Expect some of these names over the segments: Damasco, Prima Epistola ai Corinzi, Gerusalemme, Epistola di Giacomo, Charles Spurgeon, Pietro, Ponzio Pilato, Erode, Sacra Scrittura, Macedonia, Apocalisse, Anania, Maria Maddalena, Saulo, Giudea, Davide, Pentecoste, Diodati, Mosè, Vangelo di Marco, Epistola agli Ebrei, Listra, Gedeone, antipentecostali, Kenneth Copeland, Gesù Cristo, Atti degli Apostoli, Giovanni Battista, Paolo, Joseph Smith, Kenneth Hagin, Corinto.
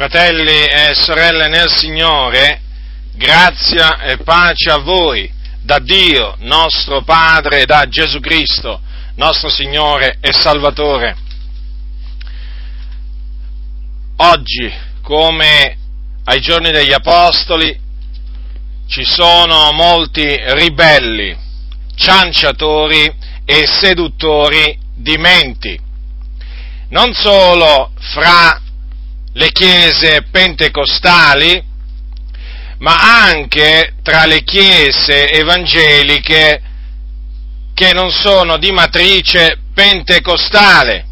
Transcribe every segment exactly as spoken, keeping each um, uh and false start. Fratelli e sorelle nel Signore, grazia e pace a voi, da Dio, nostro Padre, e da Gesù Cristo, nostro Signore e Salvatore. Oggi, come ai giorni degli Apostoli, ci sono molti ribelli, cianciatori e seduttori di menti, non solo fra le chiese pentecostali, ma anche tra le chiese evangeliche che non sono di matrice pentecostale.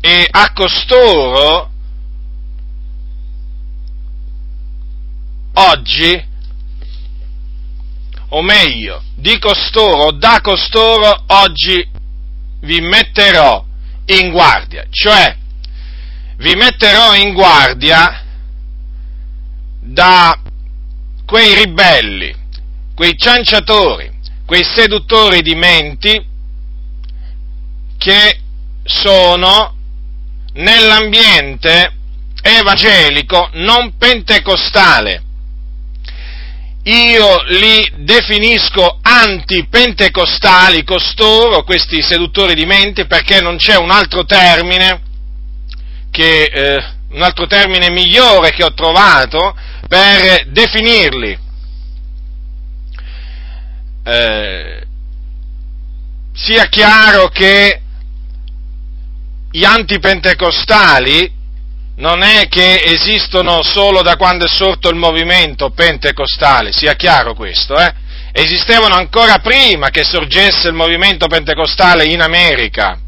E a costoro oggi, o meglio, di costoro, da costoro oggi vi metterò in guardia, cioè vi metterò in guardia da quei ribelli, quei cianciatori, quei seduttori di menti che sono nell'ambiente evangelico non pentecostale. Io li definisco antipentecostali costoro, questi seduttori di menti, perché non c'è un altro termine che eh, un altro termine migliore che ho trovato per definirli. Eh, sia chiaro che gli antipentecostali non è che esistono solo da quando è sorto il movimento pentecostale, sia chiaro questo, eh? Esistevano ancora prima che sorgesse il movimento pentecostale in America,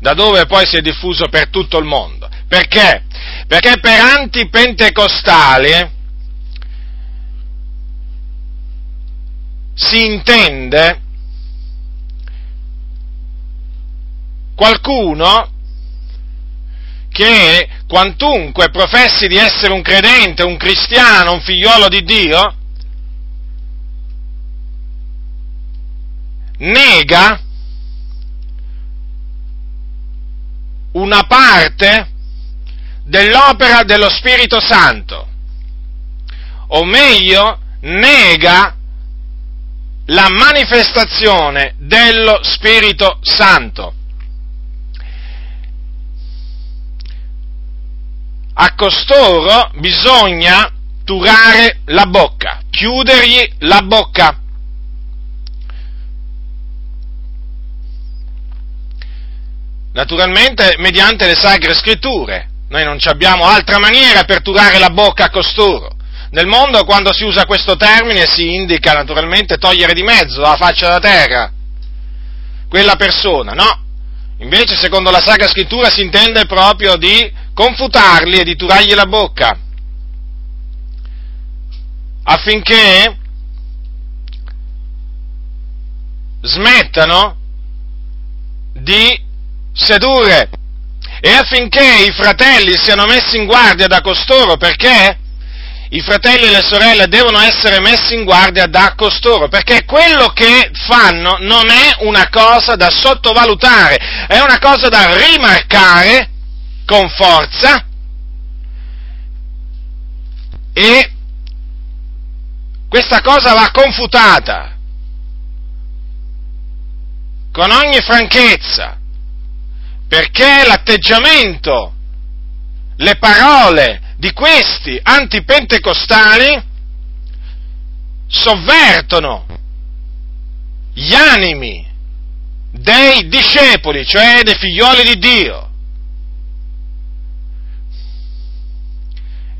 da dove poi si è diffuso per tutto il mondo. Perché? Perché per antipentecostale si intende qualcuno che quantunque professi di essere un credente, un cristiano, un figliolo di Dio, nega una parte dell'opera dello Spirito Santo, o meglio, nega la manifestazione dello Spirito Santo. A costoro bisogna turare la bocca, chiudergli la bocca. Naturalmente mediante le Sacre Scritture. Noi non abbiamo altra maniera per turare la bocca a costoro. Nel mondo, quando si usa questo termine, si indica naturalmente togliere di mezzo dalla faccia della terra quella persona. No, invece secondo la Sacra Scrittura si intende proprio di confutarli e di turargli la bocca, affinché smettano di sedurre e affinché i fratelli siano messi in guardia da costoro, perché i fratelli e le sorelle devono essere messi in guardia da costoro, perché quello che fanno non è una cosa da sottovalutare, è una cosa da rimarcare con forza e questa cosa va confutata con ogni franchezza, perché l'atteggiamento, le parole di questi antipentecostali sovvertono gli animi dei discepoli, cioè dei figlioli di Dio,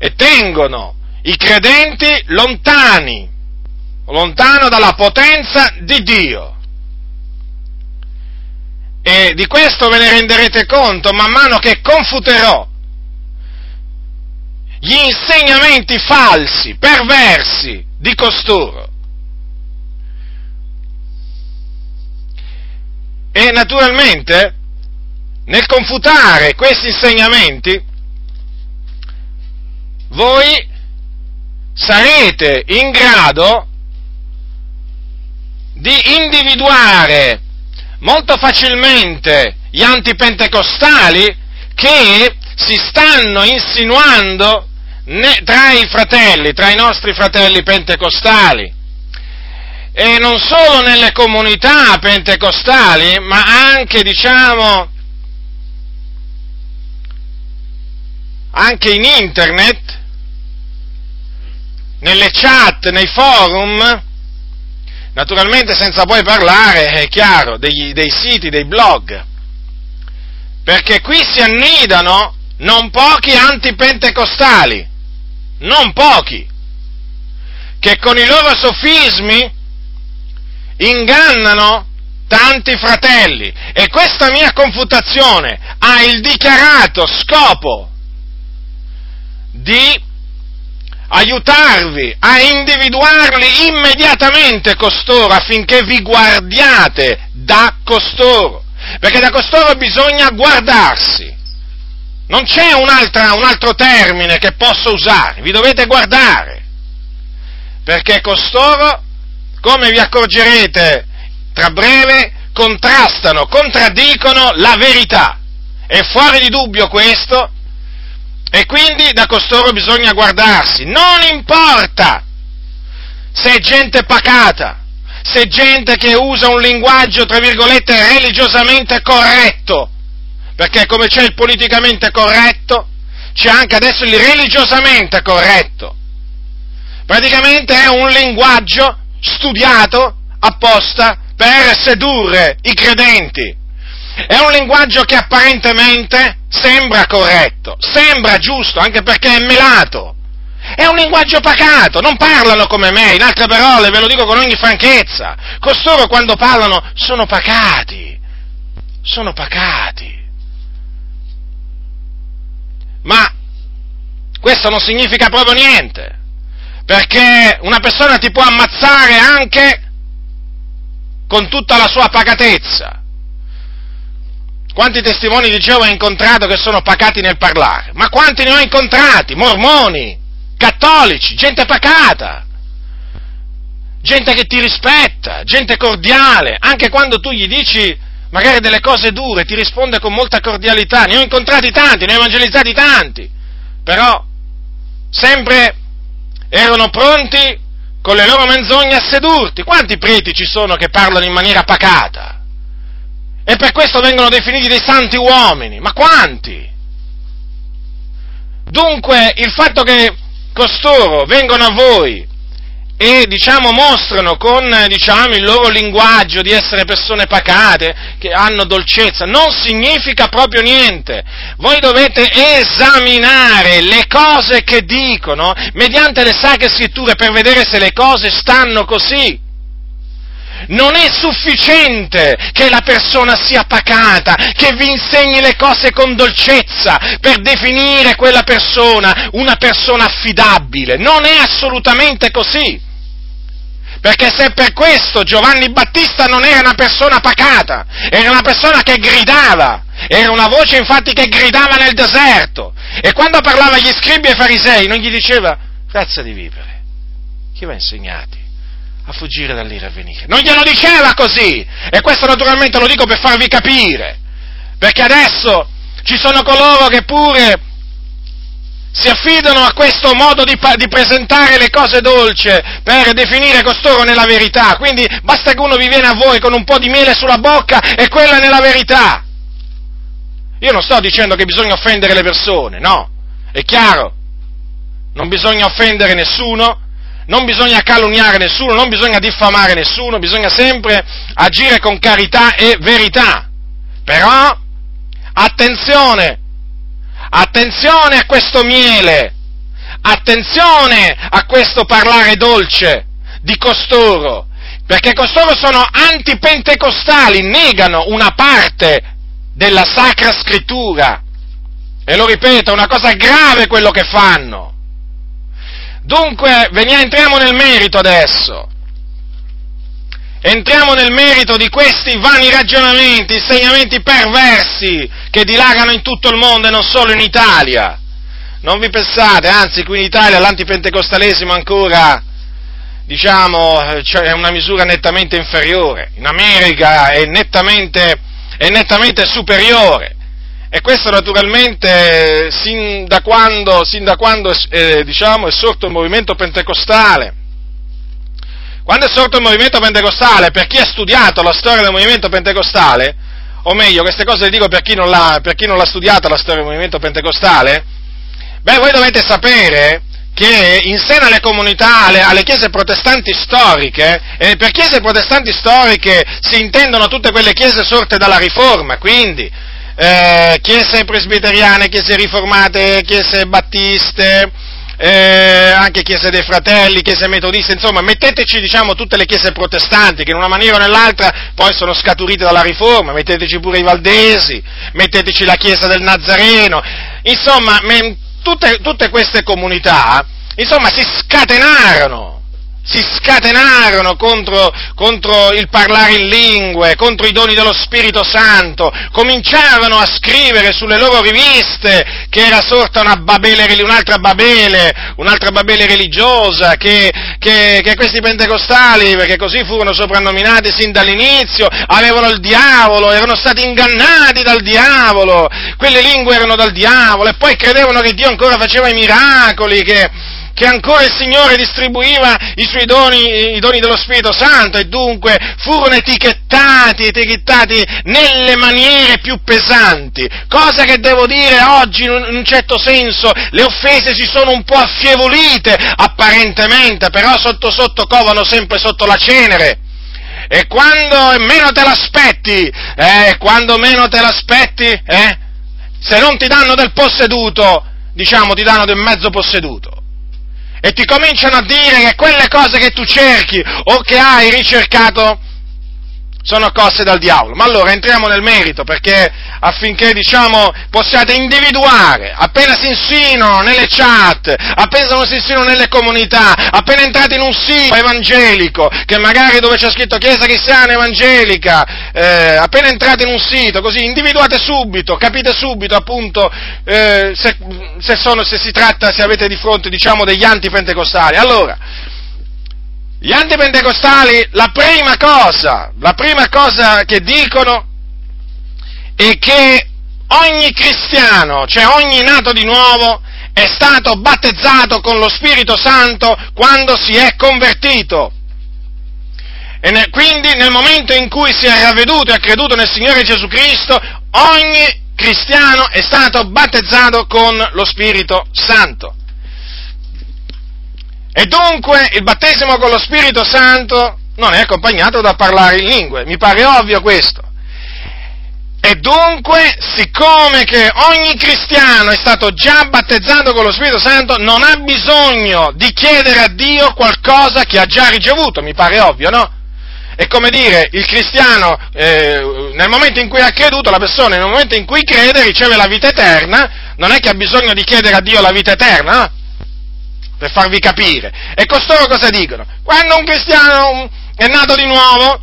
e tengono i credenti lontani, lontano dalla potenza di Dio. E di questo ve ne renderete conto man mano che confuterò gli insegnamenti falsi, perversi di costoro. E naturalmente, nel confutare questi insegnamenti, voi sarete in grado di individuare molto facilmente gli antipentecostali che si stanno insinuando ne, tra i fratelli, tra i nostri fratelli pentecostali, e non solo nelle comunità pentecostali, ma anche, diciamo, anche in internet, nelle chat, nei forum, naturalmente senza poi parlare, è chiaro, dei, dei siti, dei blog, perché qui si annidano non pochi antipentecostali, non pochi, che con i loro sofismi ingannano tanti fratelli, e questa mia confutazione ha il dichiarato scopo di aiutarvi a individuarli immediatamente costoro, affinché vi guardiate da costoro, perché da costoro bisogna guardarsi, non c'è un'altra, un altro termine che posso usare, vi dovete guardare, perché costoro, come vi accorgerete tra breve, contrastano, contraddicono la verità, è fuori di dubbio questo. E quindi da costoro bisogna guardarsi, non importa se è gente pacata, se è gente che usa un linguaggio, tra virgolette, religiosamente corretto, perché come c'è il politicamente corretto, c'è anche adesso il religiosamente corretto, praticamente è un linguaggio studiato apposta per sedurre i credenti. È un linguaggio che apparentemente sembra corretto, sembra giusto, anche perché è melato. È un linguaggio pacato, non parlano come me, in altre parole, ve lo dico con ogni franchezza. Costoro quando parlano sono pacati, sono pacati. Ma questo non significa proprio niente, perché una persona ti può ammazzare anche con tutta la sua pacatezza. Quanti testimoni di Geova ho incontrato che sono pacati nel parlare? Ma quanti ne ho incontrati? Mormoni, cattolici, gente pacata, gente che ti rispetta, gente cordiale, anche quando tu gli dici magari delle cose dure, ti risponde con molta cordialità. Ne ho incontrati tanti, ne ho evangelizzati tanti, però sempre erano pronti con le loro menzogne a sedurti. Quanti preti ci sono che parlano in maniera pacata? E per questo vengono definiti dei santi uomini, ma quanti? Dunque, il fatto che costoro vengono a voi e, diciamo, mostrano con, diciamo, il loro linguaggio di essere persone pacate, che hanno dolcezza, non significa proprio niente. Voi dovete esaminare le cose che dicono mediante le Sacre Scritture per vedere se le cose stanno così. Non è sufficiente che la persona sia pacata, che vi insegni le cose con dolcezza per definire quella persona una persona affidabile. Non è assolutamente così. Perché se per questo Giovanni Battista non era una persona pacata, era una persona che gridava, era una voce infatti che gridava nel deserto. E quando parlava agli scribi e ai farisei non gli diceva razza di vipere, chi va insegnati a fuggire dall'ira a venire. Non glielo diceva così! E questo naturalmente lo dico per farvi capire, perché adesso ci sono coloro che pure si affidano a questo modo di, pa- di presentare le cose dolce per definire costoro nella verità. Quindi basta che uno vi viene a voi con un po' di miele sulla bocca e quella è nella verità. Io non sto dicendo che bisogna offendere le persone, no, è chiaro, non bisogna offendere nessuno, non bisogna calunniare nessuno, non bisogna diffamare nessuno, bisogna sempre agire con carità e verità. Però, attenzione, attenzione a questo miele, attenzione a questo parlare dolce di costoro, perché costoro sono antipentecostali, negano una parte della Sacra Scrittura. E lo ripeto, è una cosa grave quello che fanno. Dunque, veniamo, entriamo nel merito adesso, entriamo nel merito di questi vani ragionamenti, insegnamenti perversi che dilagano in tutto il mondo e non solo in Italia. Non vi pensate, anzi qui in Italia l'antipentecostalesimo ancora, diciamo, cioè, è una misura nettamente inferiore, in America è nettamente, è nettamente superiore. E questo naturalmente sin da quando, sin da quando eh, diciamo, è sorto il movimento pentecostale. Quando è sorto il movimento pentecostale, per chi ha studiato la storia del movimento pentecostale, o meglio, queste cose le dico per chi non l'ha, per chi non l'ha studiata la storia del movimento pentecostale, beh, voi dovete sapere che in seno alle comunità, alle, alle chiese protestanti storiche, eh, per chiese protestanti storiche si intendono tutte quelle chiese sorte dalla Riforma, quindi Eh, chiese presbiteriane, chiese riformate, chiese battiste, eh, anche chiese dei fratelli, chiese metodiste, insomma metteteci diciamo tutte le chiese protestanti che in una maniera o nell'altra poi sono scaturite dalla Riforma, metteteci pure i Valdesi, metteteci la chiesa del Nazareno, insomma me, tutte, tutte queste comunità insomma si scatenarono. Si scatenarono contro, contro il parlare in lingue, contro i doni dello Spirito Santo, cominciarono a scrivere sulle loro riviste che era sorta una Babele, un'altra Babele, un'altra Babele religiosa, che, che, che questi pentecostali, perché così furono soprannominati sin dall'inizio, avevano il diavolo, erano stati ingannati dal diavolo, quelle lingue erano dal diavolo, e poi credevano che Dio ancora faceva i miracoli, che... che ancora il Signore distribuiva i suoi doni, i doni dello Spirito Santo, e dunque furono etichettati, etichettati nelle maniere più pesanti, cosa che devo dire oggi in un certo senso le offese si sono un po' affievolite apparentemente, però sotto sotto covano sempre sotto la cenere. E quando meno te l'aspetti, eh, quando meno te l'aspetti, eh, se non ti danno del posseduto, diciamo ti danno del mezzo posseduto. E ti cominciano a dire che quelle cose che tu cerchi o che hai ricercato sono cose dal diavolo. Ma allora entriamo nel merito, perché affinché diciamo possiate individuare, appena si insinuano nelle chat, appena si insinuano nelle comunità, appena entrate in un sito evangelico, che magari dove c'è scritto Chiesa Cristiana Evangelica, eh, appena entrate in un sito così individuate subito, capite subito appunto eh, se, se, sono, se si tratta, se avete di fronte diciamo degli antipentecostali. Allora, gli antipentecostali, la prima cosa, la prima cosa che dicono è che ogni cristiano, cioè ogni nato di nuovo, è stato battezzato con lo Spirito Santo quando si è convertito. E ne, quindi nel momento in cui si è ravveduto e ha creduto nel Signore Gesù Cristo, ogni cristiano è stato battezzato con lo Spirito Santo. E dunque il battesimo con lo Spirito Santo non è accompagnato da parlare in lingue, mi pare ovvio questo. E dunque, siccome che ogni cristiano è stato già battezzato con lo Spirito Santo, non ha bisogno di chiedere a Dio qualcosa che ha già ricevuto, mi pare ovvio, no? È come dire, il cristiano, eh, nel momento in cui ha creduto, la persona nel momento in cui crede riceve la vita eterna, non è che ha bisogno di chiedere a Dio la vita eterna, no? Per farvi capire. E costoro cosa dicono? Quando un cristiano è nato di nuovo,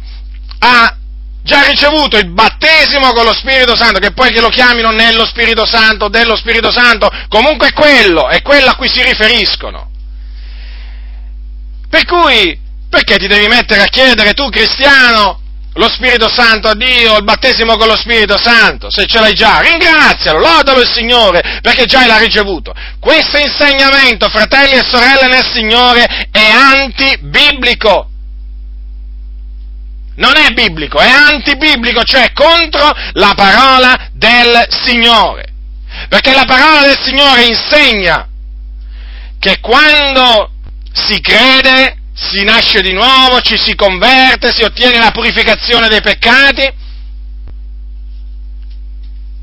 ha già ricevuto il battesimo con lo Spirito Santo, che poi che lo chiamino nello Spirito Santo, dello Spirito Santo, comunque è quello, è quello a cui si riferiscono. Per cui, perché ti devi mettere a chiedere tu, cristiano, lo Spirito Santo a Dio, il battesimo con lo Spirito Santo? Se ce l'hai già, ringrazialo, lodalo il Signore, perché già l'ha ricevuto. Questo insegnamento, fratelli e sorelle nel Signore, è antibiblico. Non è biblico, è antibiblico, cioè contro la parola del Signore. Perché la parola del Signore insegna che quando si crede, si nasce di nuovo, ci si converte, si ottiene la purificazione dei peccati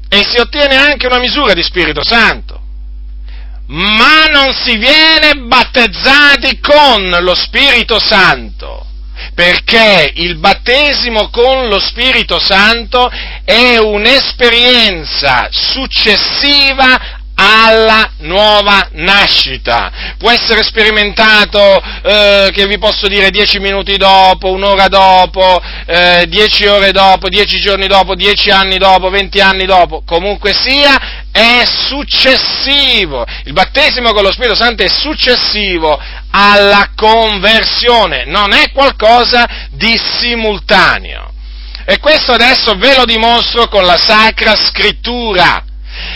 e si ottiene anche una misura di Spirito Santo, ma non si viene battezzati con lo Spirito Santo, perché il battesimo con lo Spirito Santo è un'esperienza successiva alla nuova nascita. Può essere sperimentato, eh, che vi posso dire, dieci minuti dopo, un'ora dopo, eh, dieci ore dopo, dieci giorni dopo, dieci anni dopo, venti anni dopo, comunque sia, è successivo. Il battesimo con lo Spirito Santo è successivo alla conversione, non è qualcosa di simultaneo. E questo adesso ve lo dimostro con la Sacra Scrittura,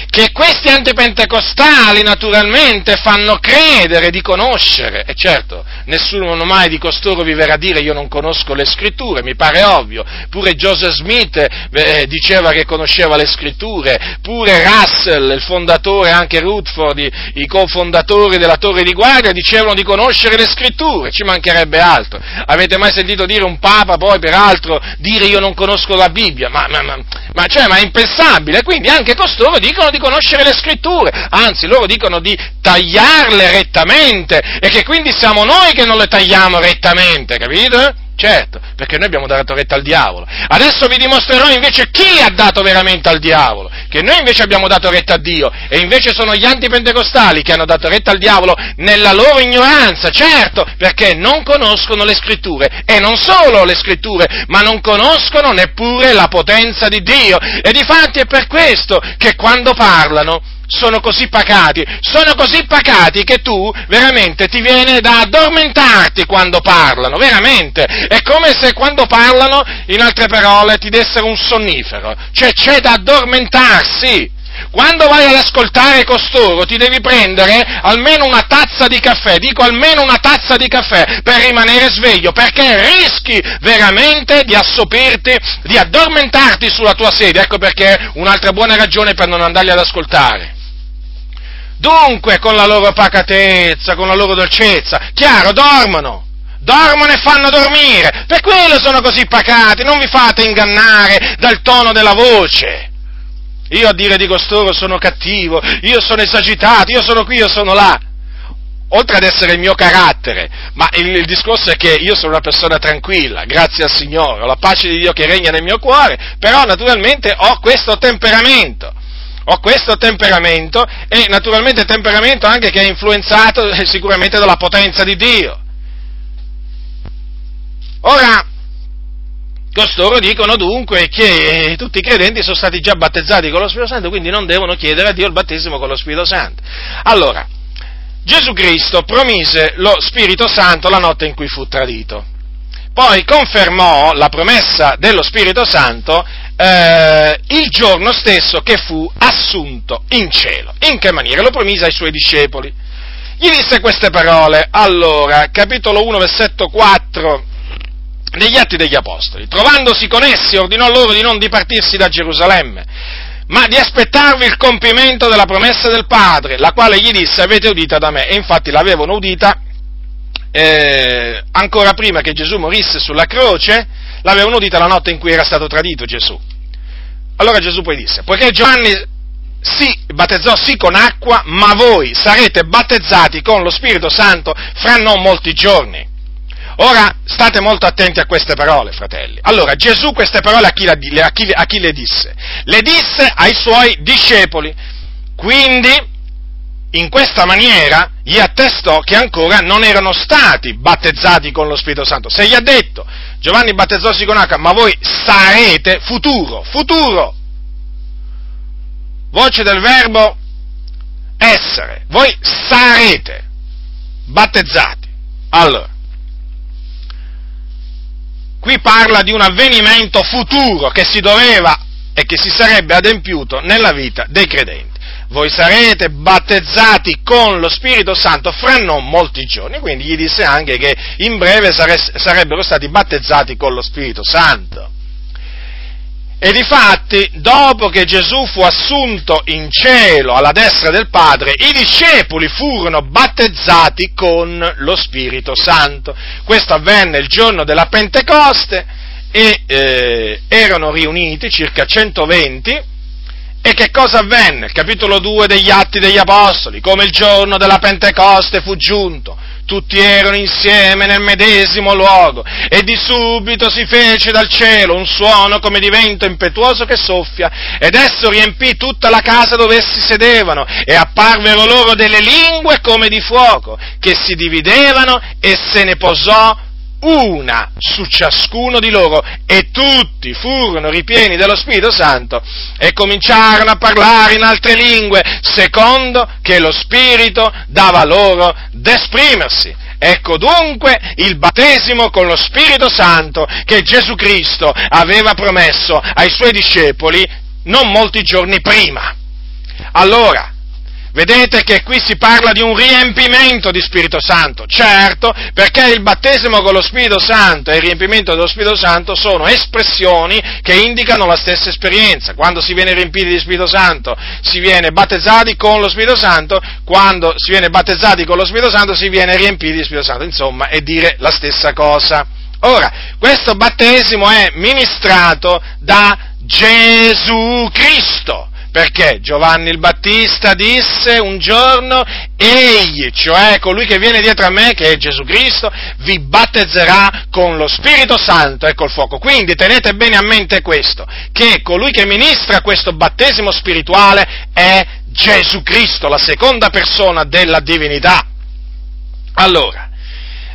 che questi antipentecostali naturalmente fanno credere di conoscere, e certo, nessuno mai di costoro vi verrà a dire io non conosco le scritture, mi pare ovvio, pure Joseph Smith eh, diceva che conosceva le scritture, pure Russell, il fondatore, anche Rutherford, i, i cofondatori della Torre di Guardia dicevano di conoscere le scritture, ci mancherebbe altro. Avete mai sentito dire un papa poi peraltro dire io non conosco la Bibbia? Ma, ma, ma, ma, cioè, ma è impensabile, quindi anche costoro dicono di conoscere le scritture, anzi loro dicono di tagliarle rettamente e che quindi siamo noi che non le tagliamo rettamente, capite? Certo, perché noi abbiamo dato retta al diavolo. Adesso vi dimostrerò invece chi ha dato veramente al diavolo, che noi invece abbiamo dato retta a Dio, e invece sono gli antipentecostali che hanno dato retta al diavolo nella loro ignoranza, certo, perché non conoscono le scritture, e non solo le scritture, ma non conoscono neppure la potenza di Dio, e difatti è per questo che quando parlano sono così pacati, sono così pacati che tu veramente ti viene da addormentarti quando parlano, veramente, è come se quando parlano, in altre parole, ti dessero un sonnifero, cioè c'è da addormentarsi. Quando vai ad ascoltare costoro ti devi prendere almeno una tazza di caffè, dico almeno una tazza di caffè per rimanere sveglio, perché rischi veramente di assopirti, di addormentarti sulla tua sedia, ecco perché è un'altra buona ragione per non andarli ad ascoltare. Dunque, con la loro pacatezza, con la loro dolcezza, chiaro, dormono. Dormono e fanno dormire, per quello sono così pacati, non vi fate ingannare dal tono della voce. Io a dire di costoro sono cattivo, io sono esagitato, io sono qui, io sono là, oltre ad essere il mio carattere, ma il, il discorso è che io sono una persona tranquilla, grazie al Signore, ho la pace di Dio che regna nel mio cuore, però naturalmente ho questo temperamento, ho questo temperamento e naturalmente temperamento anche che è influenzato eh, sicuramente dalla potenza di Dio. Ora, costoro dicono dunque che tutti i credenti sono stati già battezzati con lo Spirito Santo, quindi non devono chiedere a Dio il battesimo con lo Spirito Santo. Allora, Gesù Cristo promise lo Spirito Santo la notte in cui fu tradito, poi confermò la promessa dello Spirito Santo eh, il giorno stesso che fu assunto in cielo. In che maniera? Lo promise ai suoi discepoli. Gli disse queste parole, allora, capitolo uno, versetto quattro... negli Atti degli Apostoli, trovandosi con essi ordinò loro di non dipartirsi da Gerusalemme, ma di aspettarvi il compimento della promessa del Padre, la quale gli disse, avete udita da me, e infatti l'avevano udita eh, ancora prima che Gesù morisse sulla croce, l'avevano udita la notte in cui era stato tradito Gesù. Allora Gesù poi disse, poiché Giovanni si battezzò sì con acqua, ma voi sarete battezzati con lo Spirito Santo fra non molti giorni. Ora, state molto attenti a queste parole, fratelli. Allora, Gesù queste parole a chi, la, a, chi, a chi le disse? Le disse ai suoi discepoli. Quindi, in questa maniera, gli attestò che ancora non erano stati battezzati con lo Spirito Santo. Se gli ha detto, Giovanni battezzossi con acqua, ma voi sarete futuro, futuro, voce del verbo essere, voi sarete battezzati. Allora, qui parla di un avvenimento futuro che si doveva e che si sarebbe adempiuto nella vita dei credenti. Voi sarete battezzati con lo Spirito Santo fra non molti giorni, quindi gli disse anche che in breve sare- sarebbero stati battezzati con lo Spirito Santo. E difatti, dopo che Gesù fu assunto in cielo alla destra del Padre, i discepoli furono battezzati con lo Spirito Santo. Questo avvenne il giorno della Pentecoste e eh, erano riuniti circa centoventi. E che cosa avvenne? Il capitolo due degli Atti degli Apostoli, come il giorno della Pentecoste fu giunto, tutti erano insieme nel medesimo luogo, e di subito si fece dal cielo un suono come di vento impetuoso che soffia, ed esso riempì tutta la casa dove essi sedevano, e apparvero loro delle lingue come di fuoco, che si dividevano, e se ne posò una su ciascuno di loro, e tutti furono ripieni dello Spirito Santo e cominciarono a parlare in altre lingue, secondo che lo Spirito dava loro d'esprimersi. Ecco dunque il battesimo con lo Spirito Santo che Gesù Cristo aveva promesso ai suoi discepoli non molti giorni prima. Allora, vedete che qui si parla di un riempimento di Spirito Santo, certo, perché il battesimo con lo Spirito Santo e il riempimento dello Spirito Santo sono espressioni che indicano la stessa esperienza. Quando si viene riempiti di Spirito Santo si viene battezzati con lo Spirito Santo, quando si viene battezzati con lo Spirito Santo si viene riempiti di Spirito Santo, insomma è dire la stessa cosa. Ora, questo battesimo è ministrato da Gesù Cristo. Perché Giovanni il Battista disse un giorno, egli, cioè colui che viene dietro a me, che è Gesù Cristo, vi battezzerà con lo Spirito Santo e col fuoco. Quindi tenete bene a mente questo, che colui che ministra questo battesimo spirituale è Gesù Cristo, la seconda persona della divinità. Allora,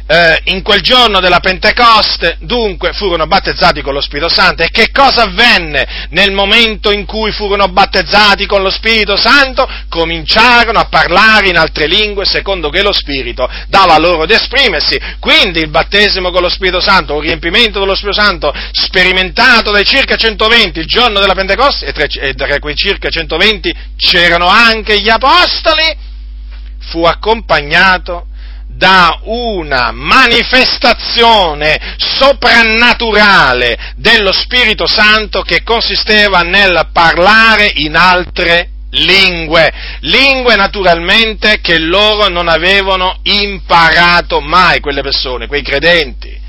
eh, in quel giorno della Pentecoste, dunque, furono battezzati con lo Spirito Santo. E che cosa avvenne nel momento in cui furono battezzati con lo Spirito Santo? Cominciarono a parlare in altre lingue secondo che lo Spirito dava loro ad esprimersi. Quindi il battesimo con lo Spirito Santo, un riempimento dello Spirito Santo sperimentato dai circa centoventi il giorno della Pentecoste, e tra, e tra quei circa centoventi c'erano anche gli apostoli, fu accompagnato da una manifestazione soprannaturale dello Spirito Santo che consisteva nel parlare in altre lingue, lingue naturalmente che loro non avevano imparato mai, quelle persone, quei credenti.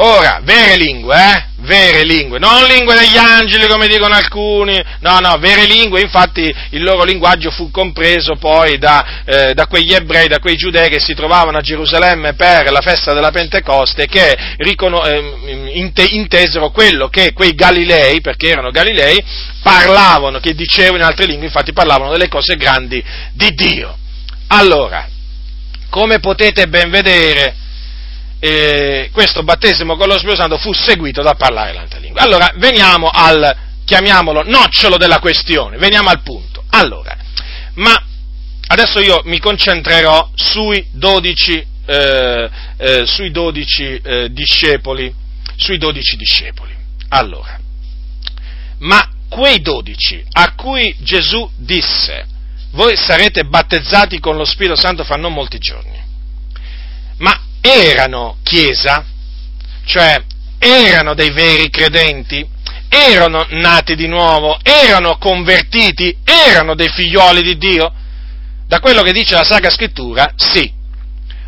Ora, vere lingue, eh? Vere lingue, non lingue degli angeli come dicono alcuni, no, no, vere lingue. Infatti il loro linguaggio fu compreso poi da, eh, da quegli ebrei, da quei giudei che si trovavano a Gerusalemme per la festa della Pentecoste, che ricono- eh, inte- intesero quello che quei Galilei, perché erano Galilei, parlavano, che dicevano in altre lingue, infatti parlavano delle cose grandi di Dio. Allora, come potete ben vedere, Eh, questo battesimo con lo Spirito Santo fu seguito da parlare l'altra lingua. Allora, veniamo al, chiamiamolo, nocciolo della questione, veniamo al punto. Allora, ma adesso io mi concentrerò sui dodici, eh, eh, sui dodici eh, discepoli, sui dodici discepoli. Allora, ma quei dodici a cui Gesù disse, voi sarete battezzati con lo Spirito Santo fra non molti giorni, ma erano chiesa, cioè erano dei veri credenti, erano nati di nuovo, erano convertiti, erano dei figlioli di Dio? Da quello che dice la Sacra Scrittura, sì.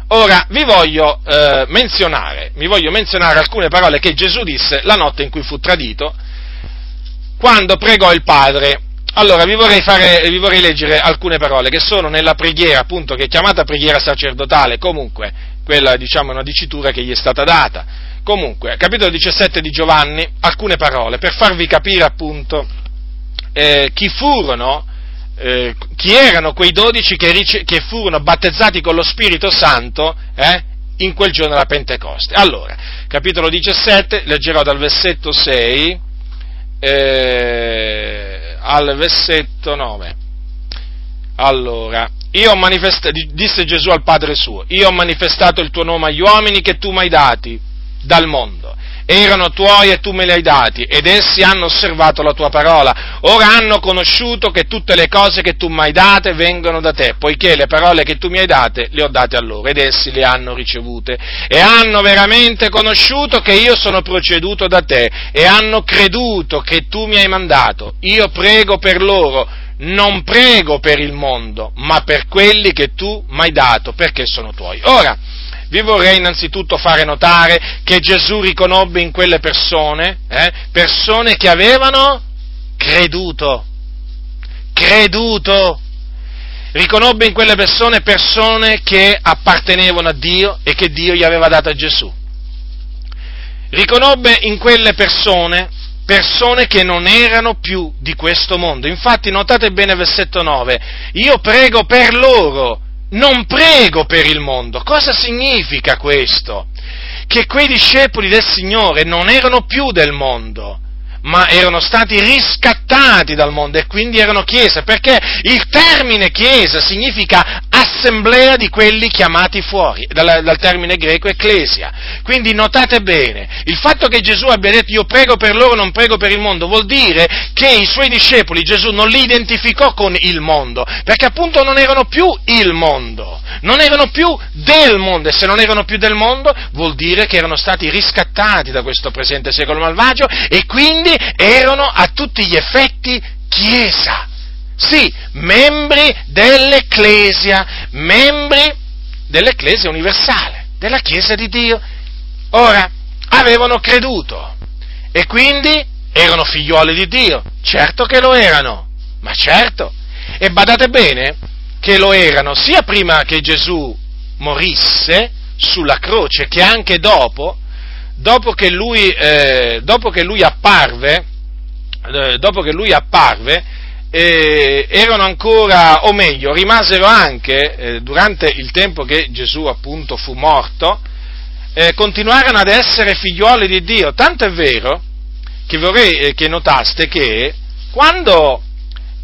Ora vi voglio eh, menzionare, vi voglio menzionare alcune parole che Gesù disse la notte in cui fu tradito, quando pregò il Padre. Allora, vi vorrei, fare, vi vorrei leggere alcune parole che sono nella preghiera, appunto, che è chiamata preghiera sacerdotale, comunque, quella, diciamo, è una dicitura che gli è stata data. Comunque, capitolo diciassette di Giovanni, alcune parole, per farvi capire, appunto, eh, chi furono, eh, chi erano quei dodici che, rice- che furono battezzati con lo Spirito Santo, eh, in quel giorno della Pentecoste. Allora, capitolo diciassette, leggerò dal versetto sei... Eh, al versetto nove. Allora, io ho manifestato, disse Gesù al Padre suo, io ho manifestato il tuo nome agli uomini che tu mi hai dati dal mondo, erano tuoi e tu me li hai dati, ed essi hanno osservato la tua parola, ora hanno conosciuto che tutte le cose che tu mi hai date vengono da te, poiché le parole che tu mi hai date le ho date a loro, ed essi le hanno ricevute, e hanno veramente conosciuto che io sono proceduto da te, e hanno creduto che tu mi hai mandato, io prego per loro, non prego per il mondo, ma per quelli che tu mi hai dato, perché sono tuoi. Ora, vi vorrei innanzitutto fare notare che Gesù riconobbe in quelle persone, eh, persone che avevano creduto, creduto, riconobbe in quelle persone persone che appartenevano a Dio e che Dio gli aveva dato a Gesù, riconobbe in quelle persone persone che non erano più di questo mondo. Infatti notate bene il versetto nove, io prego per loro, non prego per il mondo. Cosa significa questo? Che quei discepoli del Signore non erano più del mondo, ma erano stati riscattati dal mondo e quindi erano chiesa, perché il termine chiesa significa assemblea. l'assemblea di quelli chiamati fuori, dal, dal termine greco ecclesia. Quindi notate bene, il fatto che Gesù abbia detto io prego per loro, non prego per il mondo, vuol dire che i suoi discepoli Gesù non li identificò con il mondo, perché appunto non erano più il mondo, non erano più del mondo, e se non erano più del mondo vuol dire che erano stati riscattati da questo presente secolo malvagio e quindi erano a tutti gli effetti Chiesa. Sì, membri dell'Ecclesia, membri dell'Ecclesia universale, della Chiesa di Dio. Ora, avevano creduto e quindi erano figlioli di Dio, certo che lo erano, ma certo. E badate bene che lo erano sia prima che Gesù morisse sulla croce che anche dopo, dopo che lui, eh, dopo che lui apparve, eh, dopo che lui apparve, Eh, erano ancora, o meglio, rimasero anche, eh, durante il tempo che Gesù appunto fu morto, eh, continuarono ad essere figlioli di Dio, tanto è vero che vorrei eh, che notaste che quando,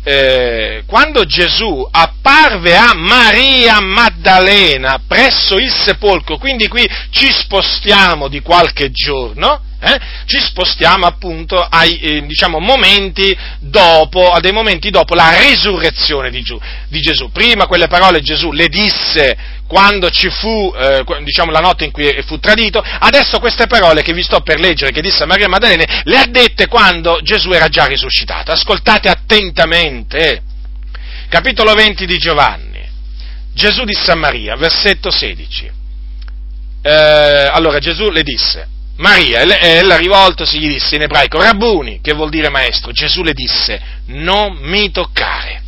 eh, quando Gesù apparve a Maria Maddalena presso il sepolcro, quindi qui ci spostiamo di qualche giorno, Eh? ci spostiamo appunto ai eh, diciamo momenti dopo, a dei momenti dopo la risurrezione di, Giù, di Gesù. Prima quelle parole Gesù le disse quando ci fu eh, diciamo la notte in cui fu tradito, adesso queste parole che vi sto per leggere, che disse a Maria Maddalena, le ha dette quando Gesù era già risuscitato. Ascoltate attentamente. Capitolo venti di Giovanni. Gesù disse a Maria, versetto sedici. Eh, allora Gesù le disse: Maria, ella rivoltosi gli disse in ebraico, Rabbuni, che vuol dire maestro. Gesù le disse, non mi toccare,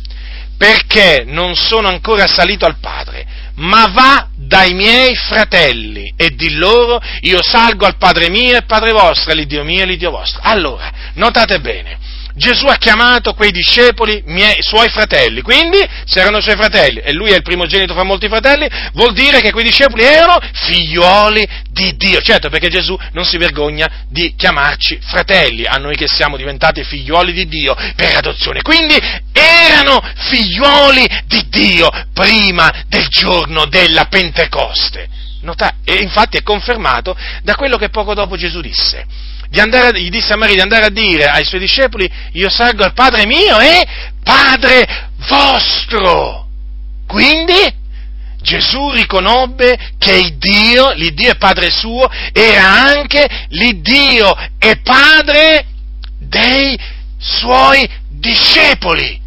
perché non sono ancora salito al Padre, ma va dai miei fratelli e di loro, io salgo al Padre mio e Padre vostro, all'Iddio mio e l'Iddio vostro. Allora, notate bene, Gesù ha chiamato quei discepoli miei, suoi fratelli, quindi se erano suoi fratelli e lui è il primogenito fra molti fratelli, vuol dire che quei discepoli erano figlioli di Dio, certo, perché Gesù non si vergogna di chiamarci fratelli, a noi che siamo diventati figlioli di Dio per adozione, quindi erano figlioli di Dio prima del giorno della Pentecoste. Nota, e infatti è confermato da quello che poco dopo Gesù disse. Di andare, gli disse a Maria di andare a dire ai suoi discepoli, io salgo al Padre mio e Padre vostro. Quindi Gesù riconobbe che il Dio, l'Iddio e Padre suo, era anche l'Iddio e Padre dei suoi discepoli.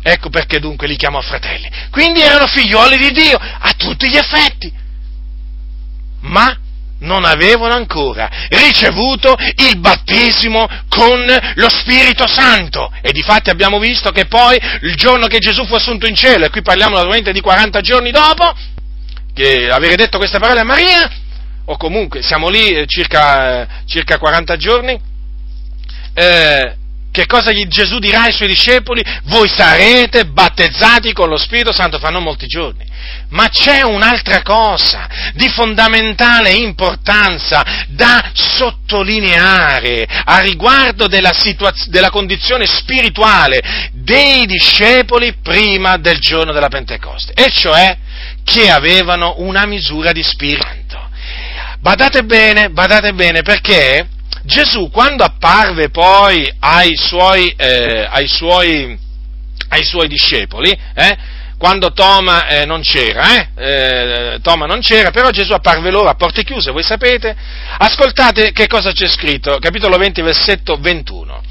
Ecco perché dunque li chiamò fratelli. Quindi erano figlioli di Dio a tutti gli effetti. Ma non avevano ancora ricevuto il battesimo con lo Spirito Santo, e difatti abbiamo visto che poi il giorno che Gesù fu assunto in cielo, e qui parliamo naturalmente di quaranta giorni dopo che avere detto queste parole a Maria, o comunque siamo lì circa, circa quaranta giorni, eh, che cosa gli Gesù dirà ai suoi discepoli? Voi sarete battezzati con lo Spirito Santo fra non molti giorni. Ma c'è un'altra cosa di fondamentale importanza da sottolineare a riguardo della, situaz- della condizione spirituale dei discepoli prima del giorno della Pentecoste, e cioè che avevano una misura di Spirito Santo. Badate bene, badate bene, perché Gesù, quando apparve poi ai suoi, eh, ai suoi, ai suoi discepoli, eh, quando Toma eh, non c'era, eh, eh, Toma non c'era, però Gesù apparve loro a porte chiuse, voi sapete, ascoltate che cosa c'è scritto, capitolo venti, versetto ventuno,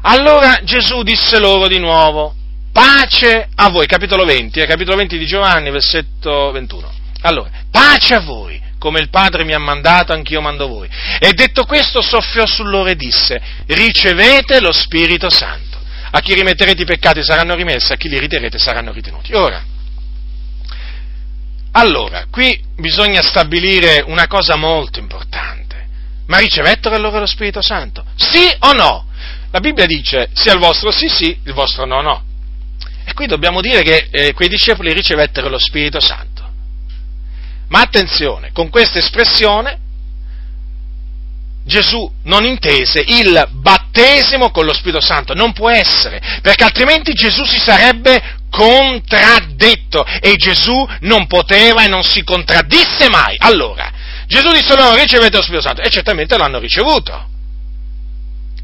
allora Gesù disse loro di nuovo, pace a voi, capitolo venti, eh, capitolo venti di Giovanni, versetto ventuno, allora, pace a voi, come il Padre mi ha mandato, anch'io mando voi, e detto questo soffiò su loro e disse, ricevete lo Spirito Santo. A chi rimetterete i peccati saranno rimessi, a chi li riterrete saranno ritenuti. Ora, allora, qui bisogna stabilire una cosa molto importante. Ma ricevettero allora lo Spirito Santo? Sì o no? La Bibbia dice, sia il vostro sì sì, il vostro no no. E qui dobbiamo dire che eh, quei discepoli ricevettero lo Spirito Santo. Ma attenzione, con questa espressione Gesù non intese il battesimo con lo Spirito Santo, non può essere, perché altrimenti Gesù si sarebbe contraddetto, e Gesù non poteva e non si contraddisse mai. Allora, Gesù disse loro: ricevete lo Spirito Santo, e certamente l'hanno ricevuto,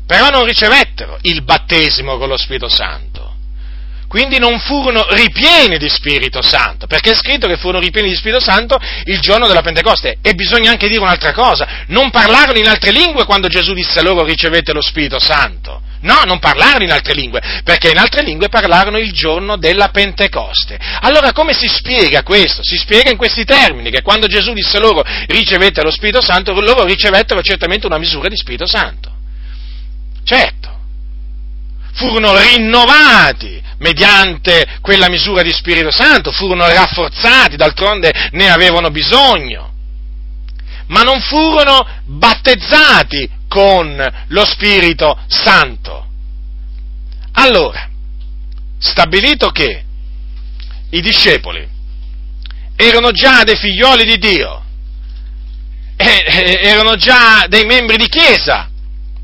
però non ricevettero il battesimo con lo Spirito Santo, quindi non furono ripieni di Spirito Santo, perché è scritto che furono ripieni di Spirito Santo il giorno della Pentecoste. E bisogna anche dire un'altra cosa: non parlarono in altre lingue quando Gesù disse loro: ricevete lo Spirito Santo. No, non parlarono in altre lingue, perché in altre lingue parlarono il giorno della Pentecoste. Allora come si spiega questo? Si spiega in questi termini, che quando Gesù disse loro: ricevete lo Spirito Santo, loro ricevettero certamente una misura di Spirito Santo. Certo, furono rinnovati mediante quella misura di Spirito Santo, furono rafforzati, d'altronde ne avevano bisogno, ma non furono battezzati con lo Spirito Santo. Allora, stabilito che i discepoli erano già dei figlioli di Dio, erano già dei membri di chiesa,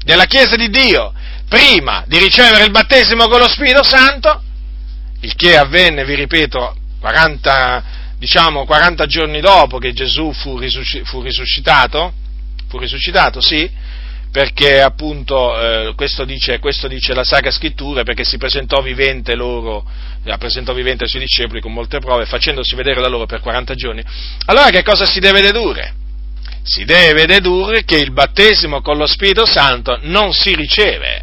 della chiesa di Dio, prima di ricevere il battesimo con lo Spirito Santo, il che avvenne, vi ripeto, quaranta, diciamo, quaranta giorni dopo che Gesù fu risuscitato, fu risuscitato, sì, perché appunto eh, questo, dice, questo dice la Sacra Scrittura, perché si presentò vivente loro, eh, presentò vivente ai suoi discepoli con molte prove, facendosi vedere da loro per quaranta giorni. Allora che cosa si deve dedurre? Si deve dedurre che il battesimo con lo Spirito Santo non si riceve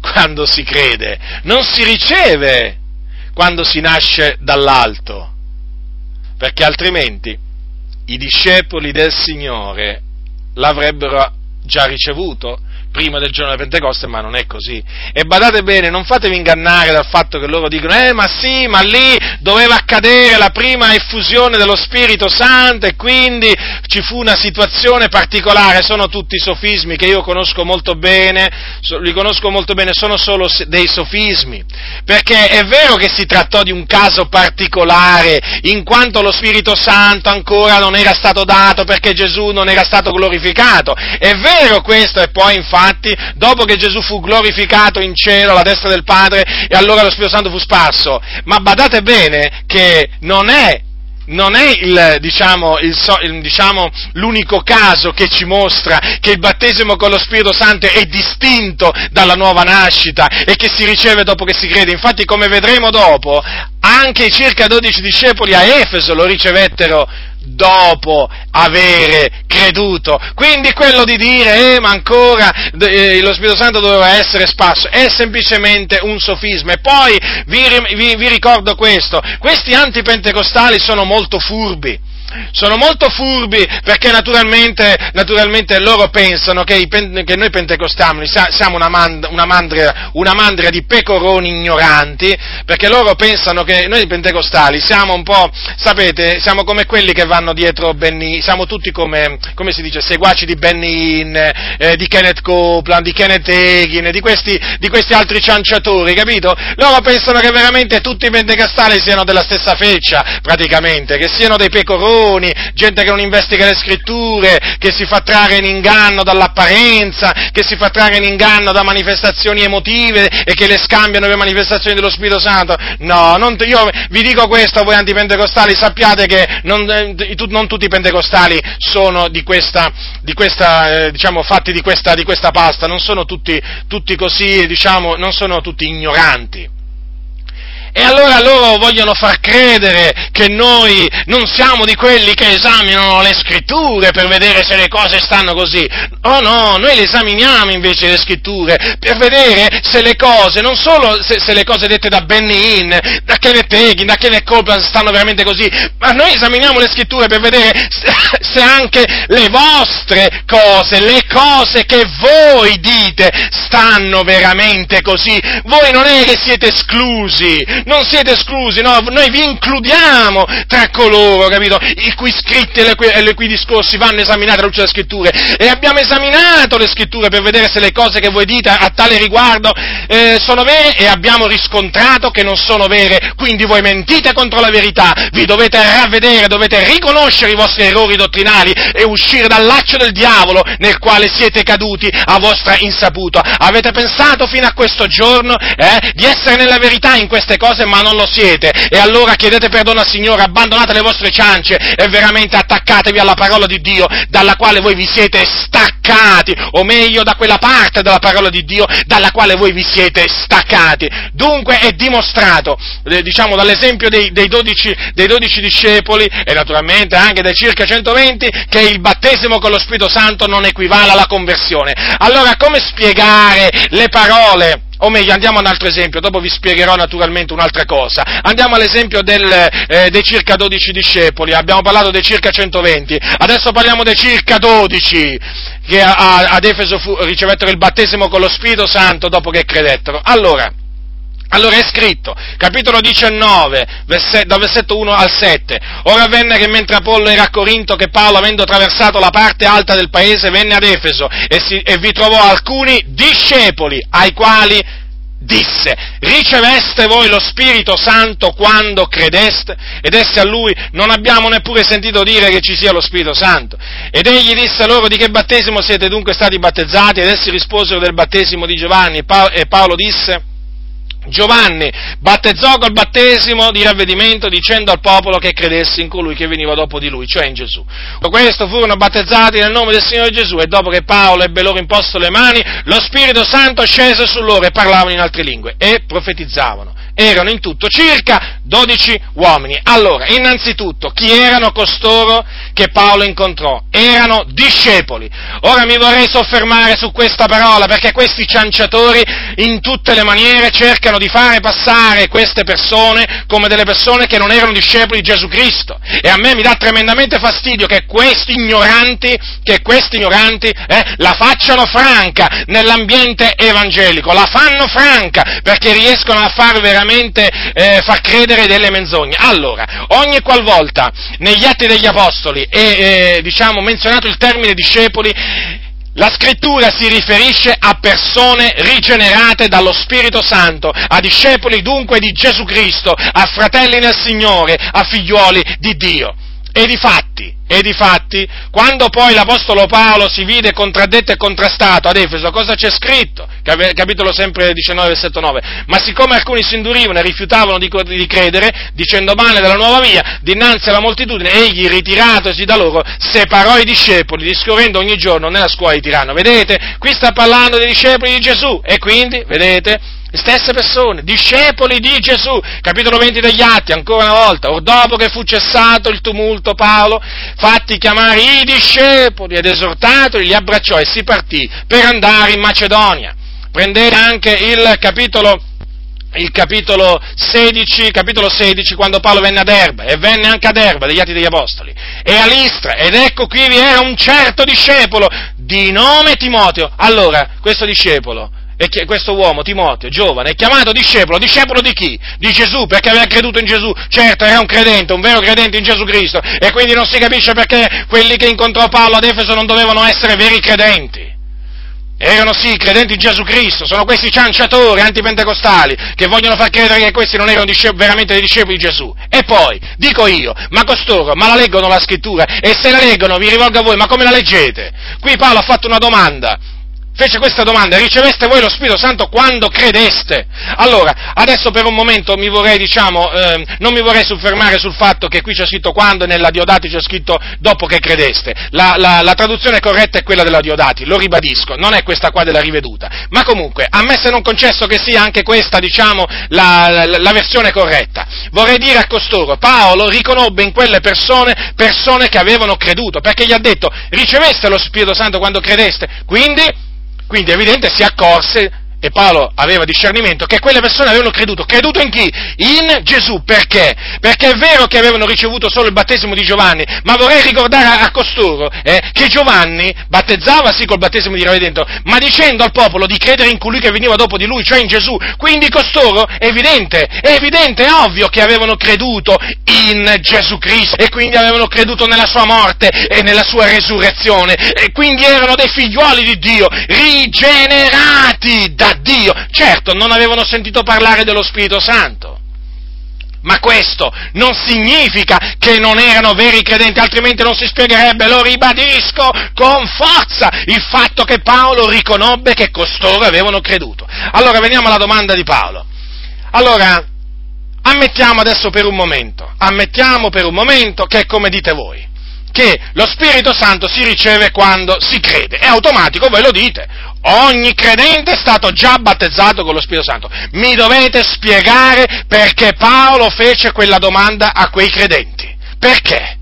quando si crede, non si riceve quando si nasce dall'alto, perché altrimenti i discepoli del Signore l'avrebbero già ricevuto prima del giorno della Pentecoste, ma non è così. E badate bene, non fatevi ingannare dal fatto che loro dicono: eh ma sì, ma lì doveva accadere la prima effusione dello Spirito Santo e quindi ci fu una situazione particolare. Sono tutti sofismi che io conosco molto bene, li conosco molto bene, sono solo dei sofismi, perché è vero che si trattò di un caso particolare, in quanto lo Spirito Santo ancora non era stato dato perché Gesù non era stato glorificato. È vero questo, e poi infatti Infatti, dopo che Gesù fu glorificato in cielo alla destra del Padre, e allora lo Spirito Santo fu sparso. Ma badate bene che non è, non è il, diciamo, il, il, diciamo, l'unico caso che ci mostra che il battesimo con lo Spirito Santo è distinto dalla nuova nascita e che si riceve dopo che si crede. Infatti, come vedremo dopo, anche i circa dodici discepoli a Efeso lo ricevettero dopo avere creduto. Quindi quello di dire eh ma ancora eh, lo Spirito Santo doveva essere sparso è semplicemente un sofisma. E poi vi, vi, vi ricordo questo: questi antipentecostali sono molto furbi, sono molto furbi perché naturalmente, naturalmente loro pensano che, i, che noi pentecostali siamo una, mand- una, mandria, una mandria di pecoroni ignoranti, perché loro pensano che noi pentecostali siamo un po', sapete, siamo come quelli che vanno dietro Benny, siamo tutti come, come si dice, seguaci di Benny Hinn, eh, di Kenneth Copeland, di Kenneth Hagin, di questi, di questi altri cianciatori, capito? Loro pensano che veramente tutti i pentecostali siano della stessa feccia, praticamente, che siano dei pecoroni, gente che non investiga le Scritture, che si fa trarre in inganno dall'apparenza, che si fa trarre in inganno da manifestazioni emotive e che le scambiano per manifestazioni dello Spirito Santo. No, non, io vi dico questo a voi antipentecostali: sappiate che non, non tutti i pentecostali sono di questa, di questa eh, diciamo, fatti di questa, di questa pasta, non sono tutti, tutti così, diciamo, non sono tutti ignoranti. E allora loro vogliono far credere che noi non siamo di quelli che esaminano le Scritture per vedere se le cose stanno così. Oh no, noi le esaminiamo invece le Scritture per vedere se le cose, non solo se, se le cose dette da Benny Hinn, da Kenneth Hagin, da Kenneth Copeland stanno veramente così, ma noi esaminiamo le Scritture per vedere se, se anche le vostre cose, le cose che voi dite, stanno veramente così. Voi non è che siete esclusi, non siete esclusi, no, noi vi includiamo tra coloro, capito, i cui scritti e le cui, e le cui discorsi vanno esaminati alla luce delle Scritture. E abbiamo esaminato le Scritture per vedere se le cose che voi dite a tale riguardo eh, sono vere, e abbiamo riscontrato che non sono vere. Quindi voi mentite contro la verità, vi dovete ravvedere, dovete riconoscere i vostri errori dottrinali e uscire dal laccio del diavolo nel quale siete caduti a vostra insaputa. Avete pensato fino a questo giorno eh, di essere nella verità in queste cose, ma non non lo siete, e allora chiedete perdono al Signore, abbandonate le vostre ciance e veramente attaccatevi alla parola di Dio, dalla quale voi vi siete staccati, o meglio da quella parte della parola di Dio dalla quale voi vi siete staccati. Dunque è dimostrato, eh, diciamo dall'esempio dei, dei, dodici, dei dodici discepoli e naturalmente anche dai circa centoventi, che il battesimo con lo Spirito Santo non equivale alla conversione. Allora come spiegare le parole? O meglio, andiamo ad un altro esempio, dopo vi spiegherò naturalmente un'altra cosa. Andiamo all'esempio del, eh, dei circa dodici discepoli, abbiamo parlato dei circa centoventi, adesso parliamo dei circa dodici, che a, a, ad Efeso fu, ricevettero il battesimo con lo Spirito Santo dopo che credettero. Allora, allora è scritto, capitolo diciannove, verset, dal versetto uno al sette, ora avvenne che mentre Apollo era a Corinto, che Paolo, avendo attraversato la parte alta del paese, venne ad Efeso e, si, e vi trovò alcuni discepoli, ai quali disse, riceveste voi lo Spirito Santo quando credeste? Ed essi a lui, non abbiamo neppure sentito dire che ci sia lo Spirito Santo. Ed egli disse a loro, di che battesimo siete dunque stati battezzati? Ed essi risposero, del battesimo di Giovanni. E Paolo disse, Giovanni battezzò col battesimo di ravvedimento, dicendo al popolo che credesse in colui che veniva dopo di lui, cioè in Gesù. Questo furono battezzati nel nome del Signore Gesù, e dopo che Paolo ebbe loro imposto le mani, lo Spirito Santo scese su loro e parlavano in altre lingue e profetizzavano. Erano in tutto circa dodici uomini. Allora, innanzitutto, chi erano costoro che Paolo incontrò? Erano discepoli. Ora mi vorrei soffermare su questa parola, perché questi cianciatori in tutte le maniere cercano di fare passare queste persone come delle persone che non erano discepoli di Gesù Cristo. E a me mi dà tremendamente fastidio che questi ignoranti, che questi ignoranti eh, la facciano franca nell'ambiente evangelico, la fanno franca perché riescono a far veramente Eh, far credere delle menzogne. Allora, ogni qualvolta negli Atti degli Apostoli è eh, diciamo, menzionato il termine discepoli, la Scrittura si riferisce a persone rigenerate dallo Spirito Santo, a discepoli dunque di Gesù Cristo, a fratelli nel Signore, a figliuoli di Dio. E difatti, e difatti, quando poi l'Apostolo Paolo si vide contraddetto e contrastato ad Efeso, cosa c'è scritto? Capitolo sempre diciannove, versetto nove. Ma siccome alcuni si indurivano e rifiutavano di, di credere, dicendo male della nuova via, dinanzi alla moltitudine, egli, ritiratosi da loro, separò i discepoli, discorrendo ogni giorno nella scuola di Tirano. Vedete? Qui sta parlando dei discepoli di Gesù, e quindi, vedete? Stesse persone, discepoli di Gesù, capitolo venti degli Atti, ancora una volta, or dopo che fu cessato il tumulto, Paolo, fatti chiamare i discepoli ed esortatoli, li abbracciò e si partì per andare in Macedonia. Prendete anche il capitolo il capitolo sedici, capitolo sedici, quando Paolo venne ad Erba, e venne anche ad Erba, degli Atti degli Apostoli, e a Listra, ed ecco qui vi era un certo discepolo di nome Timoteo. Allora, questo discepolo, e questo uomo, Timoteo, giovane, è chiamato discepolo, discepolo di chi? Di Gesù, perché aveva creduto in Gesù, certo era un credente, un vero credente in Gesù Cristo, e quindi non si capisce perché quelli che incontrò Paolo ad Efeso non dovevano essere veri credenti. Erano sì credenti in Gesù Cristo, sono questi cianciatori antipentecostali che vogliono far credere che questi non erano discepoli, veramente dei discepoli di Gesù. E poi, dico io, ma costoro, ma la leggono la Scrittura? E se la leggono, vi rivolgo a voi, ma come la leggete? Qui Paolo ha fatto una domanda, fece questa domanda, riceveste voi lo Spirito Santo quando credeste? Allora, adesso per un momento mi vorrei, diciamo, ehm, non mi vorrei soffermare sul fatto che qui c'è scritto quando e nella Diodati c'è scritto dopo che credeste. La, la, la traduzione corretta è quella della Diodati, lo ribadisco, non è questa qua della Riveduta. Ma comunque, a me se non concesso che sia anche questa, diciamo, la, la, la versione corretta, vorrei dire a costoro, Paolo riconobbe in quelle persone, persone che avevano creduto, perché gli ha detto, riceveste lo Spirito Santo quando credeste? Quindi... Quindi è evidente, si accorse, e Paolo aveva discernimento, che quelle persone avevano creduto. Creduto in chi? In Gesù. Perché? Perché è vero che avevano ricevuto solo il battesimo di Giovanni, ma vorrei ricordare a costoro eh, che Giovanni battezzava sì col battesimo di ravvedimento, ma dicendo al popolo di credere in colui che veniva dopo di lui, cioè in Gesù. Quindi costoro, è evidente, è evidente, è ovvio che avevano creduto in Gesù Cristo, e quindi avevano creduto nella sua morte e nella sua resurrezione, e quindi erano dei figlioli di Dio, rigenerati da Dio. Certo, non avevano sentito parlare dello Spirito Santo, ma questo non significa che non erano veri credenti, altrimenti non si spiegherebbe, lo ribadisco con forza, il fatto che Paolo riconobbe che costoro avevano creduto. Allora, veniamo alla domanda di Paolo. Allora, a ammettiamo adesso per un momento, ammettiamo per un momento che è come dite voi, che lo Spirito Santo si riceve quando si crede, è automatico, voi lo dite, ogni credente è stato già battezzato con lo Spirito Santo. Mi dovete spiegare perché Paolo fece quella domanda a quei credenti, perché?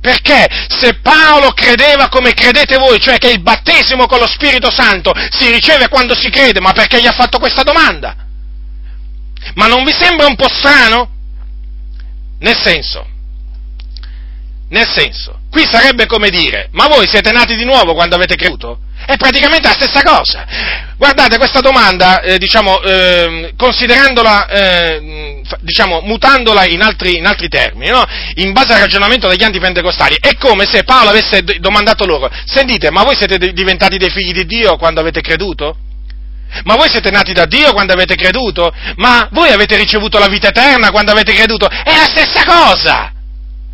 Perché se Paolo credeva come credete voi, cioè che il battesimo con lo Spirito Santo si riceve quando si crede, ma perché gli ha fatto questa domanda? Ma non vi sembra un po' strano? Nel senso, nel senso, qui sarebbe come dire, ma voi siete nati di nuovo quando avete creduto? È praticamente la stessa cosa. Guardate, questa domanda, eh, diciamo, eh, considerandola, eh, diciamo, mutandola in altri, in altri termini, no? In base al ragionamento degli antipentecostali, è come se Paolo avesse domandato loro, sentite, ma voi siete diventati dei figli di Dio quando avete creduto? Ma voi siete nati da Dio quando avete creduto? Ma voi avete ricevuto la vita eterna quando avete creduto? È la stessa cosa!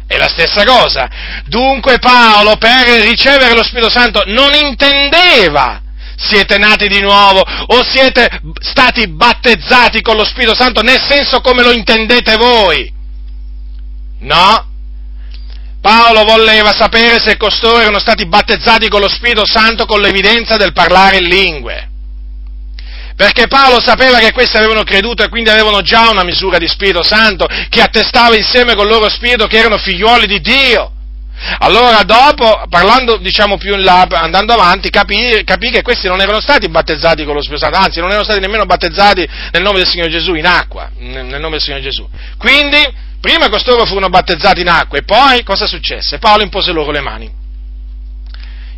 È la stessa cosa. Dunque Paolo, per ricevere lo Spirito Santo, non intendeva siete nati di nuovo o siete stati battezzati con lo Spirito Santo nel senso come lo intendete voi. No? Paolo voleva sapere se costoro erano stati battezzati con lo Spirito Santo con l'evidenza del parlare in lingue. Perché Paolo sapeva che questi avevano creduto e quindi avevano già una misura di Spirito Santo che attestava insieme col loro spirito che erano figliuoli di Dio. Allora dopo, parlando diciamo più in là, andando avanti, capì, capì che questi non erano stati battezzati con lo Spirito Santo, anzi non erano stati nemmeno battezzati nel nome del Signore Gesù in acqua, nel nome del Signore Gesù. Quindi prima costoro furono battezzati in acqua e poi cosa successe? Paolo impose loro le mani.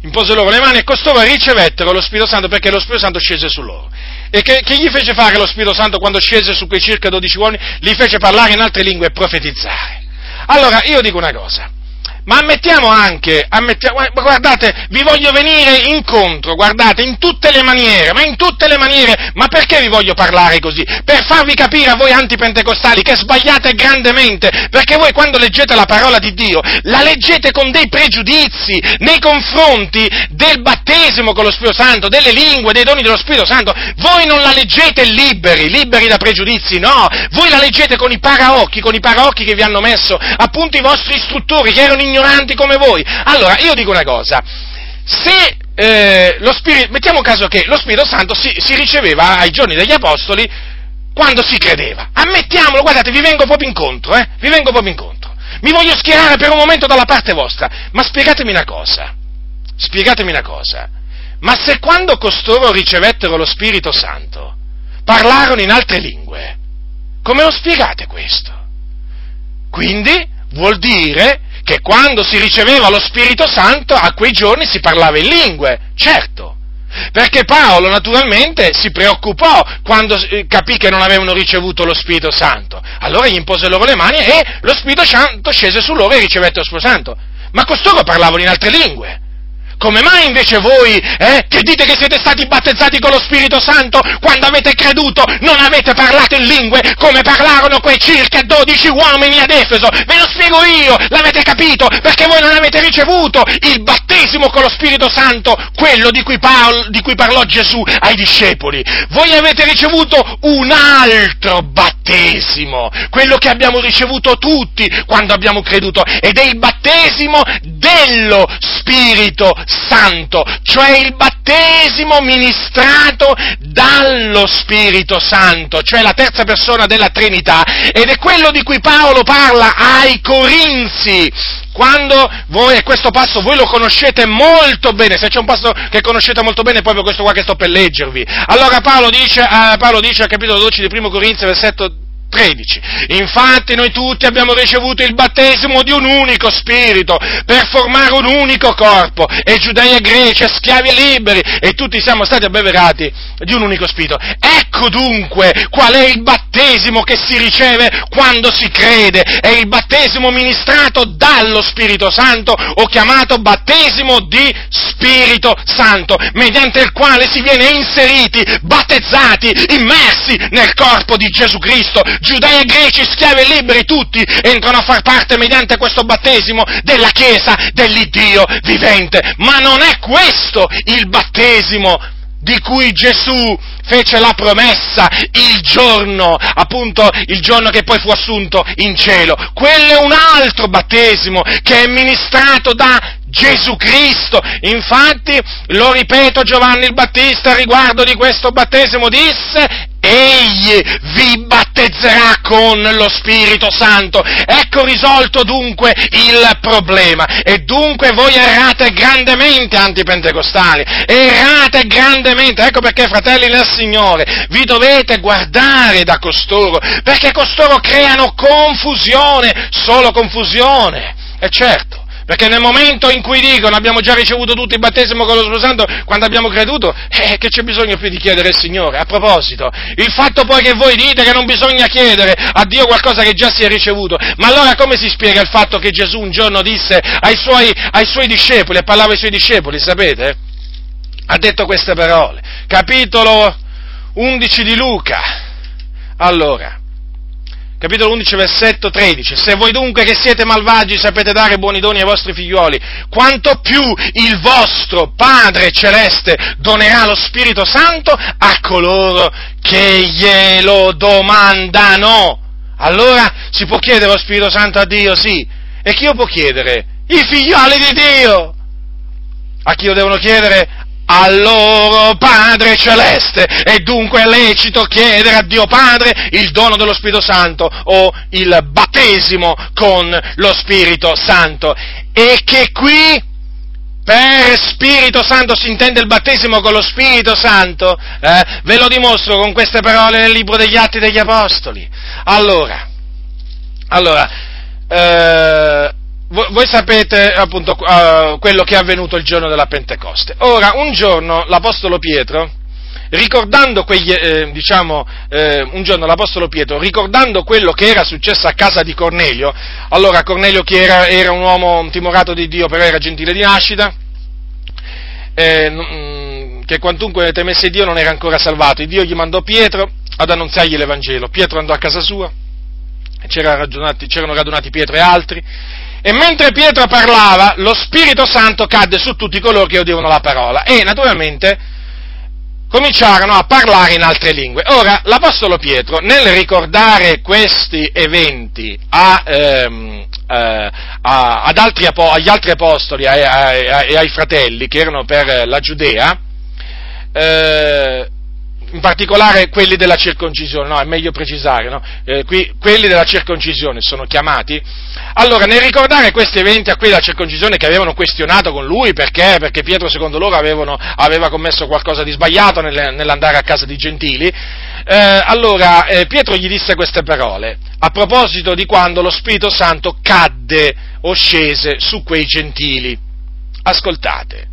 Impose loro le mani e costoro ricevettero lo Spirito Santo perché lo Spirito Santo scese su loro. E che, che gli fece fare lo Spirito Santo quando scese su quei circa dodici uomini? Li fece parlare in altre lingue e profetizzare. Allora, io dico una cosa, ma ammettiamo anche, ammettiamo, guardate, vi voglio venire incontro, guardate, in tutte le maniere, ma in tutte le maniere, ma perché vi voglio parlare così? Per farvi capire a voi antipentecostali che sbagliate grandemente, perché voi quando leggete la parola di Dio, la leggete con dei pregiudizi nei confronti del battesimo con lo Spirito Santo, delle lingue, dei doni dello Spirito Santo, voi non la leggete liberi, liberi da pregiudizi, no, voi la leggete con i paraocchi, con i paraocchi che vi hanno messo appunto i vostri istruttori, che erano ignoranti come voi. Allora, io dico una cosa, se eh, lo Spirito, mettiamo caso che lo Spirito Santo si, si riceveva ai giorni degli Apostoli quando si credeva, ammettiamolo, guardate, vi vengo proprio incontro, eh, vi vengo proprio incontro, mi voglio schierare per un momento dalla parte vostra, ma spiegatemi una cosa, spiegatemi una cosa, ma se quando costoro ricevettero lo Spirito Santo parlarono in altre lingue, come lo spiegate questo? Quindi vuol dire che quando si riceveva lo Spirito Santo a quei giorni si parlava in lingue, certo, perché Paolo naturalmente si preoccupò quando capì che non avevano ricevuto lo Spirito Santo, allora gli impose loro le mani e lo Spirito Santo scese su loro e ricevette lo Spirito Santo, ma costoro parlavano in altre lingue. Come mai invece voi, eh, che dite che siete stati battezzati con lo Spirito Santo, quando avete creduto non avete parlato in lingue come parlarono quei circa dodici uomini ad Efeso? Ve lo spiego io, l'avete capito, perché voi non avete ricevuto il battesimo con lo Spirito Santo, quello di cui, Paolo, di cui parlò Gesù ai discepoli. Voi avete ricevuto un altro battesimo, quello che abbiamo ricevuto tutti quando abbiamo creduto, ed è il battesimo dello Spirito Santo, cioè il battesimo ministrato dallo Spirito Santo, cioè la terza persona della Trinità, ed è quello di cui Paolo parla ai Corinzi, quando voi, e questo passo voi lo conoscete molto bene, se c'è un passo che conoscete molto bene è proprio questo qua che sto per leggervi. Allora Paolo dice, eh, Paolo dice al capitolo dodici di Primo Corinzi, versetto tredici. Infatti noi tutti abbiamo ricevuto il battesimo di un unico spirito per formare un unico corpo, e giudei e greci, e schiavi e liberi, e tutti siamo stati abbeverati di un unico spirito. Ecco dunque qual è il battesimo che si riceve quando si crede, è il battesimo ministrato dallo Spirito Santo, o chiamato battesimo di Spirito Santo, mediante il quale si viene inseriti, battezzati, immersi nel corpo di Gesù Cristo. Giudei e greci, schiavi e liberi, tutti entrano a far parte mediante questo battesimo della Chiesa dell'Iddio vivente. Ma non è questo il battesimo di cui Gesù fece la promessa il giorno, appunto il giorno che poi fu assunto in cielo. Quello è un altro battesimo che è ministrato da Gesù Cristo. Infatti, lo ripeto, Giovanni il Battista, a riguardo di questo battesimo, disse: egli vi battezzerà con lo Spirito Santo. Ecco risolto dunque il problema. E dunque voi errate grandemente, antipentecostali, errate grandemente. Ecco perché, fratelli nel Signore, vi dovete guardare da costoro, perché costoro creano confusione, solo confusione. E certo, perché nel momento in cui dicono abbiamo già ricevuto tutto il battesimo con lo Spirito Santo quando abbiamo creduto, eh, che c'è bisogno più di chiedere al Signore? A proposito, il fatto poi che voi dite che non bisogna chiedere a Dio qualcosa che già si è ricevuto, ma allora come si spiega il fatto che Gesù un giorno disse ai suoi, ai suoi discepoli, e parlava ai suoi discepoli, sapete? Ha detto queste parole, capitolo undici di Luca, allora... Capitolo undici, versetto tredici. Se voi dunque che siete malvagi sapete dare buoni doni ai vostri figlioli, quanto più il vostro Padre Celeste donerà lo Spirito Santo a coloro che glielo domandano. Allora si può chiedere lo Spirito Santo a Dio, sì. E chi lo può chiedere? I figlioli di Dio. A chi lo devono chiedere? Al loro Padre Celeste, e dunque è lecito chiedere a Dio Padre il dono dello Spirito Santo o il battesimo con lo Spirito Santo. E che qui per Spirito Santo si intende il battesimo con lo Spirito Santo, eh? Ve lo dimostro con queste parole nel libro degli Atti degli Apostoli. Allora, allora eh... voi sapete appunto uh, quello che è avvenuto il giorno della Pentecoste. Ora, un giorno l'Apostolo Pietro, ricordando quegli, eh, diciamo, eh, un giorno l'Apostolo Pietro, ricordando quello che era successo a casa di Cornelio, allora Cornelio che era, era un uomo timorato di Dio, però era gentile di nascita, eh, che quantunque temesse Dio non era ancora salvato, e Dio gli mandò Pietro ad annunziargli l'Evangelo. Pietro andò a casa sua, c'era radunati, c'erano radunati Pietro e altri, e mentre Pietro parlava, lo Spirito Santo cadde su tutti coloro che udivano la parola e, naturalmente, cominciarono a parlare in altre lingue. Ora, l'Apostolo Pietro, nel ricordare questi eventi a, ehm, eh, a, ad altri, agli altri apostoli e ai, ai, ai fratelli che erano per la Giudea, eh, in particolare quelli della circoncisione, no, è meglio precisare, no? eh, qui, quelli della circoncisione sono chiamati. Allora, nel ricordare questi eventi a quelli della circoncisione che avevano questionato con lui, perché? Perché Pietro, secondo loro, avevano, aveva commesso qualcosa di sbagliato nel, nell'andare a casa di gentili, eh, allora eh, Pietro gli disse queste parole, a proposito di quando lo Spirito Santo cadde o scese su quei gentili. Ascoltate.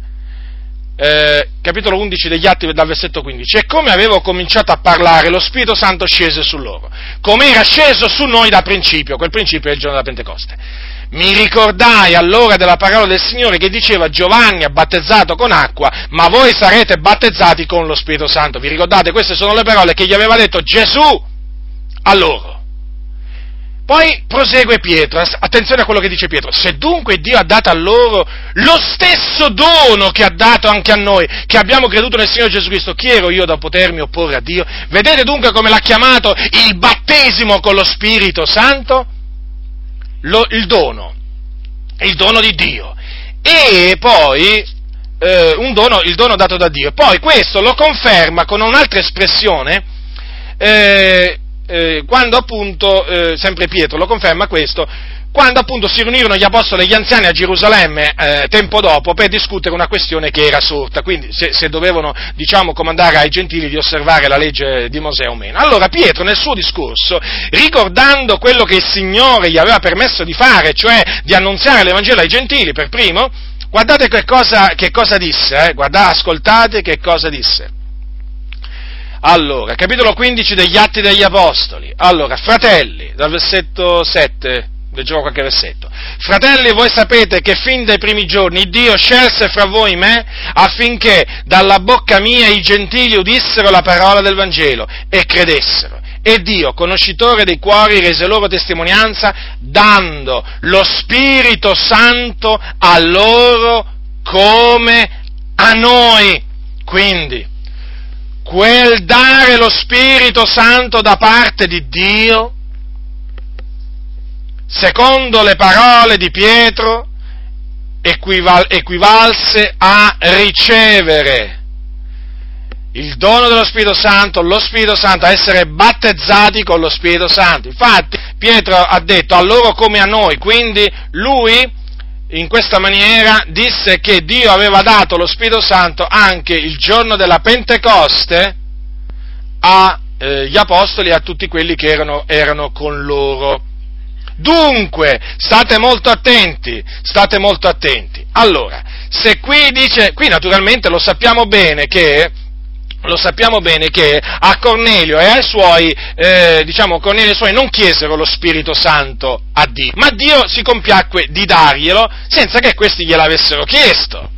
Eh, capitolo undici degli Atti, dal versetto quindici. E come avevo cominciato a parlare, lo Spirito Santo scese su loro, come era sceso su noi da principio. Quel principio è il giorno della Pentecoste. Mi ricordai allora della parola del Signore che diceva: Giovanni ha battezzato con acqua, ma voi sarete battezzati con lo Spirito Santo. Vi ricordate? Queste sono le parole che gli aveva detto Gesù a loro. Poi prosegue Pietro, attenzione a quello che dice Pietro: se dunque Dio ha dato a loro lo stesso dono che ha dato anche a noi, che abbiamo creduto nel Signore Gesù Cristo, chi ero io da potermi opporre a Dio? Vedete dunque come l'ha chiamato il battesimo con lo Spirito Santo? Lo, il dono, il dono di Dio. E poi, eh, un dono, il dono dato da Dio. Poi questo lo conferma con un'altra espressione, eh, Eh, quando appunto, eh, sempre Pietro lo conferma questo, quando appunto si riunirono gli apostoli e gli anziani a Gerusalemme eh, tempo dopo per discutere una questione che era sorta, quindi se, se dovevano, diciamo, comandare ai gentili di osservare la legge di Mosè o meno. Allora Pietro nel suo discorso, ricordando quello che il Signore gli aveva permesso di fare, cioè di annunziare l'Evangelo ai gentili per primo, guardate che cosa, che cosa disse, eh, guardate, ascoltate che cosa disse. Allora, capitolo quindici degli Atti degli Apostoli. Allora, fratelli, dal versetto sette, leggiamo qualche versetto. Fratelli, voi sapete che fin dai primi giorni Dio scelse fra voi me affinché dalla bocca mia i gentili udissero la parola del Vangelo e credessero. E Dio, conoscitore dei cuori, rese loro testimonianza dando lo Spirito Santo a loro come a noi. Quindi, quel dare lo Spirito Santo da parte di Dio, secondo le parole di Pietro, equival- equivalse a ricevere il dono dello Spirito Santo, lo Spirito Santo, a essere battezzati con lo Spirito Santo. Infatti Pietro ha detto a loro come a noi, quindi lui in questa maniera disse che Dio aveva dato lo Spirito Santo anche il giorno della Pentecoste agli Apostoli e a tutti quelli che erano, erano con loro. Dunque, state molto attenti, state molto attenti. Allora, se qui dice, qui naturalmente lo sappiamo bene che Lo sappiamo bene che a Cornelio e ai suoi, eh, diciamo, Cornelio e i suoi non chiesero lo Spirito Santo a Dio, ma Dio si compiacque di darglielo senza che questi gliel'avessero chiesto.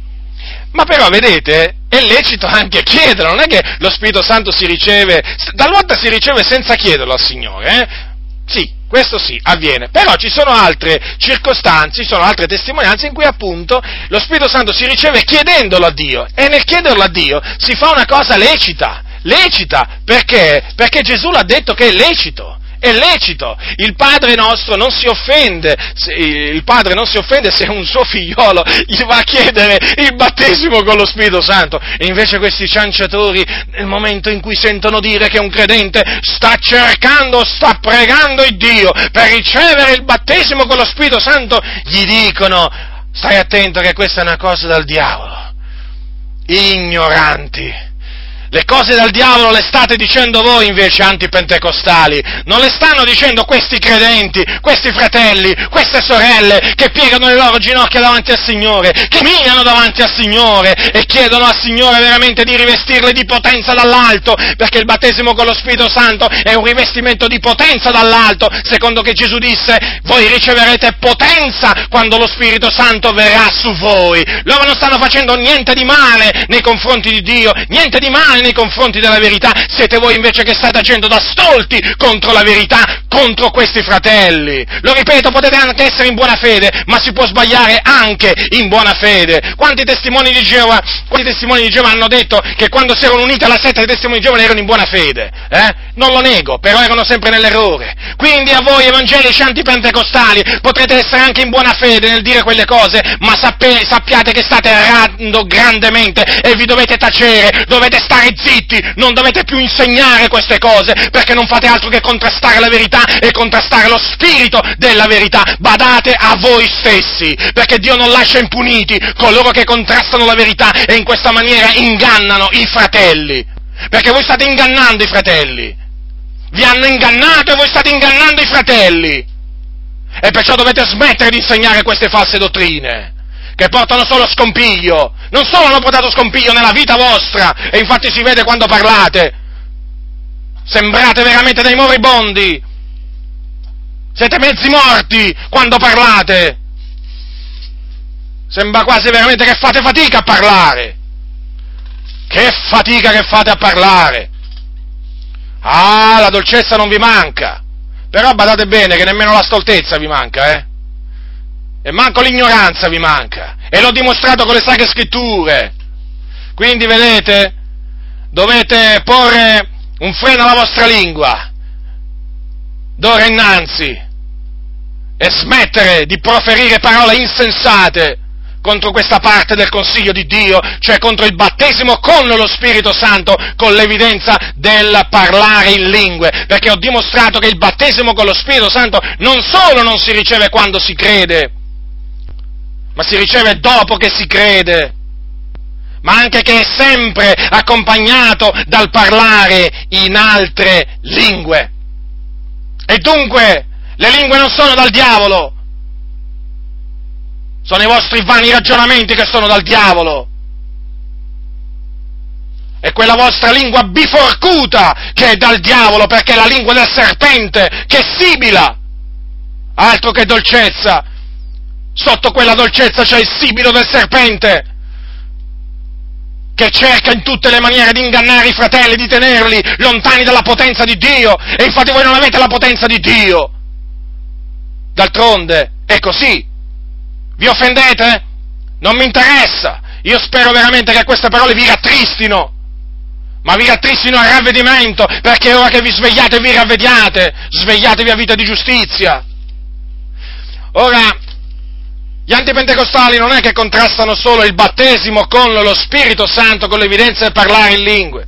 Ma però, vedete, è lecito anche chiederlo, non è che lo Spirito Santo si riceve, talvolta si riceve senza chiederlo al Signore, eh? Sì, questo sì, avviene, però ci sono altre circostanze, ci sono altre testimonianze in cui appunto lo Spirito Santo si riceve chiedendolo a Dio, e nel chiederlo a Dio si fa una cosa lecita, lecita, perché? Perché Gesù l'ha detto che è lecito, è lecito, il Padre nostro non si offende, il Padre non si offende se un suo figliolo gli va a chiedere il battesimo con lo Spirito Santo, e invece questi cianciatori nel momento in cui sentono dire che un credente sta cercando, sta pregando il Dio per ricevere il battesimo con lo Spirito Santo, gli dicono: stai attento che questa è una cosa dal diavolo, ignoranti. Le cose dal diavolo le state dicendo voi invece antipentecostali, non le stanno dicendo questi credenti, questi fratelli, queste sorelle che piegano le loro ginocchia davanti al Signore, che minano davanti al Signore e chiedono al Signore veramente di rivestirle di potenza dall'alto, perché il battesimo con lo Spirito Santo è un rivestimento di potenza dall'alto, secondo che Gesù disse: voi riceverete potenza quando lo Spirito Santo verrà su voi. Loro non stanno facendo niente di male nei confronti di Dio, niente di male nei confronti della verità, siete voi invece che state agendo da stolti contro la verità, contro questi fratelli. Lo ripeto, potete anche essere in buona fede, ma si può sbagliare anche in buona fede. Quanti testimoni di Geova, quanti testimoni di Geova hanno detto che quando si erano uniti alla setta dei testimoni di Geova erano in buona fede, eh? Non lo nego, però erano sempre nell'errore. Quindi a voi evangelici antipentecostali potrete essere anche in buona fede nel dire quelle cose, ma sape, sappiate che state errando grandemente e vi dovete tacere, dovete stare zitti, non dovete più insegnare queste cose, perché non fate altro che contrastare la verità e contrastare lo spirito della verità. Badate a voi stessi, perché Dio non lascia impuniti coloro che contrastano la verità e in questa maniera ingannano i fratelli, perché voi state ingannando i fratelli, vi hanno ingannato e voi state ingannando i fratelli, e perciò dovete smettere di insegnare queste false dottrine, che portano solo scompiglio. Non solo hanno portato scompiglio nella vita vostra, e infatti si vede quando parlate, sembrate veramente dei moribondi, siete mezzi morti quando parlate, sembra quasi veramente che fate fatica a parlare, che fatica che fate a parlare, ah, la dolcezza non vi manca, però badate bene che nemmeno la stoltezza vi manca, eh? E manco l'ignoranza vi manca, e l'ho dimostrato con le Sacre Scritture. Quindi vedete, dovete porre un freno alla vostra lingua d'ora innanzi e smettere di proferire parole insensate contro questa parte del Consiglio di Dio, cioè contro il battesimo con lo Spirito Santo, con l'evidenza del parlare in lingue, perché ho dimostrato che il battesimo con lo Spirito Santo non solo non si riceve quando si crede, ma si riceve dopo che si crede, ma anche che è sempre accompagnato dal parlare in altre lingue. E dunque, le lingue non sono dal diavolo, sono i vostri vani ragionamenti che sono dal diavolo, è quella vostra lingua biforcuta che è dal diavolo, perché è la lingua del serpente che sibila, altro che dolcezza. Sotto quella dolcezza c'è il sibilo del serpente, che cerca in tutte le maniere di ingannare i fratelli, di tenerli lontani dalla potenza di Dio, e infatti voi non avete la potenza di Dio. D'altronde è così. Vi offendete? Non mi interessa, io spero veramente che queste parole vi rattristino, ma vi rattristino al ravvedimento, perché è ora che vi svegliate e vi ravvediate, svegliatevi a vita di giustizia. Ora, gli antipentecostali non è che contrastano solo il battesimo con lo Spirito Santo, con l'evidenza del parlare in lingue,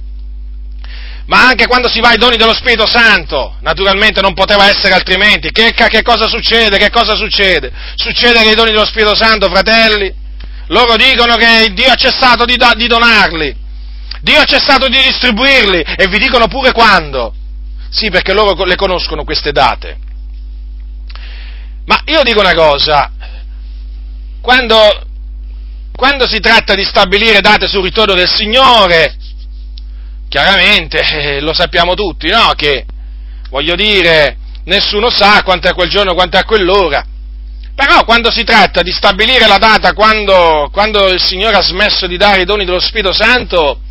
ma anche quando si va ai doni dello Spirito Santo. Naturalmente non poteva essere altrimenti. Che, che cosa succede? Che cosa succede? Succede che i doni dello Spirito Santo, fratelli, loro dicono che Dio ha cessato di, da, di donarli, Dio ha cessato di distribuirli, e vi dicono pure quando. Sì, perché loro le conoscono queste date. Ma io dico una cosa, quando, quando si tratta di stabilire date sul ritorno del Signore, chiaramente eh, lo sappiamo tutti, no? Che, voglio dire, nessuno sa quanto è a quel giorno, quanto è a quell'ora. Però quando si tratta di stabilire la data, quando, quando il Signore ha smesso di dare i doni dello Spirito Santo,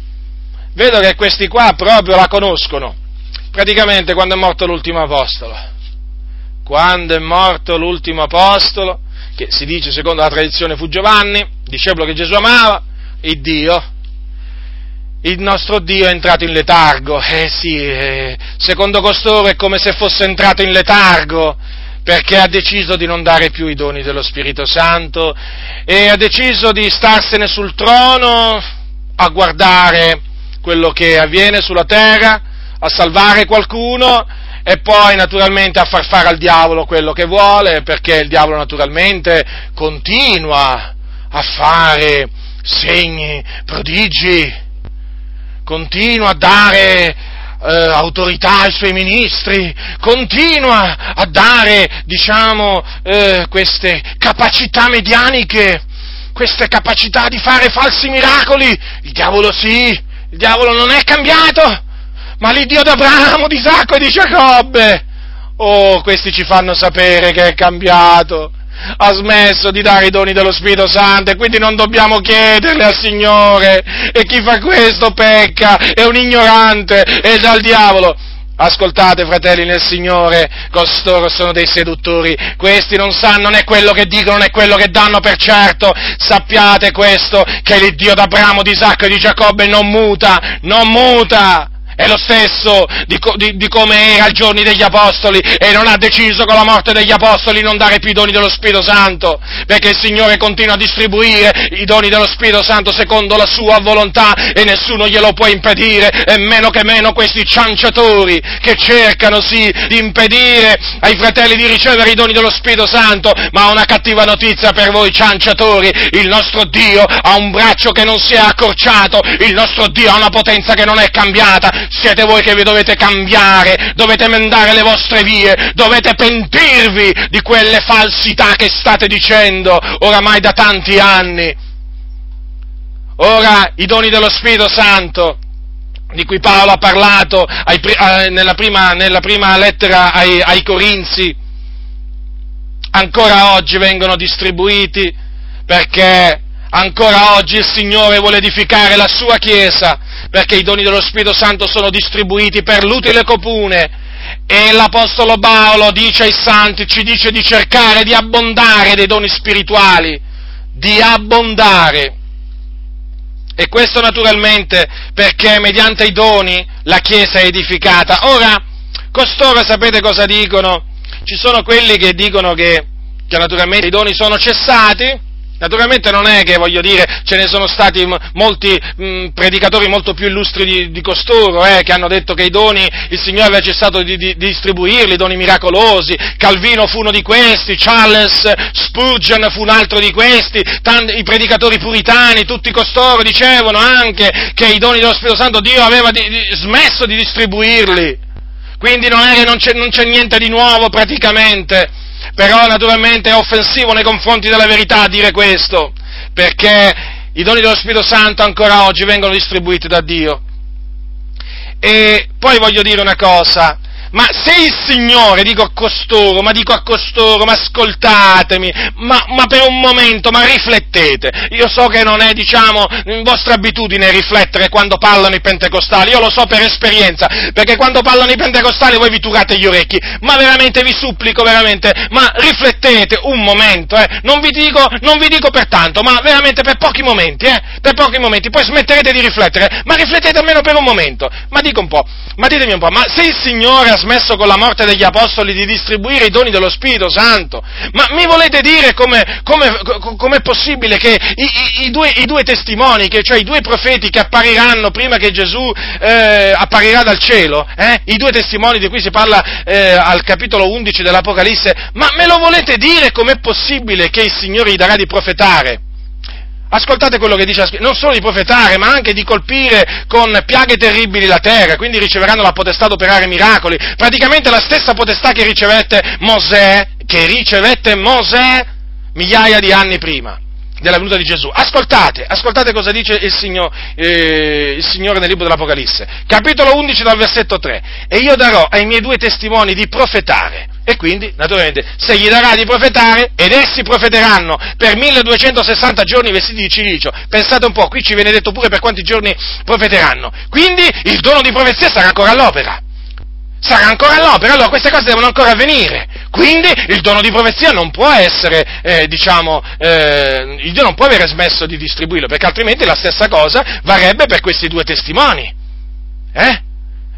vedo che questi qua proprio la conoscono. Praticamente quando è morto l'ultimo apostolo. Quando è morto l'ultimo apostolo, che si dice secondo la tradizione fu Giovanni, discepolo che Gesù amava, e Dio... il nostro Dio è entrato in letargo, eh sì, eh, secondo costoro è come se fosse entrato in letargo, perché ha deciso di non dare più i doni dello Spirito Santo, e ha deciso di starsene sul trono a guardare quello che avviene sulla terra, a salvare qualcuno, e poi naturalmente a far fare al diavolo quello che vuole, perché il diavolo naturalmente continua a fare segni, prodigi, continua a dare eh, autorità ai suoi ministri, continua a dare, diciamo, eh, queste capacità medianiche, queste capacità di fare falsi miracoli. Il diavolo sì, il diavolo non è cambiato, ma l'Iddio d'Abramo, di Isacco e di Giacobbe, oh, questi ci fanno sapere che è cambiato, ha smesso di dare i doni dello Spirito Santo, e quindi non dobbiamo chiederle al Signore, e chi fa questo pecca, è un ignorante, è dal diavolo. Ascoltate, fratelli nel Signore, costoro sono dei seduttori, questi non sanno né quello che dicono né quello che danno per certo. Sappiate questo, che l'Iddio d'Abramo, di Isacco e di Giacobbe non muta, non muta, è lo stesso di, co- di, di come era ai giorni degli Apostoli, e non ha deciso con la morte degli Apostoli non dare più i doni dello Spirito Santo, perché il Signore continua a distribuire i doni dello Spirito Santo secondo la sua volontà, e nessuno glielo può impedire, e meno che meno questi cianciatori che cercano sì di impedire ai fratelli di ricevere i doni dello Spirito Santo. Ma una cattiva notizia per voi cianciatori: il nostro Dio ha un braccio che non si è accorciato, il nostro Dio ha una potenza che non è cambiata. Siete voi che vi dovete cambiare, dovete emendare le vostre vie, dovete pentirvi di quelle falsità che state dicendo oramai da tanti anni. Ora, i doni dello Spirito Santo, di cui Paolo ha parlato ai, eh, nella, prima, nella prima lettera ai, ai Corinzi, ancora oggi vengono distribuiti, perché ancora oggi il Signore vuole edificare la sua Chiesa, perché i doni dello Spirito Santo sono distribuiti per l'utile comune, e l'Apostolo Paolo dice ai Santi, ci dice di cercare di abbondare dei doni spirituali, di abbondare. E questo naturalmente perché mediante i doni la Chiesa è edificata. Ora, costoro sapete cosa dicono? Ci sono quelli che dicono che, che naturalmente i doni sono cessati. Naturalmente non è che, voglio dire, ce ne sono stati molti mh, predicatori molto più illustri di, di costoro, eh, che hanno detto che i doni, il Signore aveva cessato di, di, di distribuirli, i doni miracolosi. Calvino fu uno di questi, Charles Spurgeon fu un altro di questi, tanti, i predicatori puritani, tutti costoro dicevano anche che i doni dello Spirito Santo Dio aveva di, di, smesso di distribuirli, quindi non, è, non, c'è, non c'è niente di nuovo praticamente. Però naturalmente è offensivo nei confronti della verità dire questo, perché i doni dello Spirito Santo ancora oggi vengono distribuiti da Dio. E poi voglio dire una cosa, Ma se il Signore, dico a costoro, ma dico a costoro, ma ascoltatemi, ma, ma per un momento, ma riflettete. Io so che non è, diciamo, vostra abitudine riflettere quando parlano i pentecostali, io lo so per esperienza, perché quando parlano i pentecostali voi vi turate gli orecchi, ma veramente vi supplico, veramente, ma riflettete un momento, eh. Non vi dico, non vi dico per tanto, ma veramente per pochi momenti, eh, per pochi momenti, poi smetterete di riflettere, ma riflettete almeno per un momento, ma dico un po', ma ditemi un po', ma se il Signore ha smesso con la morte degli apostoli di distribuire i doni dello Spirito Santo, ma mi volete dire come, come, come è possibile che i, i, i, due, i due testimoni, che, cioè i due profeti che appariranno prima che Gesù eh, apparirà dal cielo, eh, i due testimoni di cui si parla eh, al capitolo undici dell'Apocalisse, ma me lo volete dire com'è possibile che il Signore gli darà di profetare? Ascoltate quello che dice, non solo di profetare, ma anche di colpire con piaghe terribili la terra, quindi riceveranno la potestà di operare miracoli, praticamente la stessa potestà che ricevette Mosè, che ricevette Mosè migliaia di anni prima della venuta di Gesù. Ascoltate, ascoltate cosa dice il Signore, eh, il Signore nel libro dell'Apocalisse, capitolo undici dal versetto tre, e io darò ai miei due testimoni di profetare. E quindi, naturalmente, se gli darà di profetare, ed essi profeteranno per milleduecentosessanta giorni vestiti di cilicio. Pensate un po', qui ci viene detto pure per quanti giorni profeteranno. Quindi il dono di profezia sarà ancora all'opera. Sarà ancora all'opera, allora queste cose devono ancora avvenire. Quindi il dono di profezia non può essere, eh, diciamo, eh, il Dio non può avere smesso di distribuirlo, perché altrimenti la stessa cosa varrebbe per questi due testimoni. Eh?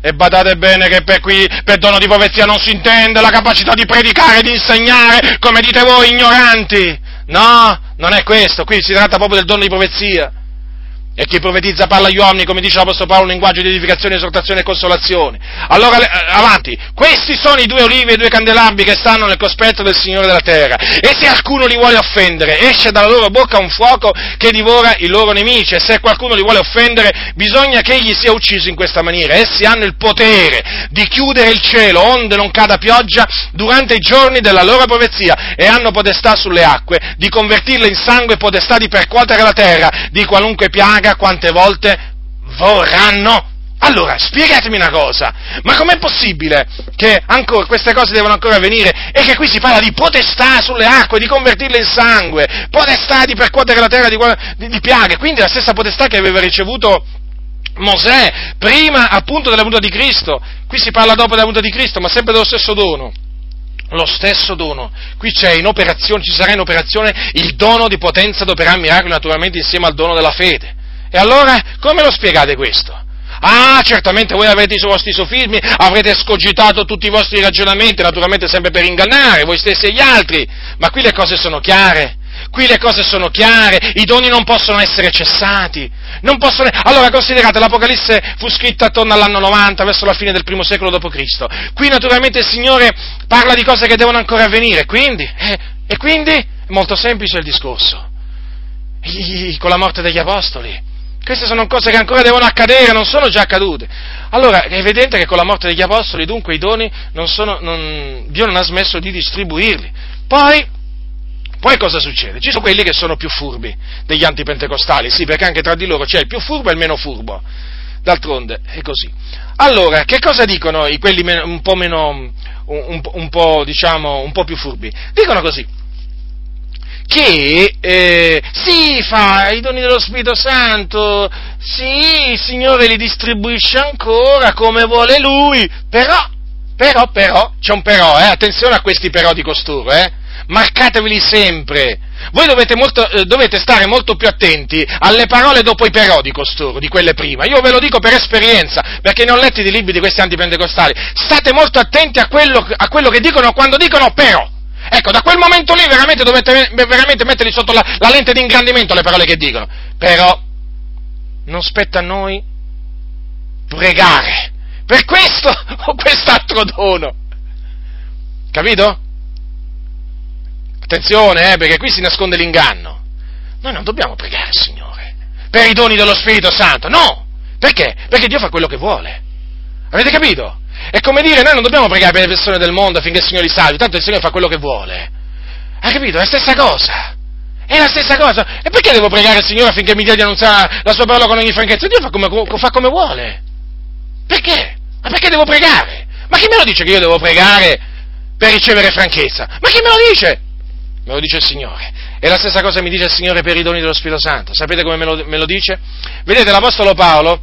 E badate bene che per qui, per dono di profezia non si intende la capacità di predicare, di insegnare, come dite voi, ignoranti. No, non è questo, qui si tratta proprio del dono di profezia. E chi profetizza parla agli uomini, come dice l'Apostolo Paolo, un linguaggio di edificazione, esortazione e consolazione. Allora, avanti, questi sono i due olivi e i due candelabri che stanno nel cospetto del Signore della terra, e se qualcuno li vuole offendere, esce dalla loro bocca un fuoco che divora i loro nemici, e se qualcuno li vuole offendere, bisogna che egli sia ucciso in questa maniera. Essi hanno il potere di chiudere il cielo, onde non cada pioggia, durante i giorni della loro profezia, e hanno potestà sulle acque, di convertirle in sangue, potestà di percuotere la terra, di qualunque piaga, quante volte vorranno. Allora, spiegatemi una cosa, ma com'è possibile che ancora queste cose devono ancora avvenire, e che qui si parla di potestà sulle acque, di convertirle in sangue, potestà di percuotere la terra di, di, di piaghe, quindi la stessa potestà che aveva ricevuto Mosè, prima appunto della venuta di Cristo, qui si parla dopo della venuta di Cristo, ma sempre dello stesso dono, lo stesso dono, qui c'è in operazione, ci sarà in operazione il dono di potenza ad operare miracoli, naturalmente insieme al dono della fede. E allora, come lo spiegate questo? Ah, certamente voi avete i vostri sofismi, avrete escogitato tutti i vostri ragionamenti, naturalmente sempre per ingannare voi stessi e gli altri, ma qui le cose sono chiare, qui le cose sono chiare, i doni non possono essere cessati, non possono... Allora, considerate, l'Apocalisse fu scritta attorno all'anno novanta, verso la fine del primo secolo dopo Cristo, qui naturalmente il Signore parla di cose che devono ancora avvenire, quindi, eh, e quindi, è molto semplice il discorso, I, I, con la morte degli Apostoli, queste sono cose che ancora devono accadere, non sono già accadute. Allora, è evidente che con la morte degli apostoli, dunque, i doni non sono, non, Dio non ha smesso di distribuirli. Poi, poi cosa succede? Ci sono quelli che sono più furbi degli antipentecostali, sì, perché anche tra di loro c'è il più furbo e il meno furbo. D'altronde è così. Allora, che cosa dicono i quelli un po' meno, un, un po', diciamo, un po' più furbi? Dicono così. Che eh, si fa i doni dello Spirito Santo, sì, il Signore li distribuisce ancora come vuole Lui, però, però, però, c'è un però, eh, attenzione a questi però di costoro, eh, marcateveli sempre, voi dovete, molto, eh, dovete stare molto più attenti alle parole dopo i però di costoro, di quelle prima, io ve lo dico per esperienza, perché ne ho letti di libri di questi antipentecostali, state molto attenti a quello, a quello che dicono quando dicono però. Ecco, da quel momento lì veramente dovete veramente metterli sotto la, la lente di ingrandimento le parole che dicono. Però non spetta a noi pregare per questo o quest'altro dono. Capito? Attenzione, eh, perché qui si nasconde l'inganno. Noi non dobbiamo pregare il Signore per i doni dello Spirito Santo, no! Perché? Perché Dio fa quello che vuole. Avete capito? È come dire, noi non dobbiamo pregare per le persone del mondo affinché il Signore li salvi, tanto il Signore fa quello che vuole. Hai capito? È la stessa cosa. È la stessa cosa. E perché devo pregare il Signore affinché mi dia di annunciare la sua parola con ogni franchezza? Dio fa come, fa come vuole. Perché? Ma perché devo pregare? Ma chi me lo dice che io devo pregare per ricevere franchezza? Ma chi me lo dice? Me lo dice il Signore. E la stessa cosa mi dice il Signore per i doni dello Spirito Santo. Sapete come me lo, me lo dice? Vedete, l'Apostolo Paolo,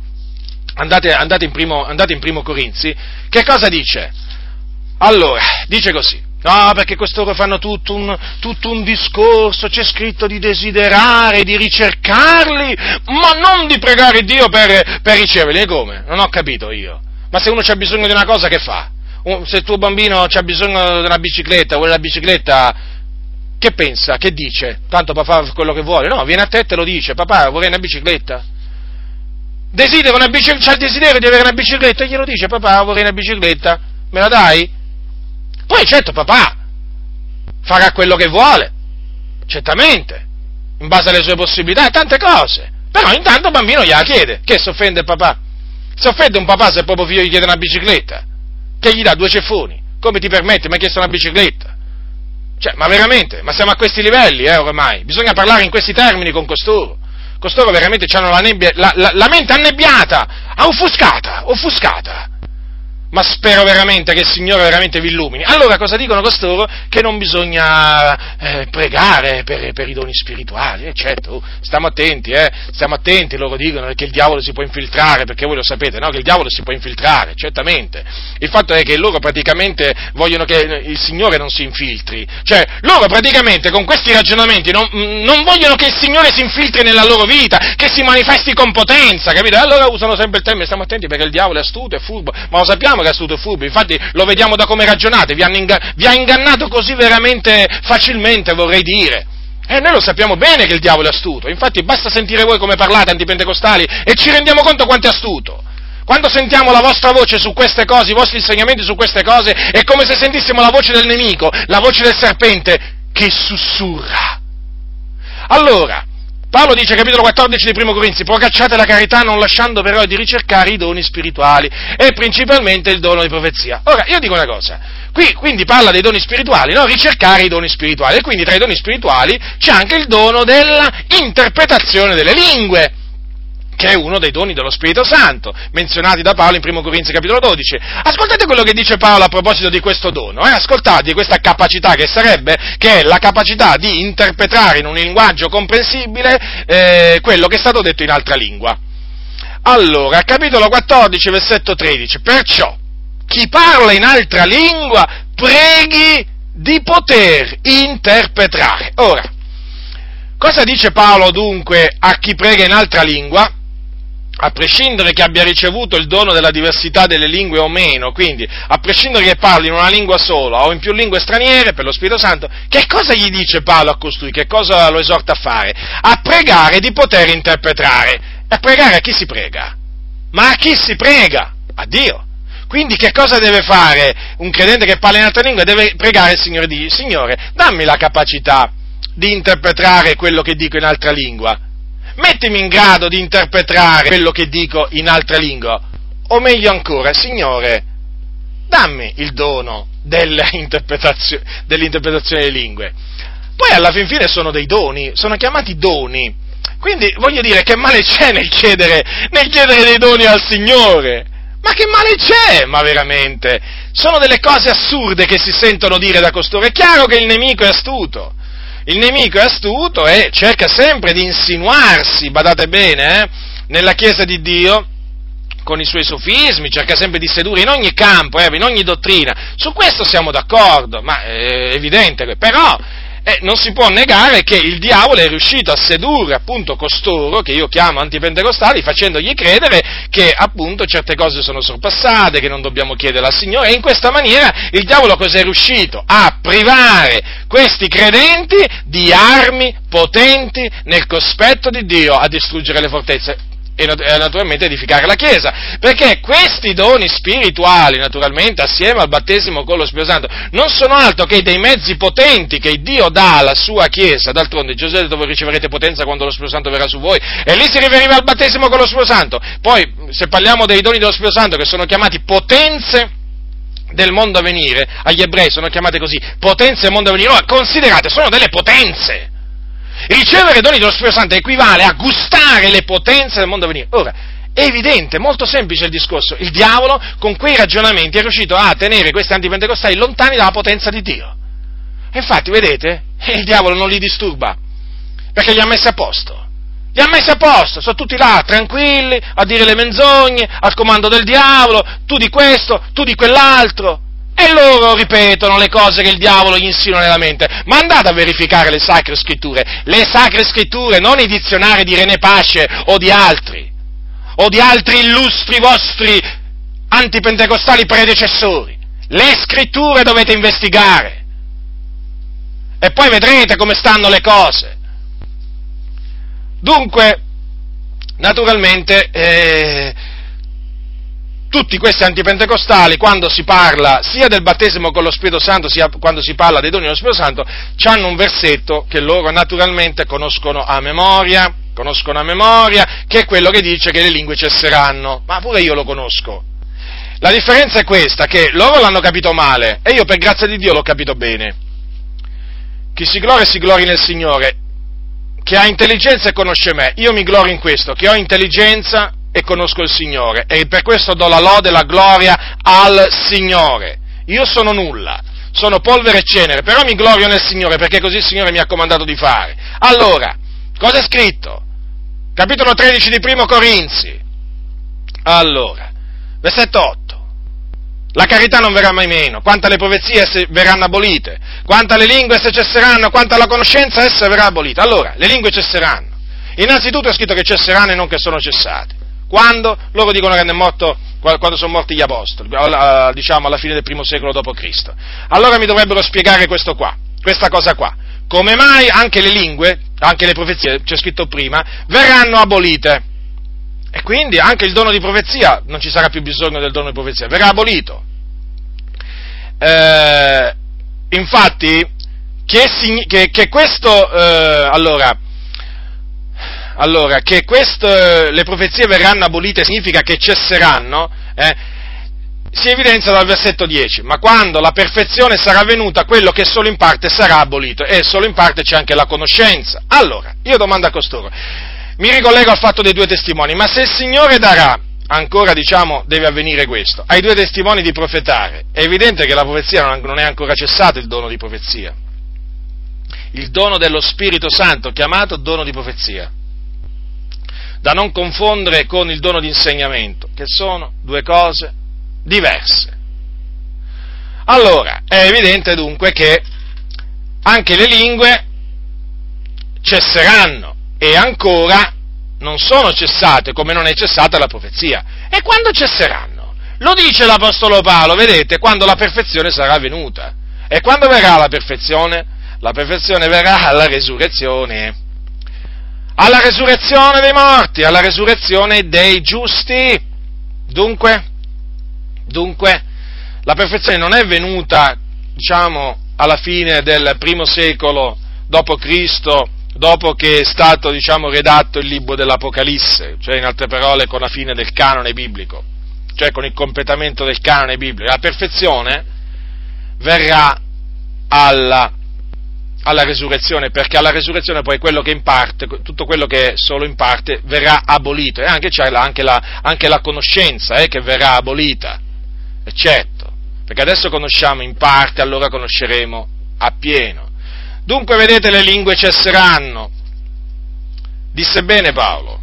andate, andate, in primo, andate in primo Corinzi, che cosa dice? Allora, dice così. No, perché costoro fanno tutto un, tutto un discorso, c'è scritto di desiderare, di ricercarli, ma non di pregare Dio per, per riceverli. E come? Non ho capito io. Ma se uno c'ha bisogno di una cosa, che fa? Se il tuo bambino c'ha bisogno di una bicicletta, vuole la bicicletta, che pensa? Che dice? Tanto papà fa quello che vuole. No, viene a te e te lo dice. Papà, vorrei una bicicletta. Desidera una bicicletta, c'ha il desiderio di avere una bicicletta, e glielo dice. Papà, vorrei una bicicletta, me la dai? Poi certo papà farà quello che vuole, certamente, in base alle sue possibilità e tante cose, però intanto il bambino gliela chiede. Che si offende il papà? Si offende un papà se il proprio figlio gli chiede una bicicletta? Che gli dà due ceffoni? Come ti permetti? Mi ha chiesto una bicicletta? Cioè, ma veramente, ma siamo a questi livelli eh, ormai, bisogna parlare in questi termini con costoro. Costoro veramente hanno la, nebbia, la, la, la mente annebbiata, offuscata, offuscata. Ma spero veramente che il Signore veramente vi illumini. Allora cosa dicono costoro? Che non bisogna eh, pregare per, per i doni spirituali, eh, certo, oh, stiamo attenti, eh, stiamo attenti, loro dicono che il diavolo si può infiltrare, perché voi lo sapete, no? Che il diavolo si può infiltrare, certamente. Il fatto è che loro praticamente vogliono che il Signore non si infiltri, cioè loro praticamente con questi ragionamenti non, non vogliono che il Signore si infiltri nella loro vita, che si manifesti con potenza, capito? Allora usano sempre il termine, stiamo attenti perché il diavolo è astuto, è furbo, ma lo sappiamo che è astuto e furbo, infatti lo vediamo da come ragionate, vi, hanno inga- vi ha ingannato così veramente facilmente, vorrei dire, e noi lo sappiamo bene che il diavolo è astuto, infatti basta sentire voi come parlate antipentecostali e ci rendiamo conto quanto è astuto. Quando sentiamo la vostra voce su queste cose, i vostri insegnamenti su queste cose, è come se sentissimo la voce del nemico, la voce del serpente che sussurra. Allora Paolo dice, capitolo quattordici di primo Corinzi, procacciate la carità non lasciando però di ricercare i doni spirituali e principalmente il dono di profezia. Ora, io dico una cosa, qui quindi parla dei doni spirituali, no? Ricercare i doni spirituali, e quindi tra i doni spirituali c'è anche il dono della interpretazione delle lingue, che è uno dei doni dello Spirito Santo, menzionati da Paolo in primo Corinzi capitolo dodici. Ascoltate quello che dice Paolo a proposito di questo dono, eh? Ascoltate questa capacità che sarebbe, che è la capacità di interpretare in un linguaggio comprensibile eh, quello che è stato detto in altra lingua. Allora, capitolo quattordici, versetto tredici, perciò chi parla in altra lingua preghi di poter interpretare. Ora, cosa dice Paolo dunque a chi prega in altra lingua? A prescindere che abbia ricevuto il dono della diversità delle lingue o meno, quindi a prescindere che parli in una lingua sola o in più lingue straniere per lo Spirito Santo, che cosa gli dice Paolo a costui? Che cosa lo esorta a fare? A pregare di poter interpretare. A pregare a chi si prega? Ma a chi si prega? A Dio. Quindi che cosa deve fare un credente che parla in altra lingua? Deve pregare il Signore di Signore, dammi la capacità di interpretare quello che dico in altra lingua. Mettimi in grado di interpretare quello che dico in altra lingua, o meglio ancora, Signore, dammi il dono dell'interpretazio- dell'interpretazione delle lingue. Poi alla fin fine sono dei doni, sono chiamati doni, quindi voglio dire, che male c'è nel chiedere, nel chiedere dei doni al Signore? Ma che male c'è? Ma veramente, sono delle cose assurde che si sentono dire da costoro. È chiaro che il nemico è astuto. Il nemico è astuto e cerca sempre di insinuarsi, badate bene, eh, nella Chiesa di Dio, con i suoi sofismi, cerca sempre di sedurre in ogni campo, eh, in ogni dottrina. Su questo siamo d'accordo, ma è evidente, però eh, non si può negare che il diavolo è riuscito a sedurre appunto costoro, che io chiamo antipentecostali, facendogli credere che appunto certe cose sono sorpassate, che non dobbiamo chiedere al Signore, e in questa maniera il diavolo cos'è riuscito? A privare questi credenti di armi potenti nel cospetto di Dio a distruggere le fortezze e naturalmente edificare la Chiesa, perché questi doni spirituali, naturalmente, assieme al battesimo con lo Spirito Santo, non sono altro che dei mezzi potenti che Dio dà alla sua Chiesa. D'altronde Gesù ha detto: voi riceverete potenza quando lo Spirito Santo verrà su voi, e lì si riferiva al battesimo con lo Spirito Santo. Poi, se parliamo dei doni dello Spirito Santo, che sono chiamati potenze del mondo a venire, agli ebrei sono chiamate così, potenze del mondo a venire. Ora, considerate, sono delle potenze. Ricevere doni dello Spirito Santo equivale a gustare le potenze del mondo a venire. Ora, È evidente, molto semplice il discorso. Il diavolo con quei ragionamenti è riuscito a tenere questi antipentecostali lontani dalla potenza di Dio. E infatti, vedete, il diavolo non li disturba, perché li ha messi a posto. Li ha messi a posto, sono tutti là, tranquilli, a dire le menzogne, al comando del diavolo, tu di questo, tu di quell'altro. E loro ripetono le cose che il diavolo gli insinua nella mente. Ma andate a verificare le Sacre Scritture, le Sacre Scritture, non i dizionari di René Pasce o di altri, o di altri illustri vostri antipentecostali predecessori. Le scritture dovete investigare e poi vedrete come stanno le cose. Dunque, naturalmente, eh, tutti questi antipentecostali, quando si parla sia del battesimo con lo Spirito Santo, sia quando si parla dei doni dello Spirito Santo, c'hanno un versetto che loro naturalmente conoscono a memoria, conoscono a memoria, che è quello che dice che le lingue cesseranno, ma pure io lo conosco. La differenza è questa, che loro l'hanno capito male, e io per grazia di Dio l'ho capito bene. Chi si gloria si glori nel Signore, che ha intelligenza e conosce me. Io mi glorio in questo, che ho intelligenza e conosco il Signore, e per questo do la lode e la gloria al Signore. Io sono nulla, sono polvere e cenere, però mi glorio nel Signore, perché così il Signore mi ha comandato di fare. Allora, cosa è scritto? Capitolo tredici di Primo Corinzi. Allora, versetto otto. La carità non verrà mai meno, quanto alle profezie esse verranno abolite, quanto alle lingue esse cesseranno, quanto alla conoscenza essa verrà abolita. Allora, le lingue cesseranno. Innanzitutto è scritto che cesseranno e non che sono cessate. Quando? Loro dicono che è morto, quando sono morti gli apostoli, diciamo alla fine del primo secolo dopo Cristo. Allora mi dovrebbero spiegare questo qua, questa cosa qua. Come mai anche le lingue, anche le profezie, c'è scritto prima, verranno abolite? E quindi anche il dono di profezia, non ci sarà più bisogno del dono di profezia, verrà abolito. Eh, infatti, che, che, che questo, eh, allora, allora, che questo, le profezie verranno abolite significa che cesseranno, eh? Si evidenzia dal versetto dieci, ma quando la perfezione sarà venuta, quello che solo in parte sarà abolito, e solo in parte c'è anche la conoscenza. Allora, io domando a costoro, mi ricollego al fatto dei due testimoni, ma se il Signore darà, ancora diciamo deve avvenire questo, ai due testimoni di profetare, è evidente che la profezia non è ancora cessata, il dono di profezia, il dono dello Spirito Santo, chiamato dono di profezia, da non confondere con il dono di insegnamento, che sono due cose diverse. Allora, è evidente dunque che anche le lingue cesseranno e ancora non sono cessate, come non è cessata la profezia. E quando cesseranno? Lo dice l'Apostolo Paolo, vedete, quando la perfezione sarà venuta. E quando verrà la perfezione? La perfezione verrà alla resurrezione. Alla resurrezione dei morti, alla resurrezione dei giusti. Dunque, Dunque, la perfezione non è venuta, diciamo, alla fine del primo secolo dopo Cristo, dopo che è stato, diciamo, redatto il libro dell'Apocalisse, cioè in altre parole con la fine del canone biblico, cioè con il completamento del canone biblico. La perfezione verrà alla, alla resurrezione, perché alla resurrezione poi quello che in parte, tutto quello che è solo in parte, verrà abolito, e anche c'è la, anche, la, anche la conoscenza eh, che verrà abolita. Certo, perché adesso conosciamo in parte, allora conosceremo appieno. Dunque, vedete, le lingue cesseranno, disse bene Paolo,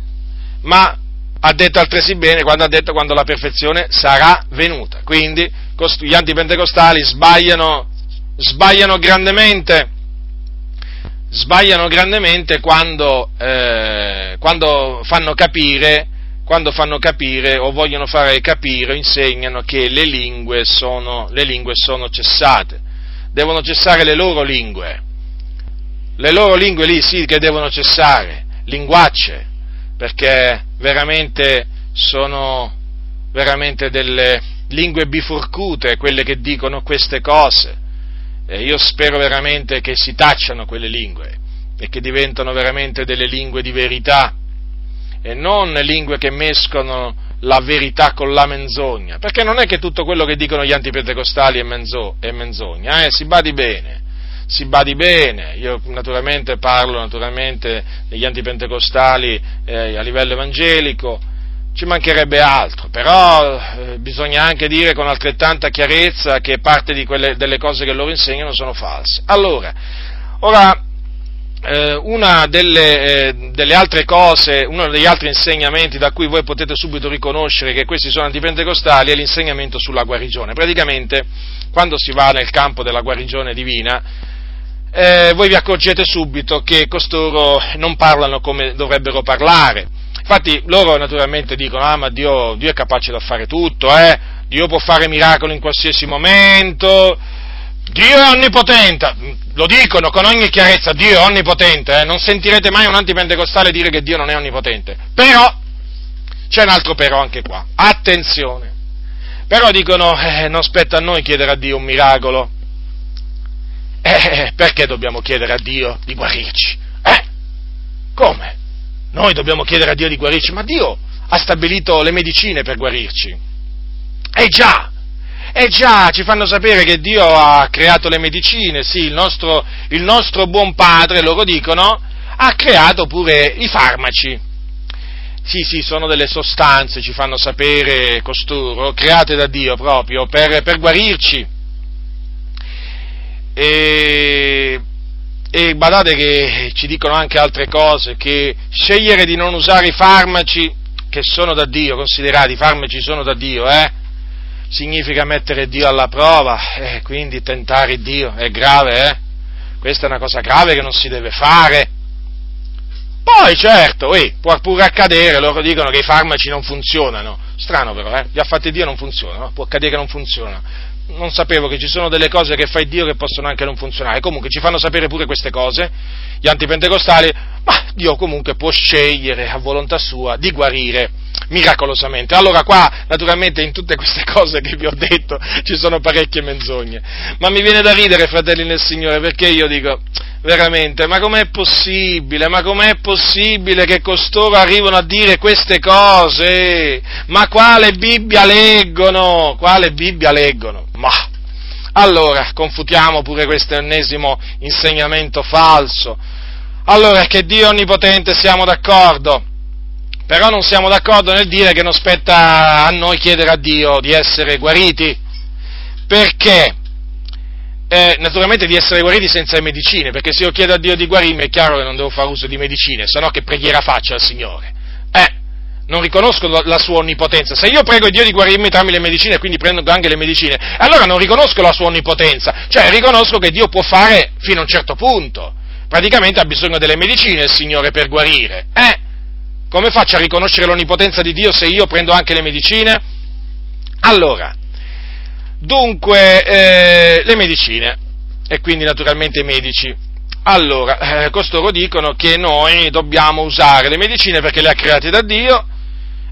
ma ha detto altresì bene quando ha detto quando la perfezione sarà venuta. Quindi gli antipentecostali sbagliano, sbagliano grandemente, sbagliano grandemente quando, eh, quando fanno capire quando fanno capire o vogliono fare capire o insegnano che le lingue sono, le lingue sono cessate. Devono cessare le loro lingue, le loro lingue lì sì che devono cessare, linguacce, perché veramente sono veramente delle lingue biforcute quelle che dicono queste cose, e io spero veramente che si tacciano quelle lingue e che diventano veramente delle lingue di verità, e non lingue che mescono la verità con la menzogna, perché non è che tutto quello che dicono gli antipentecostali è, menzo- è menzogna, eh? si badi bene, si badi bene, io naturalmente parlo naturalmente degli antipentecostali eh, a livello evangelico, ci mancherebbe altro, però eh, bisogna anche dire con altrettanta chiarezza che parte di quelle, delle cose che loro insegnano sono false. Allora, ora, eh, una delle, eh, delle altre cose, uno degli altri insegnamenti da cui voi potete subito riconoscere che questi sono antipentecostali è l'insegnamento sulla guarigione. Praticamente, quando si va nel campo della guarigione divina, Eh, voi vi accorgete subito che costoro non parlano come dovrebbero parlare. Infatti loro naturalmente dicono: ah, ma Dio, Dio è capace di fare tutto, eh? Dio può fare miracoli in qualsiasi momento, Dio è onnipotente, lo dicono con ogni chiarezza, Dio è onnipotente, eh? Non sentirete mai un antipentecostale dire che Dio non è onnipotente. Però, c'è un altro però anche qua, attenzione, però dicono, eh, non spetta a noi chiedere a Dio un miracolo. Eh, perché dobbiamo chiedere a Dio di guarirci? Eh? Come? Noi dobbiamo chiedere a Dio di guarirci, ma Dio ha stabilito le medicine per guarirci. Eh già, eh già, ci fanno sapere che Dio ha creato le medicine, sì, il nostro, il nostro buon padre, loro dicono, ha creato pure i farmaci. Sì, sì, sono delle sostanze, ci fanno sapere costoro, create da Dio proprio per, per guarirci. E, e badate che ci dicono anche altre cose, che scegliere di non usare i farmaci che sono da Dio, considerati i farmaci sono da Dio, eh, significa mettere Dio alla prova, eh, quindi tentare Dio è grave, eh? Questa è una cosa grave che non si deve fare. Poi certo, eh, può pure accadere, loro dicono che i farmaci non funzionano, strano però, eh? Gli ha fatti Dio non funzionano, può accadere che non funzionano. Non sapevo che ci sono delle cose che fa Dio che possono anche non funzionare. Comunque ci fanno sapere pure queste cose, gli antipentecostali, ma Dio comunque può scegliere a volontà sua di guarire miracolosamente. Allora qua, naturalmente, in tutte queste cose che vi ho detto ci sono parecchie menzogne. Ma mi viene da ridere, fratelli nel Signore, perché io dico, veramente, ma com'è possibile? Ma com'è possibile che costoro arrivano a dire queste cose? Ma quale Bibbia leggono? Quale Bibbia leggono? Ma allora, confutiamo pure questo ennesimo insegnamento falso. Allora, che Dio è onnipotente, siamo d'accordo, però non siamo d'accordo nel dire che non spetta a noi chiedere a Dio di essere guariti, perché eh, naturalmente di essere guariti senza le medicine, perché se io chiedo a Dio di guarirmi è chiaro che non devo fare uso di medicine, sennò che preghiera faccio al Signore? Eh, non riconosco la sua onnipotenza. Se io prego Dio di guarirmi tramite le medicine e quindi prendo anche le medicine, allora non riconosco la sua onnipotenza, cioè riconosco che Dio può fare fino a un certo punto. Praticamente ha bisogno delle medicine il Signore per guarire. Eh, come faccio a riconoscere l'onnipotenza di Dio se io prendo anche le medicine? Allora, dunque, eh, le medicine, e quindi naturalmente i medici. Allora, eh, costoro dicono che noi dobbiamo usare le medicine perché le ha create da Dio,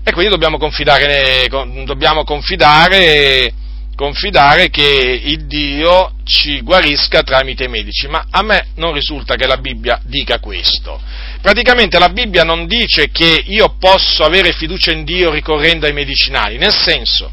e quindi dobbiamo confidare, dobbiamo confidare, confidare che il Dio ci guarisca tramite i medici, ma a me non risulta che la Bibbia dica questo. Praticamente la Bibbia non dice che io posso avere fiducia in Dio ricorrendo ai medicinali, nel senso,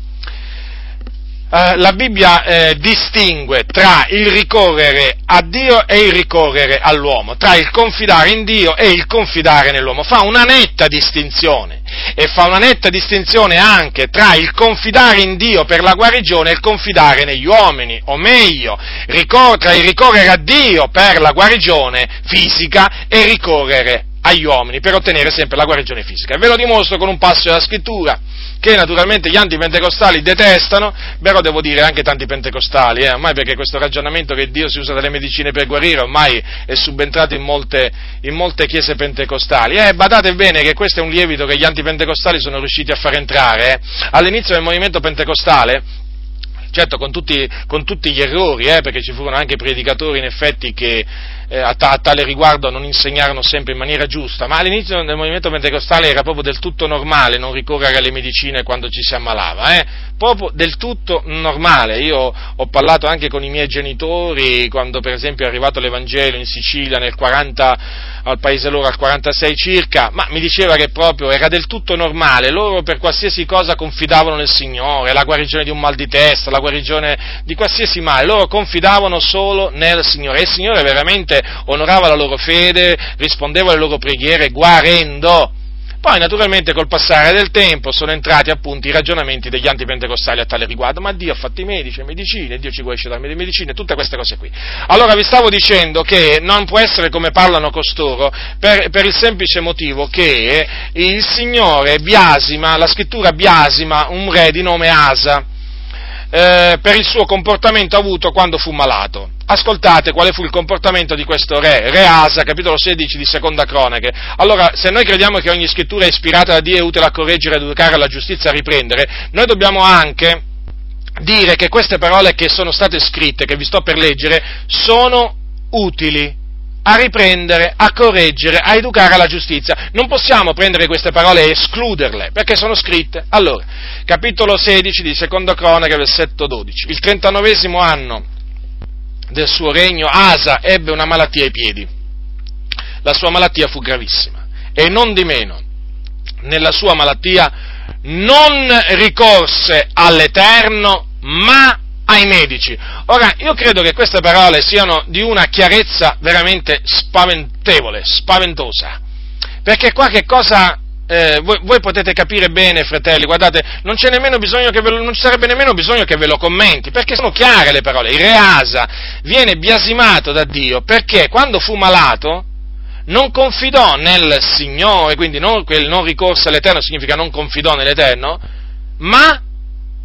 eh, la Bibbia eh, distingue tra il ricorrere a Dio e il ricorrere all'uomo, tra il confidare in Dio e il confidare nell'uomo, fa una netta distinzione. E fa una netta distinzione anche tra il confidare in Dio per la guarigione e il confidare negli uomini, o meglio, ricor- tra il ricorrere a Dio per la guarigione fisica e ricorrere agli uomini per ottenere sempre la guarigione fisica. E ve lo dimostro con un passo della Scrittura, che naturalmente gli antipentecostali detestano, però devo dire anche tanti pentecostali, eh, ormai, perché questo ragionamento che Dio si usa delle medicine per guarire ormai è subentrato in molte, in molte chiese pentecostali. Eh, badate bene che questo è un lievito che gli antipentecostali sono riusciti a far entrare. Eh. All'inizio del movimento pentecostale, certo, con tutti, con tutti gli errori, eh, perché ci furono anche predicatori in effetti che eh, a, ta, a tale riguardo non insegnarono sempre in maniera giusta, ma all'inizio del movimento pentecostale era proprio del tutto normale non ricorrere alle medicine quando ci si ammalava, eh, proprio del tutto normale. Io ho parlato anche con i miei genitori quando per esempio è arrivato l'Evangelo in Sicilia nel quaranta, al paese loro al quarantasei circa, ma mi diceva che proprio era del tutto normale, loro per qualsiasi cosa confidavano nel Signore, la guarigione di un mal di testa, la guarigione di qualsiasi male, loro confidavano solo nel Signore, e il Signore veramente onorava la loro fede, rispondeva alle loro preghiere guarendo. Poi naturalmente col passare del tempo sono entrati appunto i ragionamenti degli antipentecostali a tale riguardo, ma Dio ha fatto i medici, le medicine, Dio ci guarisce dalle medicine, tutte queste cose qui. Allora vi stavo dicendo che non può essere come parlano costoro, per, per il semplice motivo che il Signore biasima, la scrittura biasima un re di nome Asa, eh, per il suo comportamento avuto quando fu malato. Ascoltate quale fu il comportamento di questo re, re Asa, capitolo sedici di Seconda Cronache. Allora, se noi crediamo che ogni scrittura è ispirata da Dio e utile a correggere, ad educare alla giustizia, a riprendere, noi dobbiamo anche dire che queste parole che sono state scritte, che vi sto per leggere, sono utili a riprendere, a correggere, a educare alla giustizia. Non possiamo prendere queste parole e escluderle, perché sono scritte. Allora, capitolo sedici di Seconda Cronache, versetto dodici. Il trentanovesimo anno del suo regno, Asa ebbe una malattia ai piedi. La sua malattia fu gravissima, e non di meno, nella sua malattia non ricorse all'Eterno, ma ai medici. Ora, io credo che queste parole siano di una chiarezza veramente spaventevole, spaventosa, perché qua che cosa... Eh, voi, voi potete capire bene, fratelli, guardate, non c'è nemmeno bisogno che ve lo, non ci sarebbe nemmeno bisogno che ve lo commenti, perché sono chiare le parole. Il re Asa viene biasimato da Dio perché quando fu malato non confidò nel Signore, quindi non, quel non ricorso all'Eterno significa non confidò nell'Eterno, ma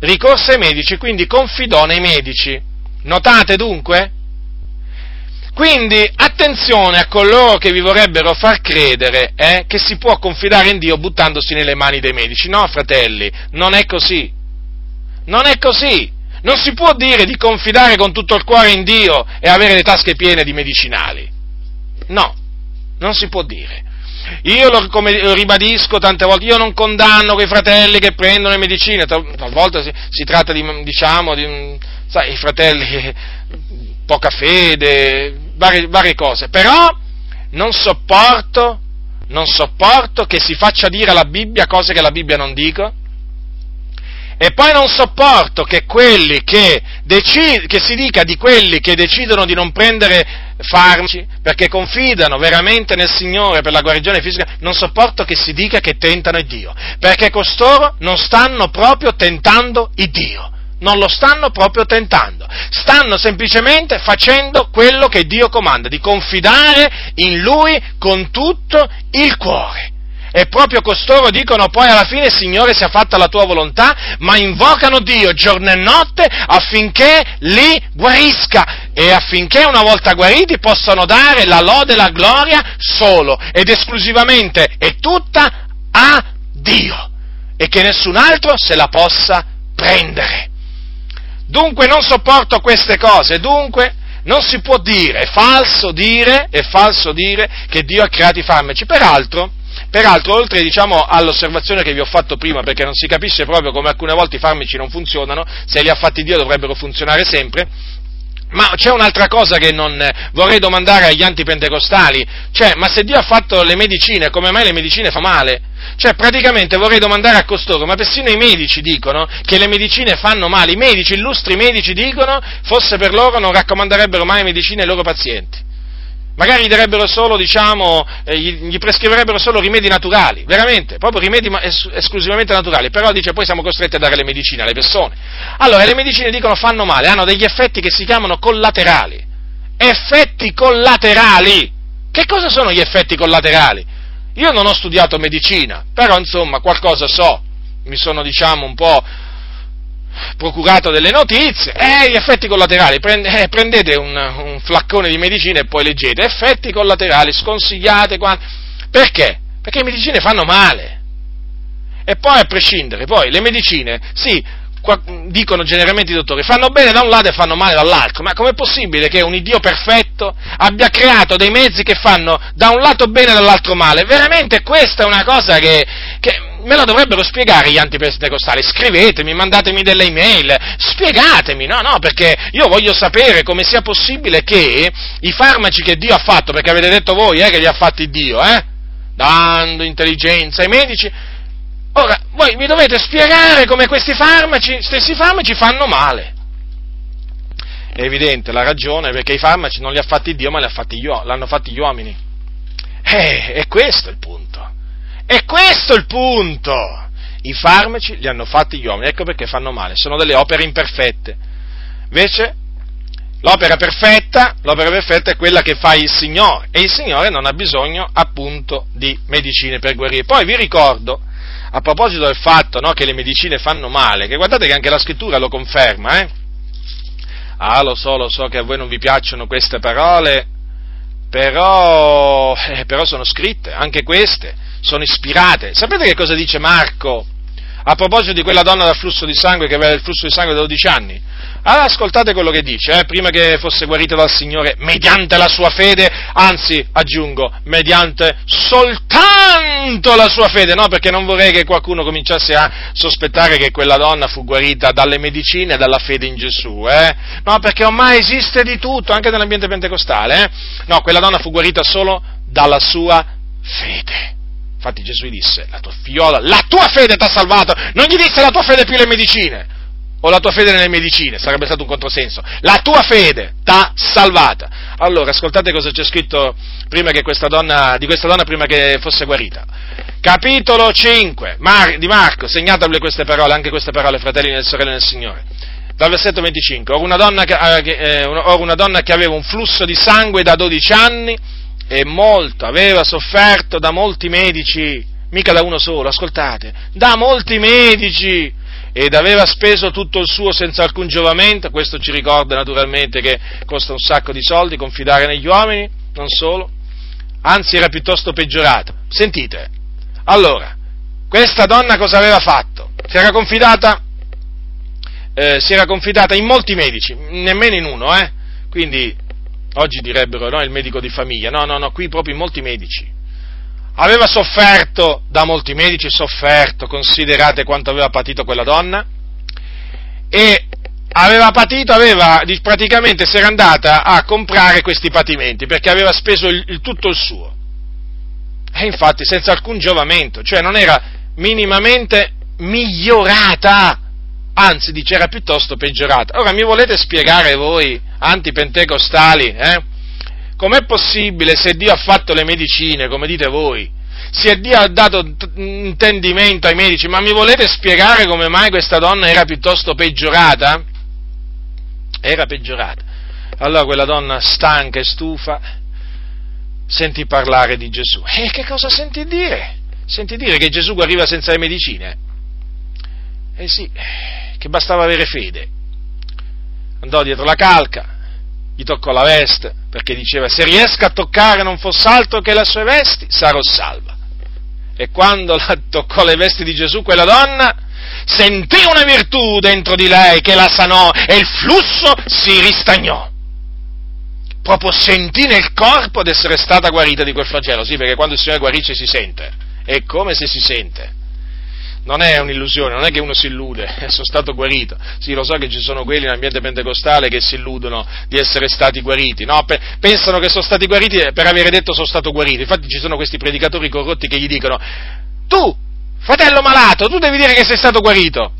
ricorse ai medici, quindi confidò nei medici. Notate dunque? Quindi attenzione a coloro che vi vorrebbero far credere eh, che si può confidare in Dio buttandosi nelle mani dei medici. No, fratelli, non è così. Non è così. Non si può dire di confidare con tutto il cuore in Dio e avere le tasche piene di medicinali. No, non si può dire. Io lo, come, lo ribadisco tante volte, io non condanno quei fratelli che prendono le medicine, tal, talvolta si, si tratta di, diciamo, di, sai, i fratelli poca fede, Varie, varie cose, però non sopporto, non sopporto che si faccia dire alla Bibbia cose che la Bibbia non dico, e poi non sopporto che quelli che, decid- che si dica di quelli che decidono di non prendere farmaci perché confidano veramente nel Signore per la guarigione fisica, non sopporto che si dica che tentano il Dio, perché costoro non stanno proprio tentando il Dio. Non lo stanno proprio tentando, stanno semplicemente facendo quello che Dio comanda, di confidare in Lui con tutto il cuore. E proprio costoro dicono poi alla fine: Signore, sia fatta la tua volontà, ma invocano Dio giorno e notte affinché li guarisca e affinché una volta guariti possano dare la lode e la gloria solo ed esclusivamente e tutta a Dio e che nessun altro se la possa prendere. Dunque non sopporto queste cose, dunque non si può dire, è falso dire, è falso dire che Dio ha creato i farmaci. Peraltro, peraltro oltre diciamo all'osservazione che vi ho fatto prima, perché non si capisce proprio come alcune volte i farmaci non funzionano, se li ha fatti Dio dovrebbero funzionare sempre, ma c'è un'altra cosa che non vorrei domandare agli antipentecostali, cioè, ma se Dio ha fatto le medicine, come mai le medicine fa male? Cioè, praticamente vorrei domandare a costoro, ma persino i medici dicono che le medicine fanno male, i medici, illustri medici dicono, fosse per loro non raccomanderebbero mai medicine ai loro pazienti, magari gli darebbero solo, diciamo, gli prescriverebbero solo rimedi naturali, veramente, proprio rimedi es- esclusivamente naturali, però dice poi siamo costretti a dare le medicine alle persone. Allora, le medicine dicono fanno male, hanno degli effetti che si chiamano collaterali, effetti collaterali. Che cosa sono gli effetti collaterali? Io non ho studiato medicina, però insomma qualcosa so, mi sono diciamo un po' procurato delle notizie, eh, gli effetti collaterali, prende, eh, prendete un, un flaccone di medicina e poi leggete, effetti collaterali, sconsigliate, quando... perché? Perché le medicine fanno male, e poi a prescindere, poi le medicine, sì, qua, dicono generalmente i dottori, fanno bene da un lato e fanno male dall'altro, ma com'è possibile che un Iddio perfetto abbia creato dei mezzi che fanno da un lato bene e dall'altro male? Veramente questa è una cosa che, che me la dovrebbero spiegare gli antipentecostali, scrivetemi, mandatemi delle email, spiegatemi, no, no, perché io voglio sapere come sia possibile che i farmaci che Dio ha fatto, perché avete detto voi eh, che li ha fatti Dio, eh, dando intelligenza ai medici, ora voi mi dovete spiegare come questi farmaci, stessi farmaci fanno male. È evidente la ragione, perché i farmaci non li ha fatti Dio ma li ha fatti gli, l'hanno fatti gli uomini, eh, è questo il punto. E questo è il punto. I farmaci li hanno fatti gli uomini, ecco perché fanno male, sono delle opere imperfette. Invece l'opera perfetta, l'opera perfetta è quella che fa il Signore, e il Signore non ha bisogno appunto di medicine per guarire. Poi vi ricordo, a proposito del fatto, no, che le medicine fanno male, che guardate che anche la Scrittura lo conferma, eh? Ah, lo so, lo so che a voi non vi piacciono queste parole, però, eh, però sono scritte, anche queste, sono ispirate. Sapete che cosa dice Marco a proposito di quella donna dal flusso di sangue, che aveva il flusso di sangue da dodici anni? Allora, ascoltate quello che dice, eh, prima che fosse guarita dal Signore, mediante la sua fede, anzi, aggiungo, mediante soltanto la sua fede, no? Perché non vorrei che qualcuno cominciasse a sospettare che quella donna fu guarita dalle medicine e dalla fede in Gesù, eh? No, perché ormai esiste di tutto, anche nell'ambiente pentecostale, eh? No, quella donna fu guarita solo dalla sua fede. Infatti Gesù disse, la tua figliola, la tua fede ti ha salvato, non gli disse la tua fede più le medicine, o la tua fede nelle medicine, sarebbe stato un controsenso, la tua fede t'ha salvata. Allora, ascoltate cosa c'è scritto prima che questa donna, di questa donna prima che fosse guarita. Capitolo cinque Mar- di Marco, segnatevele queste parole, anche queste parole, fratelli e sorelle nel Signore. Dal versetto venticinque, ora una donna che, eh, ora una donna che aveva un flusso di sangue da dodici anni, e molto, aveva sofferto da molti medici, mica da uno solo, ascoltate, da molti medici, ed aveva speso tutto il suo senza alcun giovamento. Questo ci ricorda naturalmente che costa un sacco di soldi confidare negli uomini, non solo, anzi era piuttosto peggiorato. Sentite, allora, questa donna cosa aveva fatto? Si era confidata, eh, si era confidata in molti medici, nemmeno in uno, eh? Quindi oggi direbbero, no, il medico di famiglia, no, no, no, qui proprio in molti medici. Aveva sofferto da molti medici, sofferto, considerate quanto aveva patito quella donna, e aveva patito, aveva, praticamente si era andata a comprare questi patimenti, perché aveva speso il, il, tutto il suo, e infatti senza alcun giovamento, cioè non era minimamente migliorata, anzi dice era piuttosto peggiorata. Ora mi volete spiegare voi, antipentecostali, eh? Com'è possibile, se Dio ha fatto le medicine, come dite voi, se Dio ha dato intendimento ai medici, ma mi volete spiegare come mai questa donna era piuttosto peggiorata? Era peggiorata. Allora quella donna, stanca e stufa, sentì parlare di Gesù. E che cosa sentì dire? Sentì dire che Gesù guariva senza le medicine. Eh sì, che bastava avere fede. Andò dietro la calca, gli toccò la veste, perché diceva, se riesco a toccare non fosse altro che le sue vesti, sarò salva. E quando la toccò le vesti di Gesù, quella donna sentì una virtù dentro di lei che la sanò, e il flusso si ristagnò. Proprio sentì nel corpo di essere stata guarita di quel flagello. Sì, perché quando il Signore guarisce si sente, è come se si sente. Non è un'illusione, non è che uno si illude, sono stato guarito. Sì, lo so che ci sono quelli in ambiente pentecostale che si illudono di essere stati guariti, no? Pe- pensano che sono stati guariti per avere detto sono stato guarito. Infatti ci sono questi predicatori corrotti che gli dicono, tu, fratello malato, tu devi dire che sei stato guarito.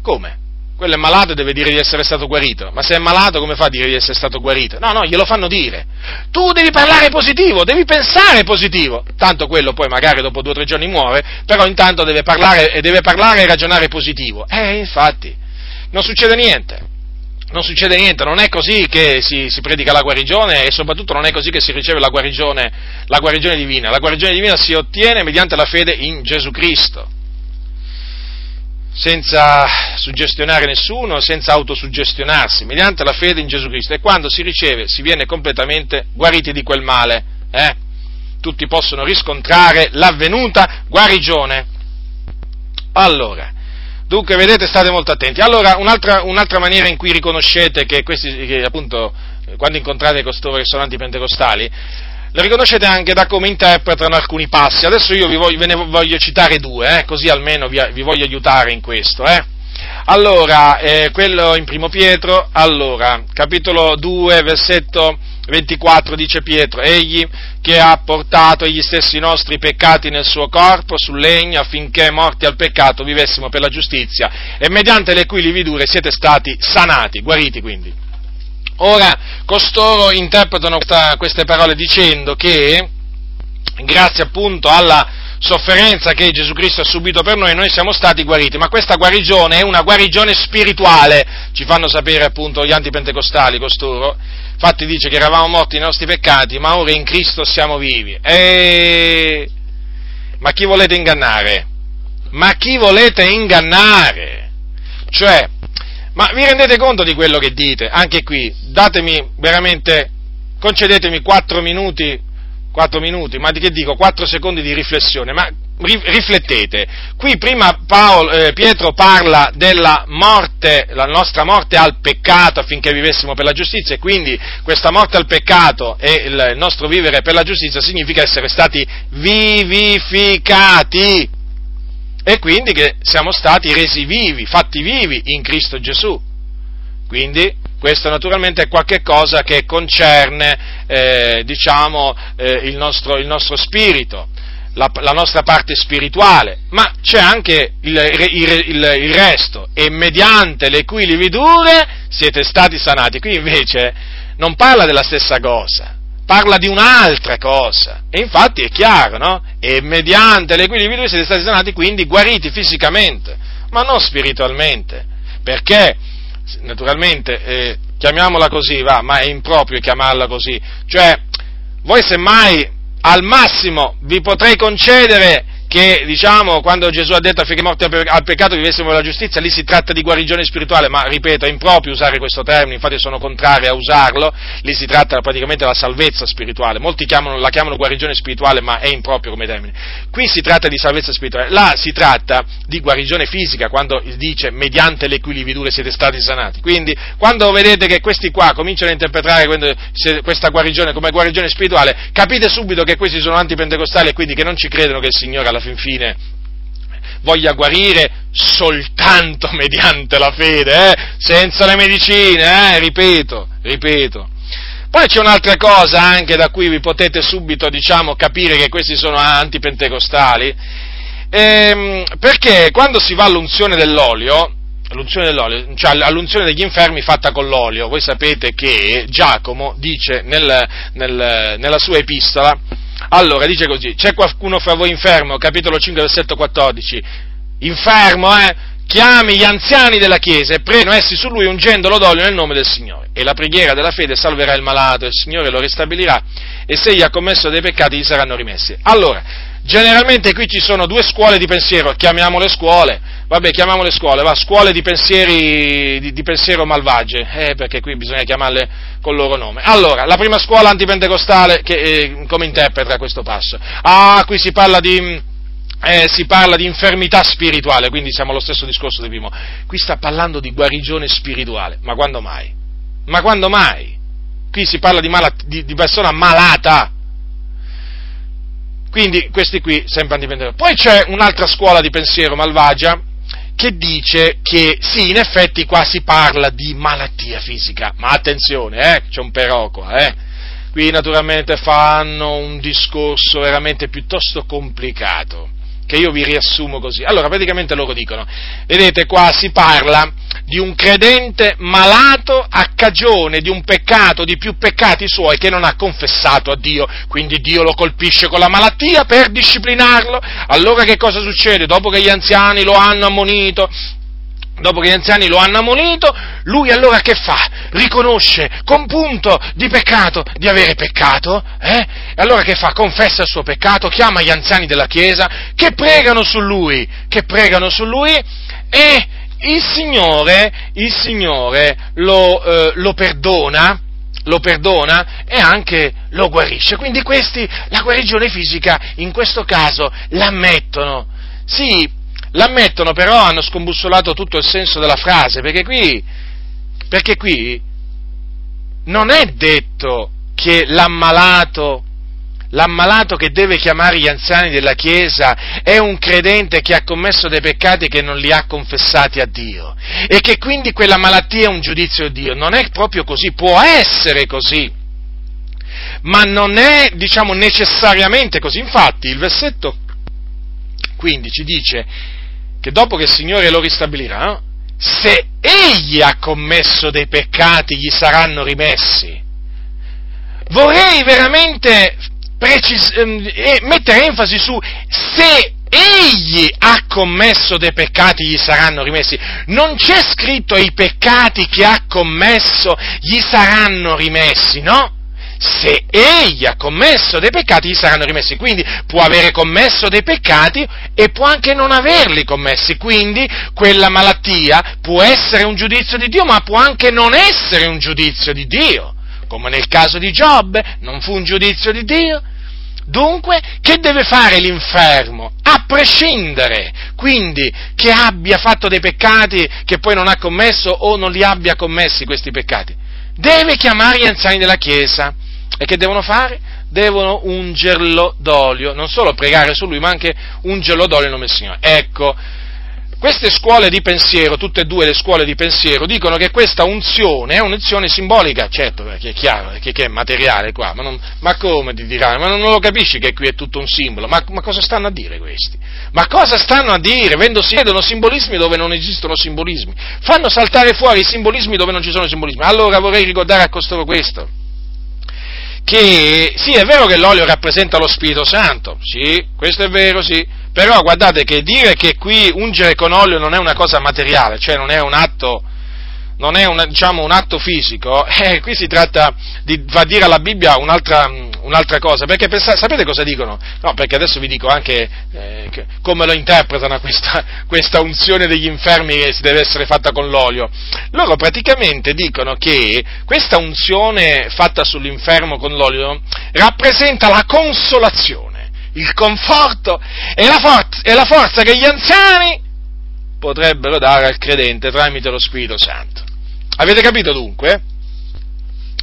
Come? Quello è malato e deve dire di essere stato guarito. Ma se è malato come fa a dire di essere stato guarito? No, no, glielo fanno dire. Tu devi parlare positivo, devi pensare positivo. Tanto quello poi magari dopo due o tre giorni muore, però intanto deve parlare, deve parlare e ragionare positivo. Eh, infatti, non succede niente. Non succede niente, non è così che si, si predica la guarigione, e soprattutto non è così che si riceve la guarigione, la guarigione divina. La guarigione divina si ottiene mediante la fede in Gesù Cristo, senza suggestionare nessuno, senza autosuggestionarsi, mediante la fede in Gesù Cristo. E quando si riceve, si viene completamente guariti di quel male, eh? Tutti possono riscontrare l'avvenuta guarigione. Allora, dunque, vedete, state molto attenti. Allora, un'altra, un'altra maniera in cui riconoscete che questi, che appunto, quando incontrate costoro che sono antipentecostali, lo riconoscete anche da come interpretano alcuni passi. Adesso io vi voglio, ve ne voglio citare due, eh, così almeno vi, vi voglio aiutare in questo. Eh. Allora, eh, quello in Primo Pietro, allora, capitolo due, versetto ventiquattro, dice Pietro, egli che ha portato egli stessi i nostri peccati nel suo corpo, sul legno, affinché morti al peccato vivessimo per la giustizia, e mediante le cui lividure siete stati sanati, guariti quindi. Ora, costoro interpretano questa, queste parole dicendo che, grazie appunto alla sofferenza che Gesù Cristo ha subito per noi, noi siamo stati guariti, ma questa guarigione è una guarigione spirituale, ci fanno sapere appunto gli antipentecostali costoro. Infatti dice che eravamo morti nei nostri peccati, ma ora in Cristo siamo vivi. E... ma chi volete ingannare? Ma chi volete ingannare? Cioè, ma vi rendete conto di quello che dite? Anche qui, datemi veramente, concedetemi quattro minuti, quattro minuti, ma di che dico? Quattro secondi di riflessione, ma riflettete. Qui prima Paolo, eh, Pietro parla della morte, la nostra morte al peccato affinché vivessimo per la giustizia, e quindi questa morte al peccato e il nostro vivere per la giustizia significa essere stati vivificati e quindi che siamo stati resi vivi, fatti vivi in Cristo Gesù. Quindi questo naturalmente è qualche cosa che concerne eh, diciamo eh, il nostro, il nostro spirito, La, la nostra parte spirituale, ma c'è anche il, il, il, il resto, e mediante le cui lividure siete stati sanati. Qui invece non parla della stessa cosa, parla di un'altra cosa, e infatti è chiaro, no? E mediante le cui lividure siete stati sanati, quindi guariti fisicamente, ma non spiritualmente, perché naturalmente, eh, chiamiamola così, va, ma è improprio chiamarla così, cioè voi semmai al massimo vi potrei concedere che, diciamo, quando Gesù ha detto affinché morti al peccato vivessimo per la giustizia, lì si tratta di guarigione spirituale, ma ripeto, è improprio usare questo termine, infatti sono contrario a usarlo, lì si tratta praticamente della salvezza spirituale, molti chiamano, la chiamano guarigione spirituale, ma è improprio come termine. Qui si tratta di salvezza spirituale, là si tratta di guarigione fisica, quando dice mediante le cui lividure siete stati sanati. Quindi quando vedete che questi qua cominciano a interpretare questa guarigione come guarigione spirituale, capite subito che questi sono antipentecostali e quindi che non ci credono che il Signore alla fin fine voglia guarire soltanto mediante la fede, eh? Senza le medicine, eh? ripeto, ripeto. Poi c'è un'altra cosa anche da cui vi potete subito, diciamo, capire che questi sono antipentecostali, ehm, perché quando si va all'unzione dell'olio, all'unzione dell'olio, cioè all'unzione degli infermi fatta con l'olio, voi sapete che Giacomo dice nel, nel, nella sua epistola, allora, dice così, c'è qualcuno fra voi infermo, capitolo cinque, versetto quattordici, infermo, eh, chiami gli anziani della chiesa e pregano essi su lui ungendolo d'olio nel nome del Signore, e la preghiera della fede salverà il malato, e il Signore lo ristabilirà, e se egli ha commesso dei peccati gli saranno rimessi. Allora, generalmente qui ci sono due scuole di pensiero, chiamiamole scuole, vabbè, chiamiamole scuole, va, scuole di pensieri, di, di pensiero malvagie, eh, perché qui bisogna chiamarle col loro nome. Allora, la prima scuola antipentecostale, che, eh, come interpreta questo passo? Ah, qui si parla di... Eh, si parla di infermità spirituale, quindi siamo allo stesso discorso del primo. Qui sta parlando di guarigione spirituale, ma quando mai? Ma quando mai? Qui si parla di, malat- di, di persona malata. Quindi questi qui sempre antipendenti. Poi c'è un'altra scuola di pensiero malvagia che dice che sì, in effetti qua si parla di malattia fisica, ma attenzione, eh, c'è un però qua, eh. Qui naturalmente fanno un discorso veramente piuttosto complicato, che io vi riassumo così. Allora, praticamente loro dicono, vedete qua si parla di un credente malato a cagione di un peccato, di più peccati suoi che non ha confessato a Dio, quindi Dio lo colpisce con la malattia per disciplinarlo. Allora che cosa succede? Dopo che gli anziani lo hanno ammonito, dopo che gli anziani lo hanno ammonito, lui allora che fa? Riconosce con punto di peccato di avere peccato, eh? E allora che fa? Confessa il suo peccato, chiama gli anziani della chiesa, che pregano su lui, che pregano su lui, e il Signore, il Signore lo, eh, lo perdona, lo perdona e anche lo guarisce. Quindi questi la guarigione fisica in questo caso l'ammettono, sì, l'ammettono, però hanno scombussolato tutto il senso della frase, perché qui, perché qui non è detto che l'ammalato, l'ammalato che deve chiamare gli anziani della Chiesa è un credente che ha commesso dei peccati che non li ha confessati a Dio, e che quindi quella malattia è un giudizio di Dio. Non è proprio così, può essere così, ma non è, diciamo, necessariamente così. Infatti il versetto quindici dice che dopo che il Signore lo ristabilirà, se egli ha commesso dei peccati gli saranno rimessi. Vorrei veramente precis- eh, mettere enfasi su se egli ha commesso dei peccati gli saranno rimessi. Non c'è scritto i peccati che ha commesso gli saranno rimessi, no? Se egli ha commesso dei peccati gli saranno rimessi, quindi può avere commesso dei peccati e può anche non averli commessi, quindi quella malattia può essere un giudizio di Dio, ma può anche non essere un giudizio di Dio, come nel caso di Giobbe, non fu un giudizio di Dio. Dunque, che deve fare l'infermo? A prescindere, quindi, che abbia fatto dei peccati che poi non ha commesso o non li abbia commessi questi peccati, deve chiamare gli anziani della Chiesa. E che devono fare? Devono ungerlo d'olio, non solo pregare su lui, ma anche ungerlo d'olio in nome del Signore. Ecco, queste scuole di pensiero, tutte e due le scuole di pensiero, dicono che questa unzione è un'unzione simbolica, certo, perché è chiaro, perché che è materiale qua, ma, non, ma come ti diranno? Ma non, non lo capisci che qui è tutto un simbolo? Ma, ma cosa stanno a dire questi? Ma cosa stanno a dire? Vendosi vedono simbolismi dove non esistono simbolismi, fanno saltare fuori i simbolismi dove non ci sono simbolismi. Allora vorrei ricordare a costoro questo. Che sì, è vero che l'olio rappresenta lo Spirito Santo, sì, questo è vero, sì, però guardate che dire che qui ungere con olio non è una cosa materiale, cioè non è un atto, non è un, diciamo, un atto fisico, eh, qui si tratta di far dire alla Bibbia un'altra, un'altra cosa, perché pensa, sapete cosa dicono? No, perché adesso vi dico anche eh, che, come lo interpretano questa, questa unzione degli infermi che si deve essere fatta con l'olio. Loro praticamente dicono che questa unzione fatta sull'infermo con l'olio rappresenta la consolazione, il conforto e la, for- e la forza che gli anziani potrebbero dare al credente tramite lo Spirito Santo. Avete capito dunque?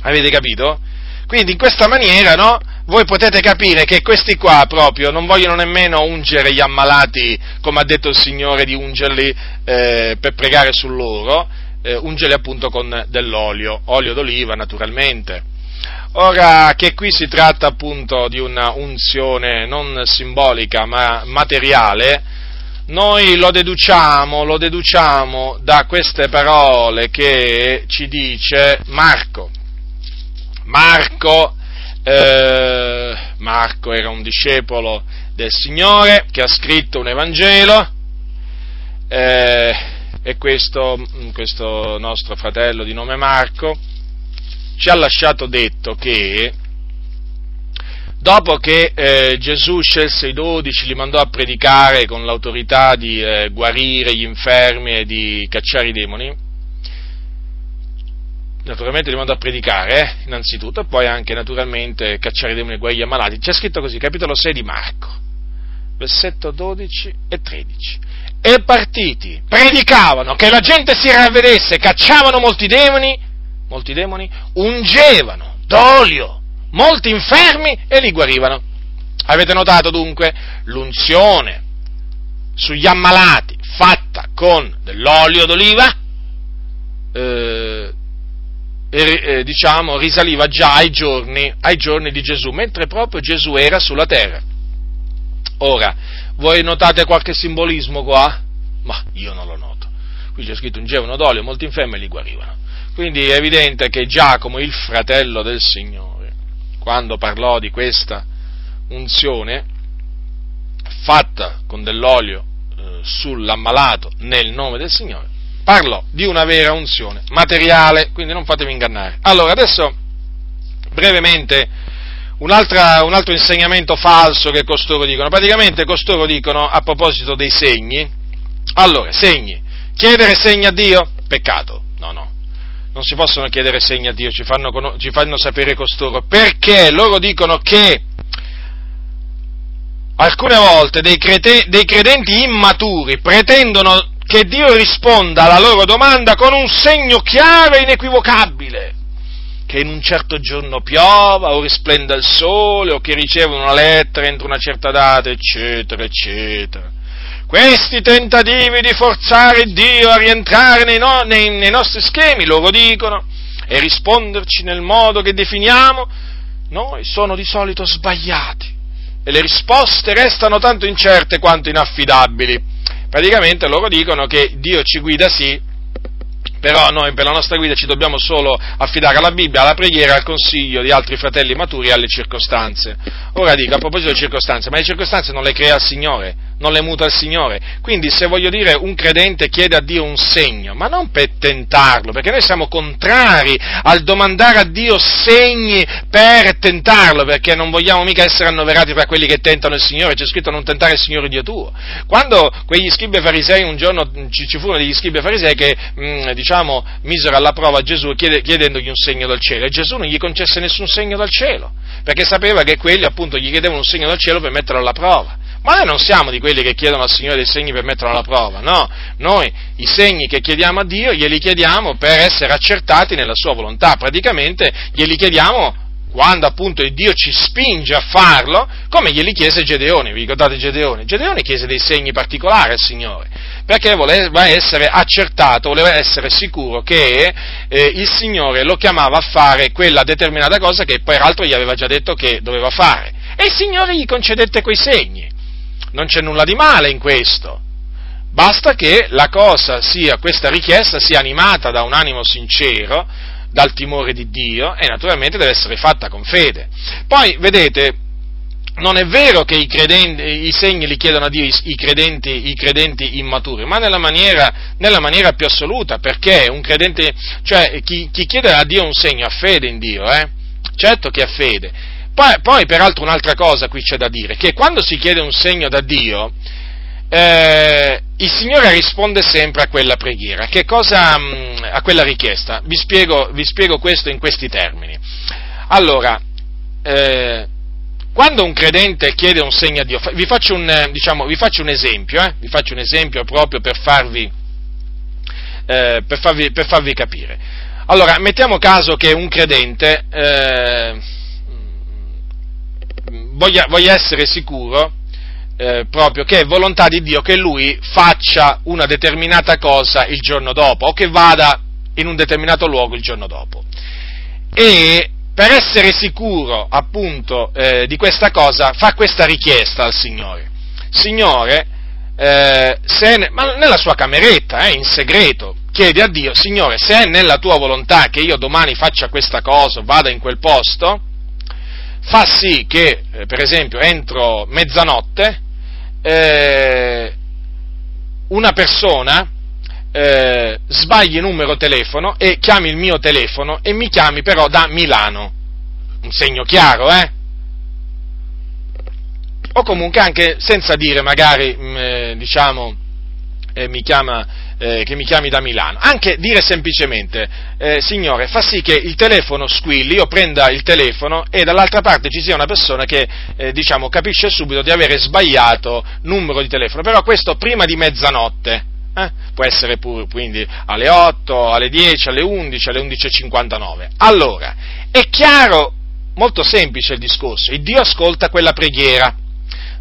Avete capito? Quindi in questa maniera, no, voi potete capire che questi qua proprio non vogliono nemmeno ungere gli ammalati, come ha detto il Signore di ungerli eh, per pregare su loro, eh, ungerli appunto con dell'olio, olio d'oliva naturalmente. Ora, che qui si tratta appunto di una unzione non simbolica ma materiale, noi lo deduciamo, lo deduciamo da queste parole che ci dice Marco. Marco, eh, Marco era un discepolo del Signore che ha scritto un Evangelo, eh, e questo, questo nostro fratello di nome Marco ci ha lasciato detto che dopo che eh, Gesù scelse i dodici, li mandò a predicare con l'autorità di eh, guarire gli infermi e di cacciare i demoni, naturalmente li mandò a predicare, eh, innanzitutto, e poi anche naturalmente cacciare i demoni e guarire gli ammalati. C'è scritto così, capitolo sei di Marco, versetto dodici e tredici. E partiti, predicavano che la gente si ravvedesse, cacciavano molti demoni, molti demoni, ungevano d'olio molti infermi e li guarivano. Avete notato dunque l'unzione sugli ammalati fatta con dell'olio d'oliva, eh, eh, diciamo risaliva già ai giorni, ai giorni di Gesù, mentre proprio Gesù era sulla terra. Ora, voi notate qualche simbolismo qua? Ma io non lo noto. Qui c'è scritto ungevano d'olio molti infermi e li guarivano. Quindi è evidente che Giacomo, il fratello del Signore, quando parlò di questa unzione fatta con dell'olio eh, sull'ammalato nel nome del Signore, parlò di una vera unzione materiale, quindi non fatevi ingannare. Allora, adesso brevemente un'altra, un altro insegnamento falso che costoro dicono. Praticamente costoro dicono a proposito dei segni, allora, segni, chiedere segni a Dio, peccato, no, no. Non si possono chiedere segni a Dio, ci fanno, ci fanno sapere costoro, perché loro dicono che alcune volte dei, crete, dei credenti immaturi pretendono che Dio risponda alla loro domanda con un segno chiaro e inequivocabile, che in un certo giorno piova o risplenda il sole o che ricevono una lettera entro una certa data, eccetera, eccetera. Questi tentativi di forzare Dio a rientrare nei, no, nei, nei nostri schemi, loro dicono, e risponderci nel modo che definiamo, noi sono di solito sbagliati e le risposte restano tanto incerte quanto inaffidabili. Praticamente loro dicono che Dio ci guida sì, Però noi per la nostra guida ci dobbiamo solo affidare alla Bibbia, alla preghiera, al consiglio di altri fratelli maturi e alle circostanze. Ora dico, a proposito delle circostanze, ma le circostanze non le crea il Signore, non le muta il Signore. Quindi se voglio dire un credente chiede a Dio un segno, ma non per tentarlo, perché noi siamo contrari al domandare a Dio segni per tentarlo, perché non vogliamo mica essere annoverati fra quelli che tentano il Signore, c'è scritto non tentare il Signore Dio tuo. Quando quegli scribi e farisei, un giorno ci, ci furono degli scribi e farisei che, mh, diciamo, diciamo, misero alla prova Gesù chiedendogli un segno dal cielo, e Gesù non gli concesse nessun segno dal cielo, perché sapeva che quelli appunto gli chiedevano un segno dal cielo per metterlo alla prova. Ma noi non siamo di quelli che chiedono al Signore dei segni per metterlo alla prova, no, noi i segni che chiediamo a Dio glieli chiediamo per essere accertati nella sua volontà, praticamente glieli chiediamo quando appunto Dio ci spinge a farlo, come glieli chiese Gedeone. Vi ricordate Gedeone? Gedeone chiese dei segni particolari al Signore, perché voleva essere accertato, voleva essere sicuro che eh, il Signore lo chiamava a fare quella determinata cosa che peraltro gli aveva già detto che doveva fare, e il Signore gli concedette quei segni. Non c'è nulla di male in questo, basta che la cosa sia, questa richiesta sia animata da un animo sincero, dal timore di Dio, e naturalmente deve essere fatta con fede. Poi, vedete, non è vero che i, credenti, i segni li chiedono a Dio i credenti, i credenti immaturi, ma nella maniera, nella maniera più assoluta, perché un credente, cioè chi, chi chiede a Dio un segno ha fede in Dio, eh? Certo che ha fede. Poi, poi, peraltro, un'altra cosa qui c'è da dire, che quando si chiede un segno da Dio, Eh, il Signore risponde sempre a quella preghiera. Che cosa, mh, a quella richiesta? Vi spiego, vi spiego questo in questi termini. Allora, eh, quando un credente chiede un segno a Dio, vi faccio un, diciamo, vi faccio un esempio, eh, vi faccio un esempio proprio per farvi, eh, per farvi, per farvi capire. Allora, mettiamo caso che un credente eh, voglia, voglia essere sicuro Eh, proprio che è volontà di Dio che lui faccia una determinata cosa il giorno dopo, o che vada in un determinato luogo il giorno dopo, e per essere sicuro appunto eh, di questa cosa fa questa richiesta al Signore. Signore, eh, se ne, ma nella sua cameretta, eh, in segreto, chiede a Dio: Signore, se è nella tua volontà che io domani faccia questa cosa, vada in quel posto, fa sì che, eh, per esempio, entro mezzanotte Eh, una persona eh, sbagli il numero telefono e chiami il mio telefono e mi chiami però da Milano, un segno chiaro, eh? O comunque anche senza dire, magari mh, diciamo eh, mi chiama, eh, che mi chiami da Milano, anche dire semplicemente eh, Signore, fa sì che il telefono squilli, io prenda il telefono e dall'altra parte ci sia una persona che eh, diciamo capisce subito di avere sbagliato numero di telefono, però questo prima di mezzanotte, eh? Può essere pure quindi alle otto, alle dieci, alle undici, alle undici e cinquantanove. Allora, è chiaro, molto semplice il discorso, il Dio ascolta quella preghiera.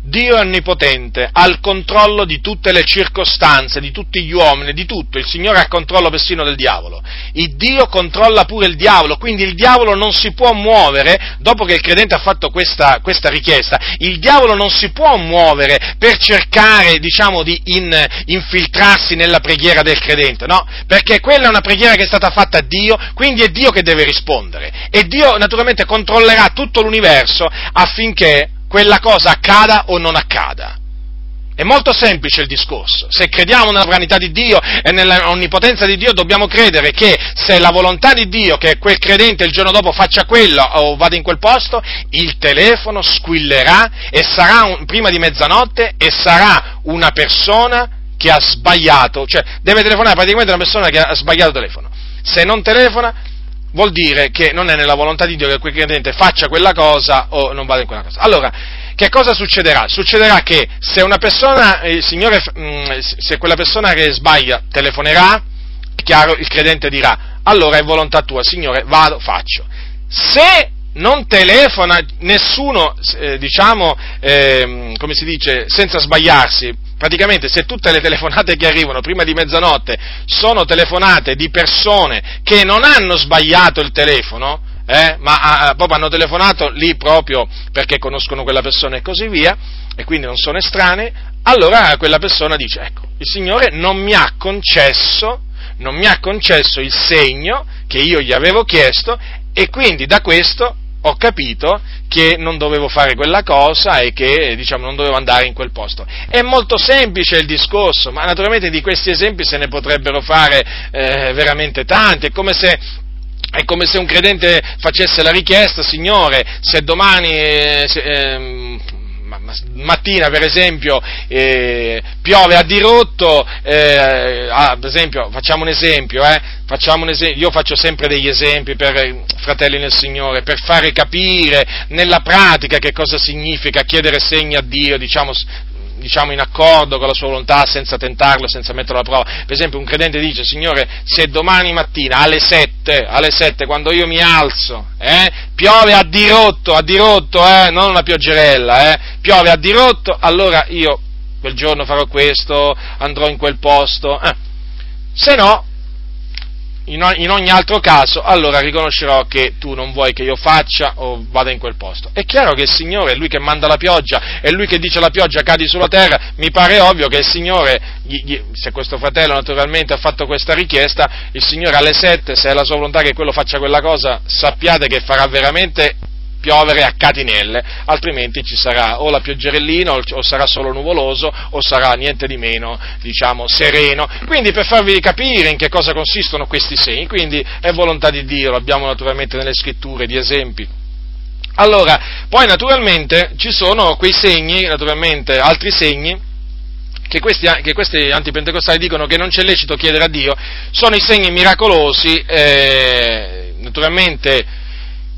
Dio è onnipotente, ha il controllo di tutte le circostanze, di tutti gli uomini, di tutto. Il Signore ha il controllo persino del diavolo. Il Dio controlla pure il diavolo, quindi il diavolo non si può muovere, dopo che il credente ha fatto questa, questa richiesta, il diavolo non si può muovere per cercare, diciamo, di in, infiltrarsi nella preghiera del credente, no? Perché quella è una preghiera che è stata fatta a Dio, quindi è Dio che deve rispondere. E Dio naturalmente controllerà tutto l'universo affinché quella cosa accada o non accada. È molto semplice il discorso. Se crediamo nella sovranità di Dio e nell'onnipotenza di Dio, dobbiamo credere che se la volontà di Dio che quel credente il giorno dopo faccia quello o vada in quel posto, il telefono squillerà e sarà un, prima di mezzanotte, e sarà una persona che ha sbagliato, cioè deve telefonare praticamente una persona che ha sbagliato telefono. Se non telefona, vuol dire che non è nella volontà di Dio che quel credente faccia quella cosa o non vada in quella cosa. Allora, che cosa succederà? Succederà che se una persona, il Signore, se quella persona che sbaglia telefonerà, è chiaro, il credente dirà: allora è volontà tua, Signore, vado, faccio. Se non telefona nessuno, eh, diciamo, eh, come si dice, senza sbagliarsi, praticamente se tutte le telefonate che arrivano prima di mezzanotte sono telefonate di persone che non hanno sbagliato il telefono, eh, ma a, a, proprio hanno telefonato lì proprio perché conoscono quella persona e così via, e quindi non sono estranei, allora quella persona dice: ecco, il Signore non mi ha concesso non mi ha concesso il segno che io gli avevo chiesto, e quindi da questo ho capito che non dovevo fare quella cosa e che, diciamo, non dovevo andare in quel posto. È molto semplice il discorso, ma naturalmente di questi esempi se ne potrebbero fare eh, veramente tanti. È come se È come se un credente facesse la richiesta: Signore, se domani eh, se, eh, mattina, per esempio, eh, piove a dirotto, eh, ah, per esempio, facciamo un esempio, eh, facciamo un esempio, io faccio sempre degli esempi per fratelli nel Signore, per fare capire nella pratica che cosa significa chiedere segni a Dio, diciamo, diciamo in accordo con la sua volontà, senza tentarlo, senza metterlo alla prova. Per esempio, un credente dice: Signore, se domani mattina alle sette, alle sette quando io mi alzo, eh, piove a dirotto, a dirotto, eh, non una pioggerella, eh, piove a dirotto, allora io quel giorno farò questo, andrò in quel posto, eh. Se no, in ogni altro caso, allora riconoscerò che tu non vuoi che io faccia o vada in quel posto. È chiaro che il Signore è Lui che manda la pioggia, è Lui che dice alla pioggia cadi sulla terra. Mi pare ovvio che il Signore, se questo fratello naturalmente ha fatto questa richiesta, il Signore alle sette, se è la sua volontà che quello faccia quella cosa, sappiate che farà veramente piovere a catinelle, altrimenti ci sarà o la pioggerellina, o sarà solo nuvoloso, o sarà niente di meno, diciamo, sereno. Quindi, per farvi capire in che cosa consistono questi segni, quindi è volontà di Dio, lo abbiamo naturalmente nelle scritture di esempi. Allora, poi naturalmente ci sono quei segni, naturalmente altri segni, che questi, che questi antipentecostali dicono che non c'è lecito chiedere a Dio, sono i segni miracolosi, eh, naturalmente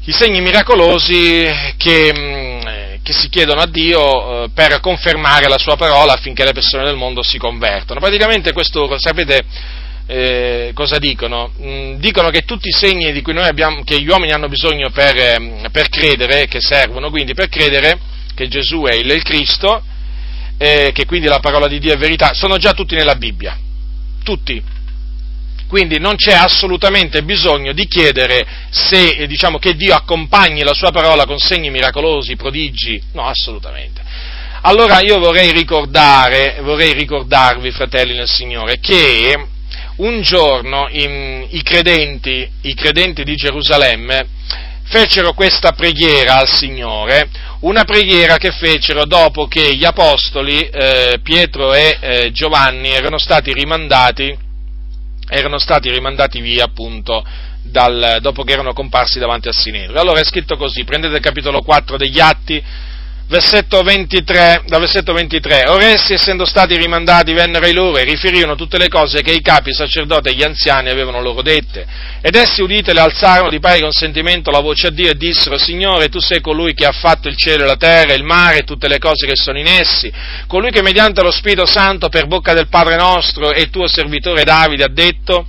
i segni miracolosi che, che si chiedono a Dio per confermare la sua parola affinché le persone del mondo si convertano. Praticamente questo, sapete eh, cosa dicono? Dicono che tutti i segni di cui noi abbiamo, che gli uomini hanno bisogno per, per credere, che servono quindi per credere che Gesù è il Cristo, eh, che quindi la parola di Dio è verità, sono già tutti nella Bibbia, tutti. Quindi non c'è assolutamente bisogno di chiedere se, diciamo, che Dio accompagni la sua parola con segni miracolosi, prodigi, no, assolutamente. Allora io vorrei ricordare, vorrei ricordarvi, fratelli nel Signore, che un giorno in, i credenti, i credenti di Gerusalemme fecero questa preghiera al Signore, una preghiera che fecero dopo che gli apostoli, eh, Pietro e eh, Giovanni, erano stati rimandati erano stati rimandati via, appunto, dal, dopo che erano comparsi davanti al Sinedrio. Allora è scritto così, prendete il capitolo quattro degli Atti, versetto ventitré, dal versetto ventitré, or essi, essendo stati rimandati, vennero ai loro e riferirono tutte le cose che i capi, i sacerdoti e gli anziani avevano loro dette, ed essi, uditele, alzarono di pari consentimento la voce a Dio e dissero: Signore, tu sei colui che ha fatto il cielo e la terra, il mare e tutte le cose che sono in essi, colui che mediante lo Spirito Santo, per bocca del Padre nostro e tuo servitore Davide, ha detto: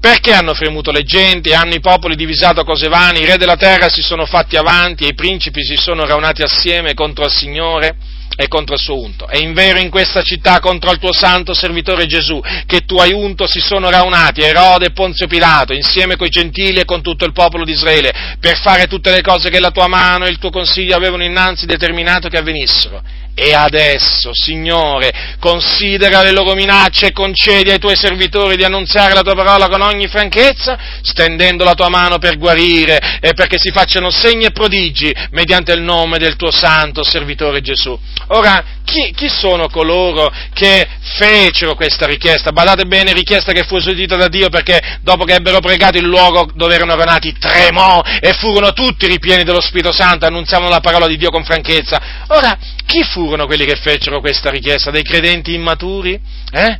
Perché hanno fremuto le genti, hanno i popoli divisato cose vane, i re della terra si sono fatti avanti e i principi si sono raunati assieme contro il Signore e contro il suo unto. E invero in questa città contro il tuo santo servitore Gesù, che tu hai unto, si sono raunati Erode e Ponzio Pilato, insieme coi gentili e con tutto il popolo di Israele, per fare tutte le cose che la tua mano e il tuo consiglio avevano innanzi determinato che avvenissero. E adesso, Signore, considera le loro minacce e concedi ai tuoi servitori di annunziare la tua parola con ogni franchezza, stendendo la tua mano per guarire e perché si facciano segni e prodigi mediante il nome del tuo santo servitore Gesù. Ora, chi, chi sono coloro che fecero questa richiesta? Badate bene, richiesta che fu esaudita da Dio, perché dopo che ebbero pregato il luogo dove erano radunati tremò e furono tutti ripieni dello Spirito Santo, annunziavano la parola di Dio con franchezza. Ora, chi furono quelli che fecero questa richiesta? Dei credenti immaturi? Eh?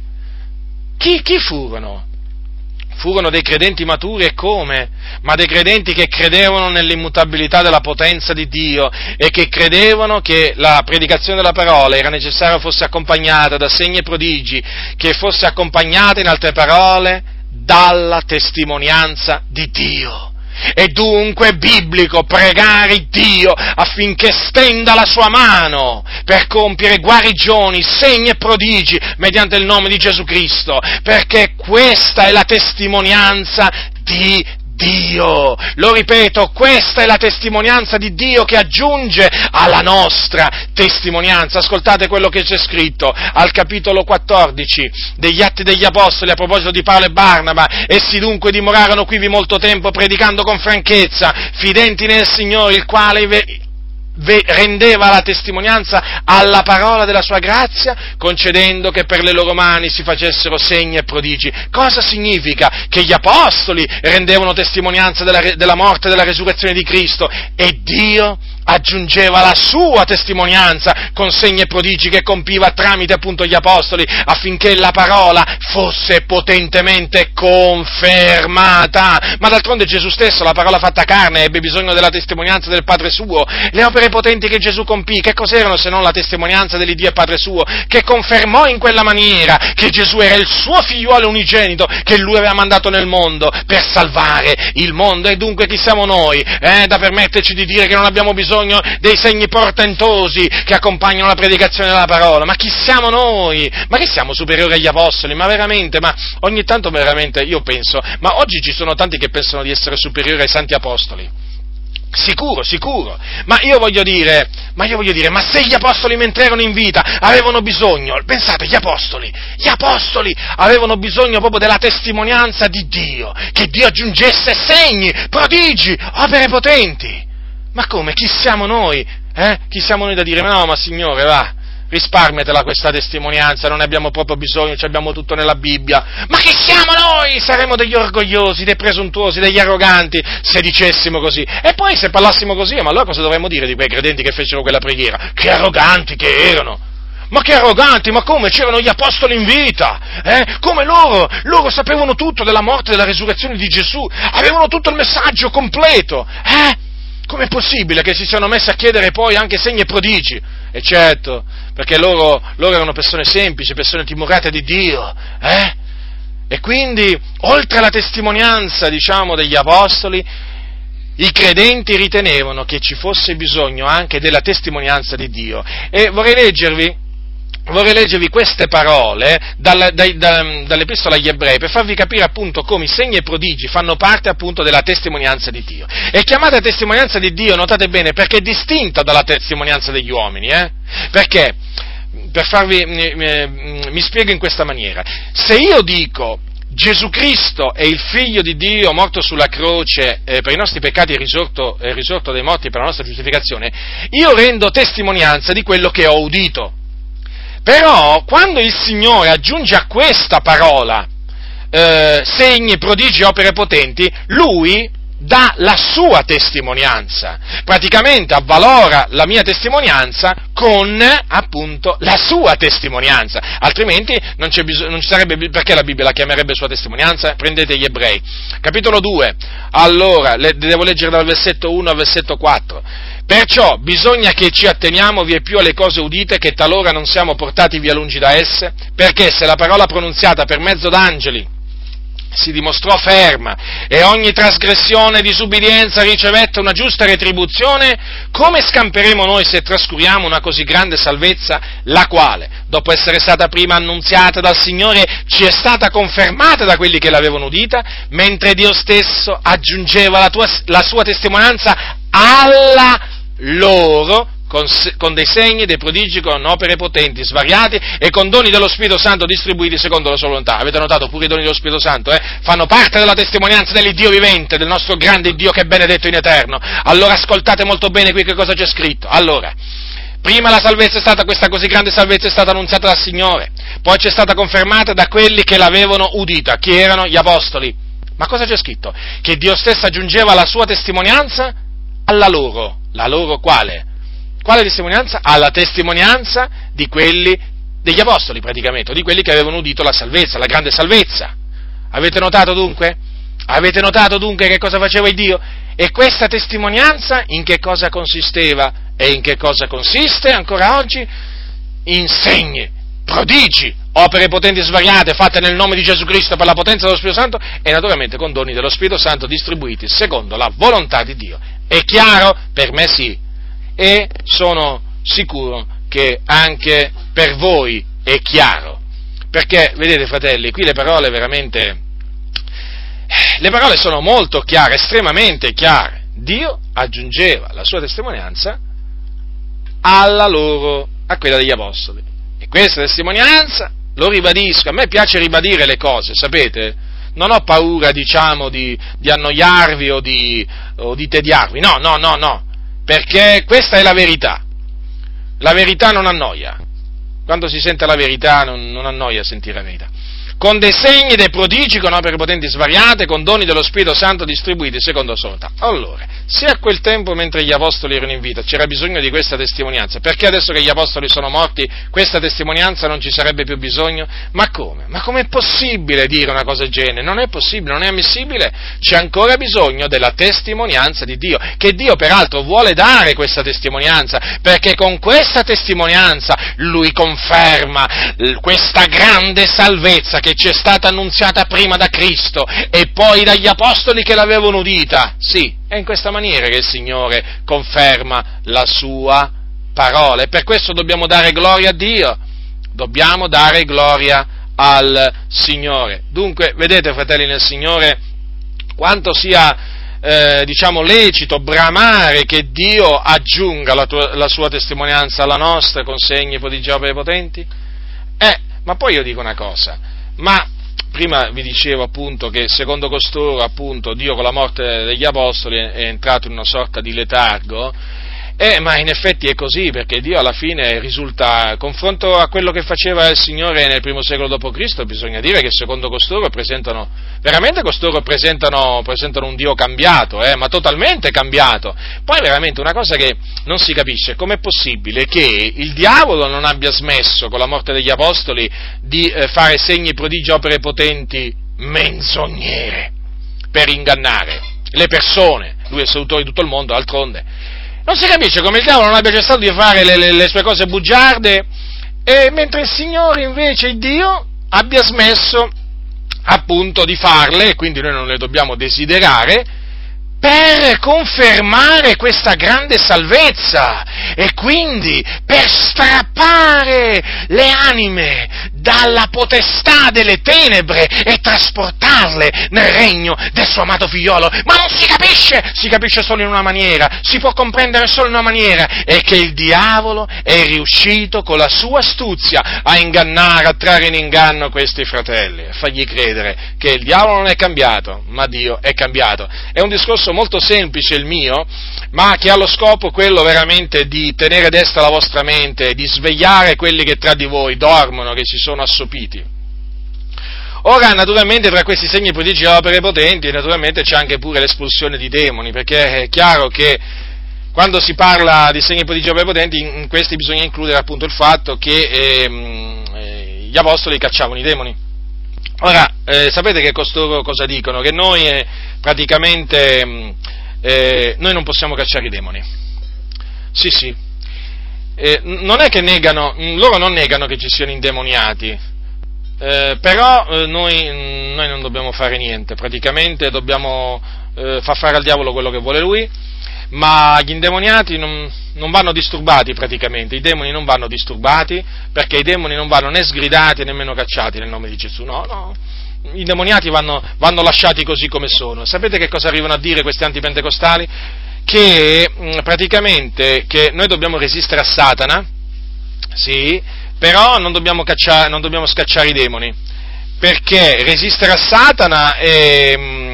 Chi, chi furono? Furono dei credenti maturi, e come? Ma dei credenti che credevano nell'immutabilità della potenza di Dio e che credevano che la predicazione della parola era necessaria fosse accompagnata da segni e prodigi, che fosse accompagnata, in altre parole, dalla testimonianza di Dio. È dunque biblico pregare Dio affinché stenda la sua mano per compiere guarigioni, segni e prodigi mediante il nome di Gesù Cristo, perché questa è la testimonianza di Dio. Dio. Lo ripeto, questa è la testimonianza di Dio che aggiunge alla nostra testimonianza. Ascoltate quello che c'è scritto al capitolo quattordici degli Atti degli Apostoli a proposito di Paolo e Barnaba. Essi dunque dimorarono quivi molto tempo, predicando con franchezza, fidenti nel Signore, il quale ve- rendeva la testimonianza alla parola della sua grazia, concedendo che per le loro mani si facessero segni e prodigi. Cosa significa? Che gli apostoli rendevano testimonianza della, della morte e della resurrezione di Cristo, e Dio aggiungeva la sua testimonianza con segni e prodigi che compiva tramite appunto gli apostoli, affinché la parola fosse potentemente confermata. Ma d'altronde Gesù stesso, la parola fatta carne, ebbe bisogno della testimonianza del Padre suo. Le opere potenti che Gesù compì, che cos'erano se non la testimonianza dell'Iddio e Padre suo, che confermò in quella maniera che Gesù era il suo figliuolo unigenito, che lui aveva mandato nel mondo per salvare il mondo. E dunque chi siamo noi eh, da permetterci di dire che non abbiamo bisogno dei segni portentosi che accompagnano la predicazione della parola? Ma chi siamo noi? Ma che siamo superiori agli apostoli? Ma veramente, ma ogni tanto veramente io penso, ma oggi ci sono tanti che pensano di essere superiori ai santi apostoli. Sicuro, sicuro, ma io voglio dire, ma io voglio dire, ma se gli apostoli mentre erano in vita avevano bisogno, pensate, gli apostoli, gli apostoli avevano bisogno proprio della testimonianza di Dio, che Dio aggiungesse segni, prodigi, opere potenti. Ma come? Chi siamo noi? Eh? Chi siamo noi da dire, no, ma Signore, va, risparmiatela questa testimonianza, non ne abbiamo proprio bisogno, ci abbiamo tutto nella Bibbia. Ma chi siamo noi? Saremmo degli orgogliosi, dei presuntuosi, degli arroganti, se dicessimo così. E poi se parlassimo così, ma allora cosa dovremmo dire di quei credenti che fecero quella preghiera? Che arroganti che erano! Ma che arroganti, ma come? C'erano gli apostoli in vita, eh? Come loro? Loro sapevano tutto della morte e della resurrezione di Gesù, avevano tutto il messaggio completo, eh? Com'è possibile che si siano messi a chiedere poi anche segni e prodigi? E certo, perché loro, loro erano persone semplici, persone timorate di Dio, eh? E quindi, oltre alla testimonianza, diciamo, degli apostoli, i credenti ritenevano che ci fosse bisogno anche della testimonianza di Dio. E vorrei leggervi, vorrei leggervi queste parole dalla, dai, da, dall'Epistola agli Ebrei per farvi capire appunto come i segni e prodigi fanno parte appunto della testimonianza di Dio. È chiamata testimonianza di Dio, notate bene, perché è distinta dalla testimonianza degli uomini, eh? Perché? Per farvi, mi, mi, mi spiego in questa maniera. Se io dico Gesù Cristo è il Figlio di Dio morto sulla croce eh, per i nostri peccati e risorto, eh, risorto dai morti per la nostra giustificazione, io rendo testimonianza di quello che ho udito. Però, quando il Signore aggiunge a questa parola eh, segni, prodigi, opere potenti, Lui dà la sua testimonianza, praticamente avvalora la mia testimonianza con, appunto, la sua testimonianza, altrimenti non, c'è bisog- non ci sarebbe, perché la Bibbia la chiamerebbe sua testimonianza? Prendete gli Ebrei, capitolo due, allora, le, devo leggere dal versetto uno al versetto quattro. Perciò bisogna che ci atteniamo vie più alle cose udite, che talora non siamo portati via lungi da esse, perché se la parola pronunziata per mezzo d'angeli si dimostrò ferma e ogni trasgressione e disubbidienza ricevette una giusta retribuzione, come scamperemo noi se trascuriamo una così grande salvezza, la quale, dopo essere stata prima annunziata dal Signore, ci è stata confermata da quelli che l'avevano udita, mentre Dio stesso aggiungeva la, tua, la sua testimonianza alla loro con, con dei segni, dei prodigi, con opere potenti, svariati e con doni dello Spirito Santo distribuiti secondo la sua volontà. Avete notato, pure i doni dello Spirito Santo eh? fanno parte della testimonianza dell'Iddio vivente, del nostro grande Dio che è benedetto in eterno. Allora ascoltate molto bene qui che cosa c'è scritto. Allora, prima la salvezza è stata, questa così grande salvezza è stata annunziata dal Signore, poi c'è stata confermata da quelli che l'avevano udita, chi erano gli apostoli. Ma cosa c'è scritto? Che Dio stesso aggiungeva la sua testimonianza alla loro. La loro quale? Quale testimonianza? Alla testimonianza di quelli, degli apostoli praticamente, di quelli che avevano udito la salvezza, la grande salvezza. Avete notato dunque? Avete notato dunque che cosa faceva il Dio? E questa testimonianza in che cosa consisteva? E in che cosa consiste ancora oggi? In segni, prodigi, opere potenti svariate fatte nel nome di Gesù Cristo per la potenza dello Spirito Santo e naturalmente con doni dello Spirito Santo distribuiti secondo la volontà di Dio. È chiaro? Per me sì. E sono sicuro che anche per voi è chiaro. Perché, vedete fratelli, qui le parole veramente Le parole sono molto chiare, estremamente chiare. Dio aggiungeva la sua testimonianza alla loro, a quella degli apostoli. E questa testimonianza, lo ribadisco, a me piace ribadire le cose, sapete? Non ho paura, diciamo, di, di annoiarvi o di, o di tediarvi. No, no, no, no. Perché questa è la verità. La verità non annoia. Quando si sente la verità non, non annoia sentire la verità. Con dei segni, dei prodigi, con opere potenti svariate, con doni dello Spirito Santo distribuiti secondo la sorta. Allora, se a quel tempo, mentre gli apostoli erano in vita, c'era bisogno di questa testimonianza, perché adesso che gli apostoli sono morti, questa testimonianza non ci sarebbe più bisogno? Ma come? Ma com'è possibile dire una cosa del genere? Non è possibile, non è ammissibile. C'è ancora bisogno della testimonianza di Dio, che Dio peraltro vuole dare questa testimonianza, perché con questa testimonianza Lui conferma questa grande salvezza che che ci è stata annunziata prima da Cristo e poi dagli apostoli che l'avevano udita. Sì, è in questa maniera che il Signore conferma la sua parola, e per questo dobbiamo dare gloria a Dio, dobbiamo dare gloria al Signore. Dunque, vedete, fratelli nel Signore, quanto sia Eh, diciamo lecito bramare che Dio aggiunga la, tua, la sua testimonianza alla nostra con segni, prodigi, opere potenti. Eh, ma poi io dico una cosa. Ma prima vi dicevo appunto che secondo costoro appunto Dio con la morte degli apostoli è entrato in una sorta di letargo, eh, ma in effetti è così, perché Dio alla fine risulta, confronto a quello che faceva il Signore nel primo secolo dopo Cristo, bisogna dire che secondo costoro presentano, veramente costoro presentano, presentano un Dio cambiato, eh, ma totalmente cambiato. Poi veramente una cosa che non si capisce, com'è possibile che il diavolo non abbia smesso con la morte degli apostoli di eh, fare segni, prodigi, opere potenti menzognere per ingannare le persone, lui è salutore di tutto il mondo, d'altronde. Non si capisce come il diavolo non abbia cessato di fare le, le, le sue cose bugiarde, e mentre il Signore invece, il Dio, abbia smesso appunto di farle, e quindi noi non le dobbiamo desiderare, per confermare questa grande salvezza e quindi per strappare le anime dalla potestà delle tenebre e trasportarle nel regno del suo amato figliolo. Ma non si capisce, si capisce solo in una maniera, si può comprendere solo in una maniera, è che il diavolo è riuscito con la sua astuzia a ingannare, a trarre in inganno questi fratelli, a fargli credere che il diavolo non è cambiato, ma Dio è cambiato. È un discorso molto semplice il mio, ma che ha lo scopo quello veramente di tenere destra la vostra mente, di svegliare quelli che tra di voi dormono, che si sono assopiti. Ora, naturalmente, tra questi segni, prodigi e opere potenti, naturalmente c'è anche pure l'espulsione di demoni, perché è chiaro che quando si parla di segni, prodigi e opere potenti, in questi bisogna includere appunto il fatto che eh, gli apostoli cacciavano i demoni. Ora, eh, sapete che costoro cosa dicono? Che noi eh, praticamente eh, noi non possiamo cacciare i demoni. Sì, sì. Eh, non è che negano, loro non negano che ci siano indemoniati. Eh, però eh, noi, noi non dobbiamo fare niente, praticamente dobbiamo eh, far fare al diavolo quello che vuole lui, ma gli indemoniati non, non vanno disturbati praticamente, i demoni non vanno disturbati, perché i demoni non vanno né sgridati nemmeno cacciati nel nome di Gesù, no, no. I demoniati vanno, vanno lasciati così come sono. Sapete che cosa arrivano a dire questi antipentecostali? Che mh, praticamente che noi dobbiamo resistere a Satana, sì, però non dobbiamo, cacciare, non dobbiamo scacciare i demoni, perché resistere a Satana è... Mh,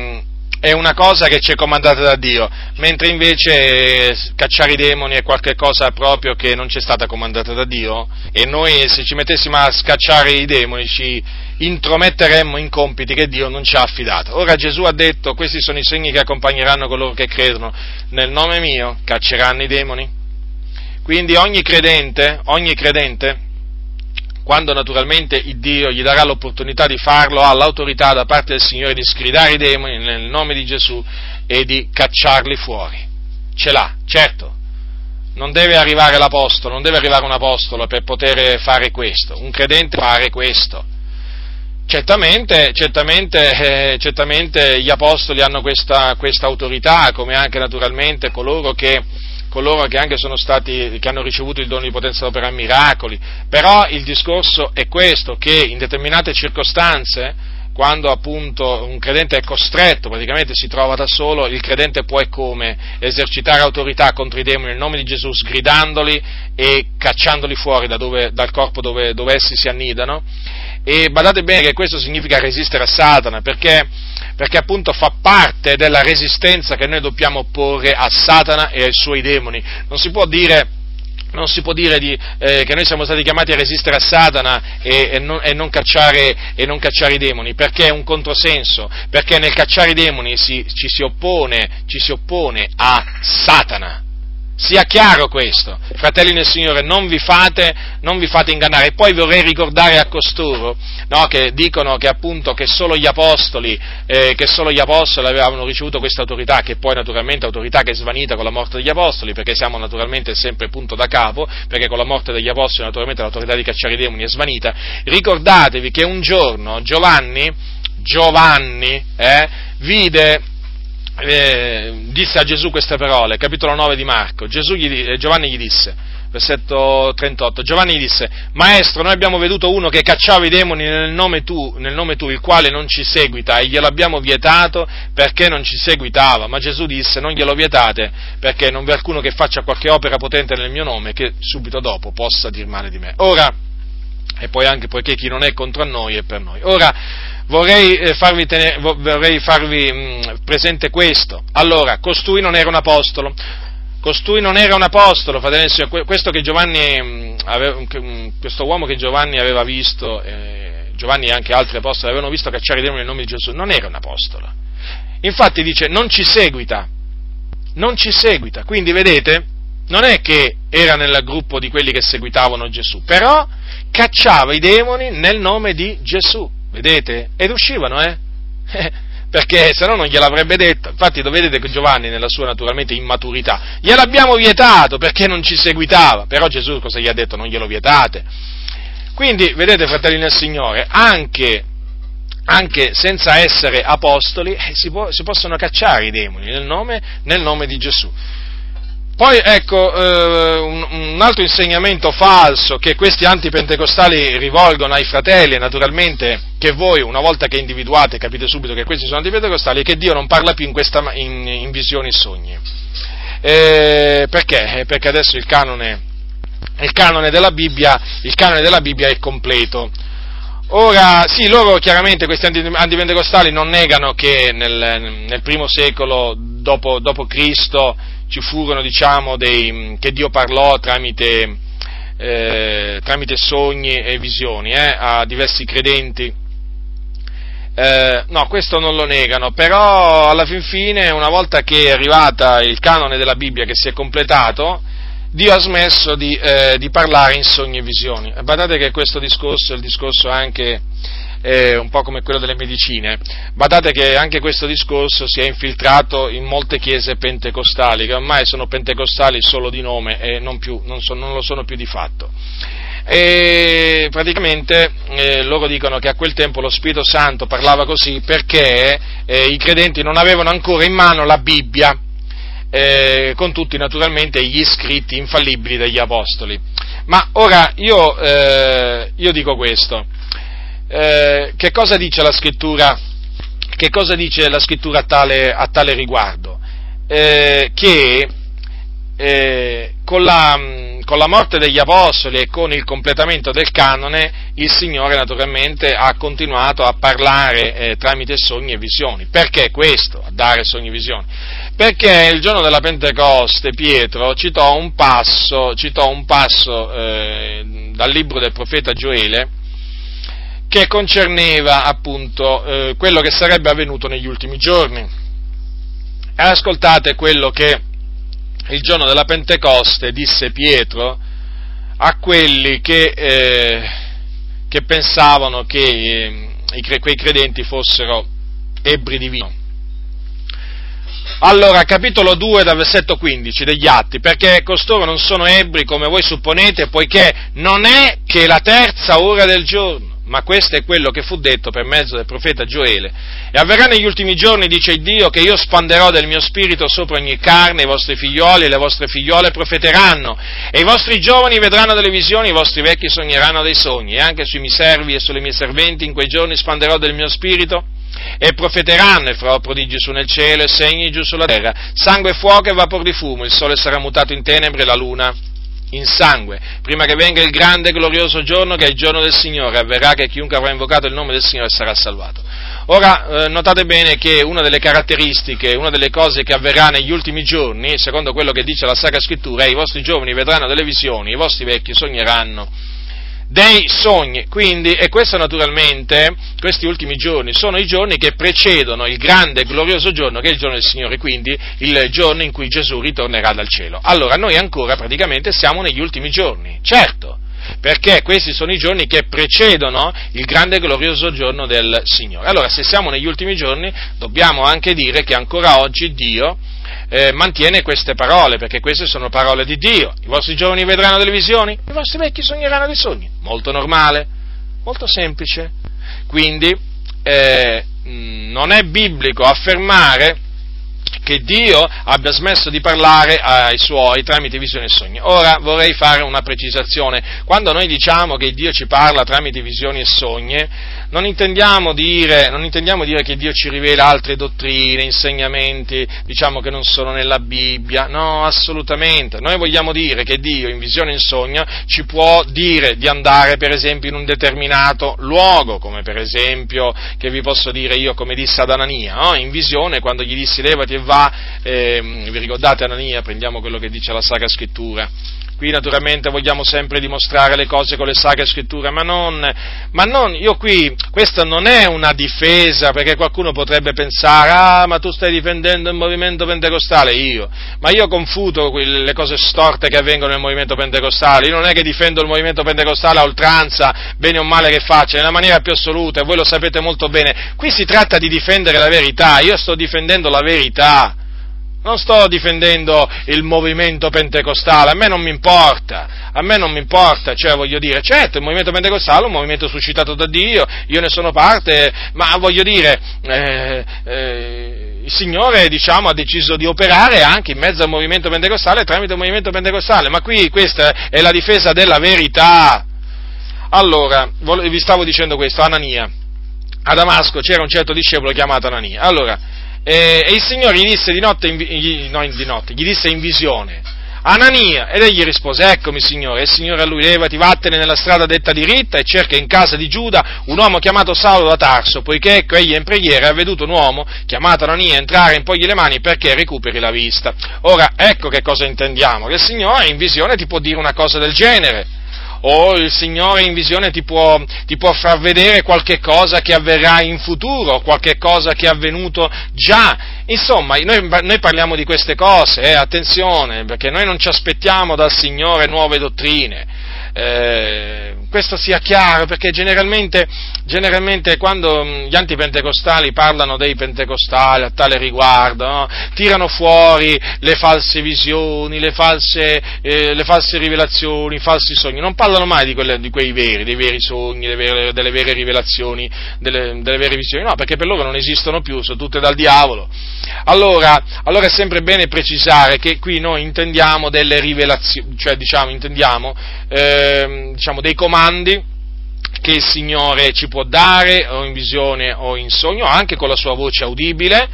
è una cosa che ci è comandata da Dio, mentre invece cacciare i demoni è qualche cosa proprio che non ci è stata comandata da Dio, e noi se ci mettessimo a scacciare i demoni ci intrometteremmo in compiti che Dio non ci ha affidato. Ora Gesù ha detto: questi sono i segni che accompagneranno coloro che credono, nel nome mio cacceranno i demoni. Quindi ogni credente, ogni credente, quando naturalmente il Dio gli darà l'opportunità di farlo, ha l'autorità da parte del Signore di sgridare i demoni nel nome di Gesù e di cacciarli fuori. Ce l'ha, certo. Non deve arrivare l'apostolo, non deve arrivare un apostolo per poter fare questo, un credente fare questo. Certamente, certamente, eh, certamente gli apostoli hanno questa, questa autorità, come anche naturalmente coloro che coloro che anche sono stati, che hanno ricevuto il dono di potenza d'opera a miracoli, però il discorso è questo, che in determinate circostanze quando appunto un credente è costretto, praticamente si trova da solo, il credente può e come esercitare autorità contro i demoni nel nome di Gesù, sgridandoli e cacciandoli fuori da dove, dal corpo dove, dove essi si annidano. E badate bene che questo significa resistere a Satana, perché, perché appunto fa parte della resistenza che noi dobbiamo porre a Satana e ai suoi demoni. Non si può dire... Non si può dire di, eh, che noi siamo stati chiamati a resistere a Satana e, e, non, e, non cacciare, e non cacciare i demoni, perché è un controsenso, perché nel cacciare i demoni si, ci, si oppone, ci si oppone a Satana. Sia chiaro questo, fratelli nel Signore, non vi fate, non vi fate ingannare. E poi vorrei ricordare a costoro, no, che dicono che appunto che solo gli apostoli, eh, che solo gli apostoli avevano ricevuto questa autorità, che poi naturalmente autorità che è svanita con la morte degli apostoli, perché siamo naturalmente sempre punto da capo, perché con la morte degli apostoli naturalmente l'autorità di cacciare i demoni è svanita. Ricordatevi che un giorno Giovanni, Giovanni, eh, vide... Eh, disse a Gesù queste parole, capitolo nove di Marco. Gesù gli, eh, Giovanni gli disse, versetto trentotto, Giovanni gli disse: Maestro, noi abbiamo veduto uno che cacciava i demoni nel nome tu, nel nome tu, il quale non ci seguita, e glielo abbiamo vietato perché non ci seguitava. Ma Gesù disse: non glielo vietate, perché non vi è alcuno che faccia qualche opera potente nel mio nome che subito dopo possa dir male di me. Ora, e poi anche poiché chi non è contro noi è per noi. Ora, Vorrei farvi, tenere, vorrei farvi presente questo. Allora, costui non era un apostolo, costui non era un apostolo, fratelli del Signore. Questo che Giovanni, questo uomo che Giovanni aveva visto, Giovanni e anche altri apostoli avevano visto cacciare i demoni nel nome di Gesù, non era un apostolo. Infatti dice: non ci seguita, non ci seguita. Quindi vedete, non è che era nel gruppo di quelli che seguitavano Gesù, però cacciava i demoni nel nome di Gesù. Vedete? Ed uscivano, eh? Perché se no non gliel'avrebbe detto. Infatti lo vedete che Giovanni, nella sua naturalmente immaturità, gliel'abbiamo vietato perché non ci seguitava. Però Gesù cosa gli ha detto? Non glielo vietate. Quindi, vedete, fratelli nel Signore, anche, anche senza essere apostoli, eh, si, può, si possono cacciare i demoni nel nome, nel nome di Gesù. Poi ecco eh, un, un altro insegnamento falso che questi antipentecostali rivolgono ai fratelli, naturalmente, che voi una volta che individuate capite subito che questi sono antipentecostali, è che Dio non parla più in, questa, in, in visioni e sogni. Eh, perché? Perché adesso il canone, il canone della Bibbia, il canone della Bibbia è completo. Ora, sì, loro chiaramente, questi antipentecostali, non negano che nel, nel primo secolo dopo, dopo Cristo ci furono, diciamo, dei, che Dio parlò tramite, eh, tramite sogni e visioni eh, a diversi credenti. Eh, no, questo non lo negano, però alla fin fine, una volta che è arrivata il canone della Bibbia che si è completato, Dio ha smesso di, eh, di parlare in sogni e visioni. Badate che questo discorso è il discorso anche eh, un po' come quello delle medicine. Badate che anche questo discorso si è infiltrato in molte chiese pentecostali, che ormai sono pentecostali solo di nome e non, più, non, so, non lo sono più di fatto. E praticamente eh, loro dicono che a quel tempo lo Spirito Santo parlava così perché eh, i credenti non avevano ancora in mano la Bibbia, Eh, con tutti naturalmente gli scritti infallibili degli apostoli. Ma ora io, eh, io dico questo, eh, che cosa dice la scrittura, che cosa dice la scrittura a tale, a tale riguardo? Eh, che eh, con, la, con la morte degli apostoli e con il completamento del canone, il Signore naturalmente ha continuato a parlare eh, tramite sogni e visioni. Perché questo? A dare sogni e visioni? Perché il giorno della Pentecoste Pietro citò un passo, citò un passo eh, dal libro del profeta Gioele, che concerneva appunto eh, quello che sarebbe avvenuto negli ultimi giorni. E ascoltate quello che il giorno della Pentecoste disse Pietro a quelli che, eh, che pensavano che eh, i, quei credenti fossero ebbri di vino. Allora, capitolo due, dal versetto quindici degli Atti: perché costoro non sono ebbri come voi supponete, poiché non è che la terza ora del giorno. ma questo è quello che fu detto per mezzo del profeta Gioele. E avverrà negli ultimi giorni, dice Dio, che io spanderò del mio spirito sopra ogni carne, i vostri figlioli e le vostre figliole profeteranno, e i vostri giovani vedranno delle visioni, i vostri vecchi sogneranno dei sogni, e anche sui miei servi e sulle mie serventi in quei giorni spanderò del mio spirito, e profeteranno, e farò prodigi su nel cielo e segni giù sulla terra, sangue e fuoco e vapor di fumo, il sole sarà mutato in tenebre e la luna in sangue, prima che venga il grande e glorioso giorno, che è il giorno del Signore. Avverrà che chiunque avrà invocato il nome del Signore sarà salvato. Ora, eh, notate bene che una delle caratteristiche, una delle cose che avverrà negli ultimi giorni, secondo quello che dice la Sacra Scrittura, è: i vostri giovani vedranno delle visioni, i vostri vecchi sogneranno dei sogni. Quindi, e questo naturalmente, questi ultimi giorni sono i giorni che precedono il grande e glorioso giorno, che è il giorno del Signore, quindi il giorno in cui Gesù ritornerà dal cielo. Allora, noi ancora praticamente siamo negli ultimi giorni, certo, perché questi sono i giorni che precedono il grande e glorioso giorno del Signore. Allora, se siamo negli ultimi giorni, dobbiamo anche dire che ancora oggi Dio Eh, mantiene queste parole, perché queste sono parole di Dio. I vostri giovani vedranno delle visioni, i vostri vecchi sogneranno dei sogni. Molto normale, molto semplice. Quindi eh, non è biblico affermare che Dio abbia smesso di parlare ai suoi tramite visioni e sogni. Ora vorrei fare una precisazione. Quando noi diciamo che Dio ci parla tramite visioni e sogni, non intendiamo dire, non intendiamo dire che Dio ci rivela altre dottrine, insegnamenti, diciamo, che non sono nella Bibbia. No, assolutamente. Noi vogliamo dire che Dio in visione e in sogno ci può dire di andare, per esempio, in un determinato luogo, come per esempio, che vi posso dire io, come disse ad Anania, no? In visione, quando gli dissi levati e va, eh, vi ricordate Anania, prendiamo quello che dice la Sacra Scrittura. Qui naturalmente vogliamo sempre dimostrare le cose con le Sacre Scritture, ma non, ma non, io qui, questa non è una difesa, perché qualcuno potrebbe pensare: ah, ma tu stai difendendo il movimento pentecostale. Io, ma io confuto le cose storte che avvengono nel movimento pentecostale. Io non è che difendo il movimento pentecostale a oltranza, bene o male che faccia, nella maniera più assoluta, e voi lo sapete molto bene. Qui si tratta di difendere la verità, io sto difendendo la verità. Non sto difendendo il movimento pentecostale, a me non mi importa, a me non mi importa, cioè voglio dire, certo, il movimento pentecostale è un movimento suscitato da Dio, io ne sono parte, ma voglio dire, eh, eh, il Signore, diciamo, ha deciso di operare anche in mezzo al movimento pentecostale, tramite il movimento pentecostale, ma qui questa è la difesa della verità. Allora, vi stavo dicendo questo, Anania, a Damasco c'era un certo discepolo chiamato Anania, allora, E il Signore gli disse di notte, gli, no, di notte, gli disse in visione: Anania. Ed egli rispose: eccomi, Signore. E il Signore a lui: levati, vattene nella strada detta diritta e cerca in casa di Giuda un uomo chiamato Saulo da Tarso, poiché ecco egli è in preghiera e ha veduto un uomo chiamato Anania entrare e impogli le mani perché recuperi la vista. Ora, ecco che cosa intendiamo, che il Signore in visione ti può dire una cosa del genere, o il Signore in visione ti può, ti può far vedere qualche cosa che avverrà in futuro, qualche cosa che è avvenuto già. Insomma, noi, noi parliamo di queste cose, eh, attenzione, perché noi non ci aspettiamo dal Signore nuove dottrine. Eh, questo sia chiaro, perché generalmente, generalmente quando gli antipentecostali parlano dei pentecostali a tale riguardo, no? Tirano fuori le false visioni, le false, eh, le false rivelazioni, i falsi sogni, non parlano mai di, quelle, di quei veri, dei veri sogni, delle vere, delle vere rivelazioni, delle, delle vere visioni, no, perché per loro non esistono più, sono tutte dal diavolo. Allora, allora è sempre bene precisare che qui noi intendiamo delle rivelazioni, cioè diciamo intendiamo eh, diciamo dei comandi che il Signore ci può dare o in visione o in sogno, anche con la sua voce audibile,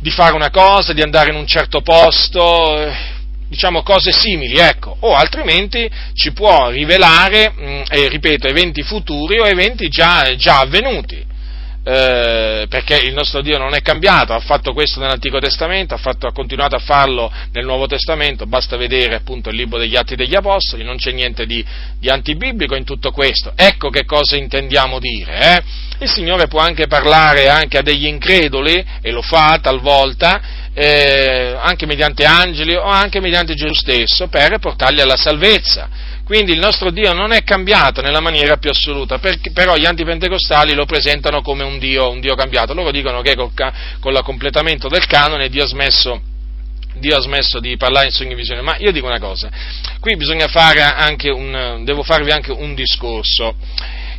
di fare una cosa, di andare in un certo posto, diciamo cose simili, ecco, o altrimenti ci può rivelare, mh, e ripeto, eventi futuri o eventi già, già avvenuti. Eh, perché il nostro Dio non è cambiato, ha fatto questo nell'Antico Testamento, ha, fatto, ha continuato a farlo nel Nuovo Testamento, basta vedere appunto il libro degli Atti degli Apostoli, non c'è niente di, di antibiblico in tutto questo. Ecco che cosa intendiamo dire, eh? Il Signore può anche parlare anche a degli increduli, e lo fa talvolta, eh, anche mediante angeli o anche mediante Gesù stesso, per portarli alla salvezza. Quindi il nostro Dio non è cambiato nella maniera più assoluta, perché, però gli antipentecostali lo presentano come un Dio, un Dio cambiato. Loro dicono che col, con l'accompletamento del canone Dio ha smesso, Dio ha smesso di parlare in sogni e visioni. Ma io dico una cosa, qui bisogna fare anche un, devo farvi anche un discorso,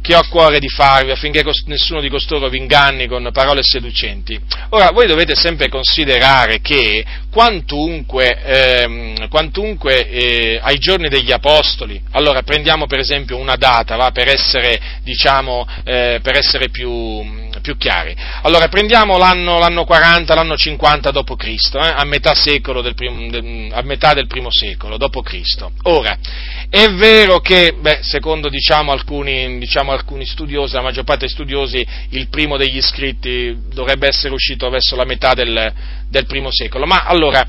che ho a cuore di farvi, affinché nessuno di costoro vi inganni con parole seducenti. Ora, voi dovete sempre considerare che quantunque, ehm, quantunque eh, ai giorni degli Apostoli, allora prendiamo per esempio una data, va, per essere, diciamo, eh, per essere più... più chiari. Allora prendiamo l'anno, l'anno quaranta, l'anno cinquanta dopo Cristo, eh, a metà secolo del prim, de, a metà del primo secolo dopo Cristo. Ora, è vero che, beh, secondo diciamo alcuni, diciamo alcuni studiosi, la maggior parte dei studiosi, il primo degli scritti dovrebbe essere uscito verso la metà del, del primo secolo. Ma allora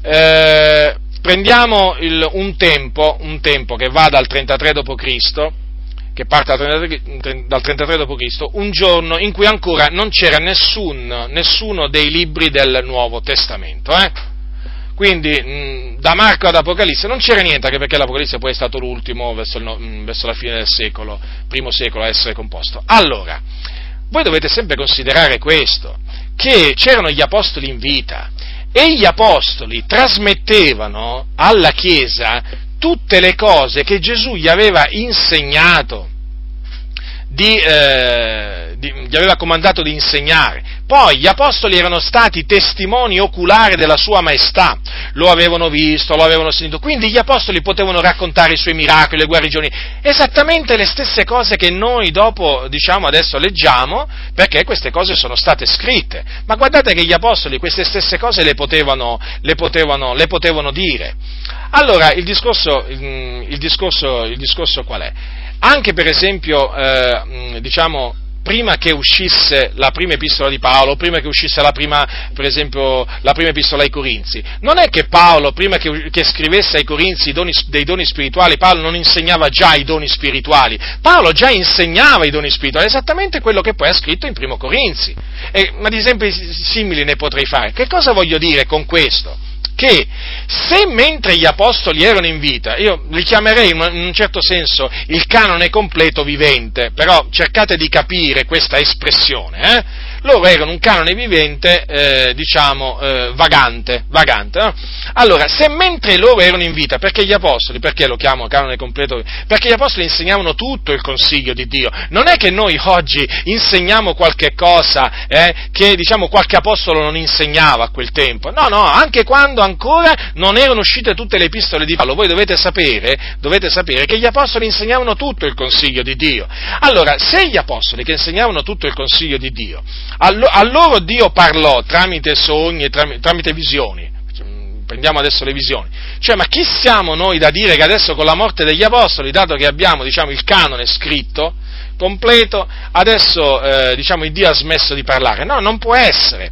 eh, prendiamo il, un tempo, un tempo che va dal trentatré dopo Cristo, che parte dal trentatré dopo Cristo, un giorno in cui ancora non c'era nessun, nessuno dei libri del Nuovo Testamento, eh? Quindi da Marco ad Apocalisse non c'era niente, anche perché l'Apocalisse poi è stato l'ultimo verso, il, verso la fine del secolo, primo secolo a essere composto. Allora, voi dovete sempre considerare questo, che c'erano gli apostoli in vita e gli apostoli trasmettevano alla Chiesa tutte le cose che Gesù gli aveva insegnato, di, eh, di, gli aveva comandato di insegnare. Poi gli apostoli erano stati testimoni oculari della sua maestà, lo avevano visto, lo avevano sentito, quindi gli apostoli potevano raccontare i suoi miracoli, le guarigioni, esattamente le stesse cose che noi dopo, diciamo, adesso leggiamo, perché queste cose sono state scritte. Ma guardate che gli apostoli queste stesse cose le potevano, le potevano, le potevano dire. Allora, il discorso, il discorso, il discorso qual è? Anche per esempio, eh, diciamo, prima che uscisse la prima epistola di Paolo, prima che uscisse la prima, per esempio, la prima epistola ai Corinzi, non è che Paolo, prima che, che scrivesse ai Corinzi i doni, dei doni spirituali, Paolo non insegnava già i doni spirituali, Paolo già insegnava i doni spirituali, esattamente quello che poi ha scritto in Primo Corinzi, e, ma di esempi simili ne potrei fare. Che cosa voglio dire con questo? Che se mentre gli apostoli erano in vita, io li chiamerei in un certo senso il canone completo vivente, però cercate di capire questa espressione, eh? Loro erano un canone vivente, eh, diciamo, eh, vagante, vagante, no? Allora, se mentre loro erano in vita, perché gli apostoli, perché lo chiamo canone completo? Perché gli apostoli insegnavano tutto il consiglio di Dio. Non è che noi oggi insegniamo qualche cosa, eh, che, diciamo, qualche apostolo non insegnava a quel tempo. No, no, anche quando ancora non erano uscite tutte le epistole di Paolo, voi dovete sapere, dovete sapere che gli apostoli insegnavano tutto il consiglio di Dio. Allora, se gli apostoli che insegnavano tutto il consiglio di Dio, a loro Dio parlò tramite sogni, tramite visioni, prendiamo adesso le visioni, cioè, ma chi siamo noi da dire che adesso con la morte degli apostoli, dato che abbiamo, diciamo, il canone scritto, completo, adesso, eh, diciamo, Dio ha smesso di parlare? No, non può essere,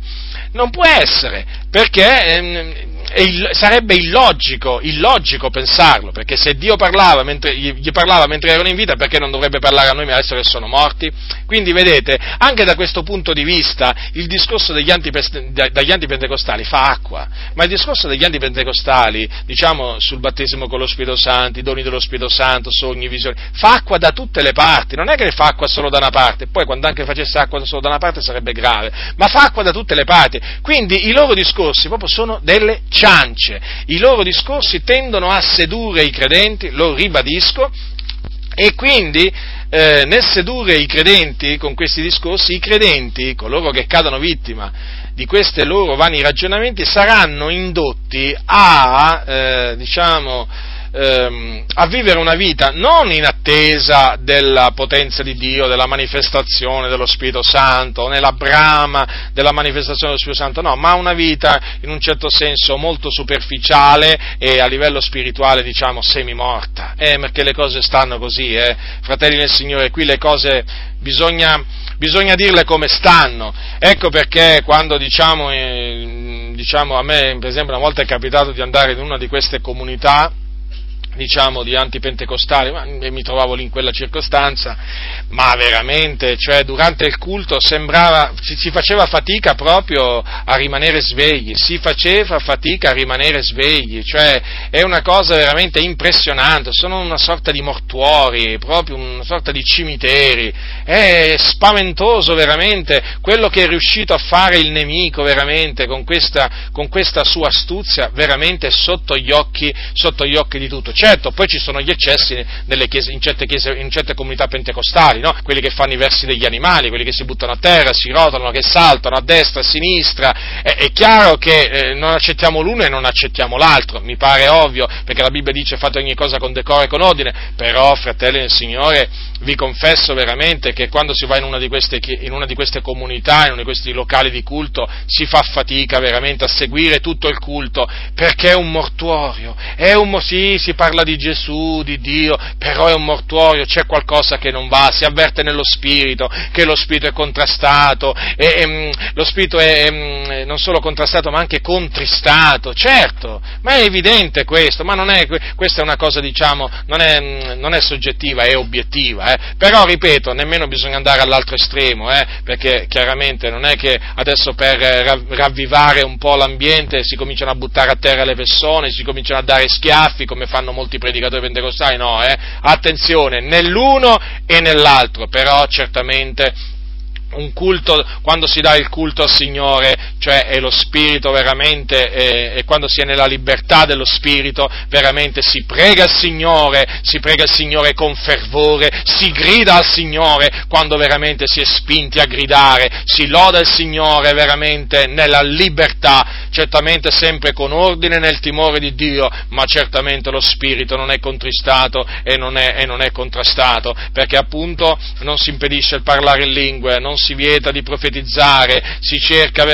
non può essere, perché... Ehm, E il, sarebbe illogico, illogico pensarlo, perché se Dio parlava mentre, gli, gli parlava mentre erano in vita, perché non dovrebbe parlare a noi adesso che sono morti? Quindi vedete, anche da questo punto di vista, il discorso degli antipentecostali fa acqua, ma il discorso degli antipentecostali, diciamo, sul battesimo con lo Spirito Santo, i doni dello Spirito Santo, sogni, visioni, fa acqua da tutte le parti, non è che fa acqua solo da una parte, poi quando anche facesse acqua solo da una parte sarebbe grave, ma fa acqua da tutte le parti, quindi i loro discorsi proprio sono delle ciance, i loro discorsi tendono a sedurre i credenti, lo ribadisco, e quindi eh, nel sedurre i credenti con questi discorsi, i credenti, coloro che cadono vittima di questi loro vani ragionamenti, saranno indotti a, eh, diciamo, ehm, a vivere una vita non in attesa della potenza di Dio, della manifestazione dello Spirito Santo, nella brama della manifestazione dello Spirito Santo, no, ma una vita in un certo senso molto superficiale e a livello spirituale, diciamo, semimorta, eh, perché le cose stanno così, eh. Fratelli nel Signore, qui le cose bisogna, bisogna dirle come stanno. Ecco perché quando, diciamo, eh, diciamo, a me per esempio una volta è capitato di andare in una di queste comunità, diciamo, di antipentecostali, ma mi trovavo lì in quella circostanza, ma veramente, cioè, durante il culto sembrava, si, si faceva fatica proprio a rimanere svegli, si faceva fatica a rimanere svegli, cioè, è una cosa veramente impressionante, sono una sorta di mortuori, proprio una sorta di cimiteri, è spaventoso veramente quello che è riuscito a fare il nemico, veramente, con questa, con questa sua astuzia, veramente sotto gli occhi, sotto gli occhi di tutto. Certo, poi ci sono gli eccessi nelle chiese, in, certe chiese, in certe comunità pentecostali, no? Quelli che fanno i versi degli animali, quelli che si buttano a terra, si rotolano, che saltano a destra, a sinistra. È, è chiaro che eh, non accettiamo l'uno e non accettiamo l'altro, mi pare ovvio, perché la Bibbia dice fate ogni cosa con decoro e con ordine, però, fratelli del Signore, vi confesso veramente che quando si va in una di queste, in una di queste comunità, in uno di questi locali di culto, si fa fatica veramente a seguire tutto il culto, perché è un mortuorio, è un mo- sì, si parla di Gesù, di Dio, però è un mortuorio, c'è qualcosa che non va, si avverte nello spirito, che lo spirito è contrastato, e, e, lo spirito è e, non solo contrastato ma anche contristato, certo, ma è evidente questo, ma non è, questa è una cosa, diciamo, non è, non è soggettiva, è obiettiva, eh. Però, ripeto, nemmeno bisogna andare all'altro estremo, eh, perché chiaramente non è che adesso per ravvivare un po' l'ambiente si cominciano a buttare a terra le persone, si cominciano a dare schiaffi come fanno molti predicatori pentecostali, no, eh, attenzione, nell'uno e nell'altro, però certamente un culto, quando si dà il culto al Signore, cioè è lo Spirito veramente, e, e quando si è nella libertà dello Spirito, veramente si prega al Signore, si prega al Signore con fervore, si grida al Signore quando veramente si è spinti a gridare, si loda il Signore veramente nella libertà, certamente sempre con ordine nel timore di Dio, ma certamente lo Spirito non è contristato e non è, e non è contrastato, perché appunto non si impedisce il parlare in lingue, non si vieta di profetizzare, si cerca,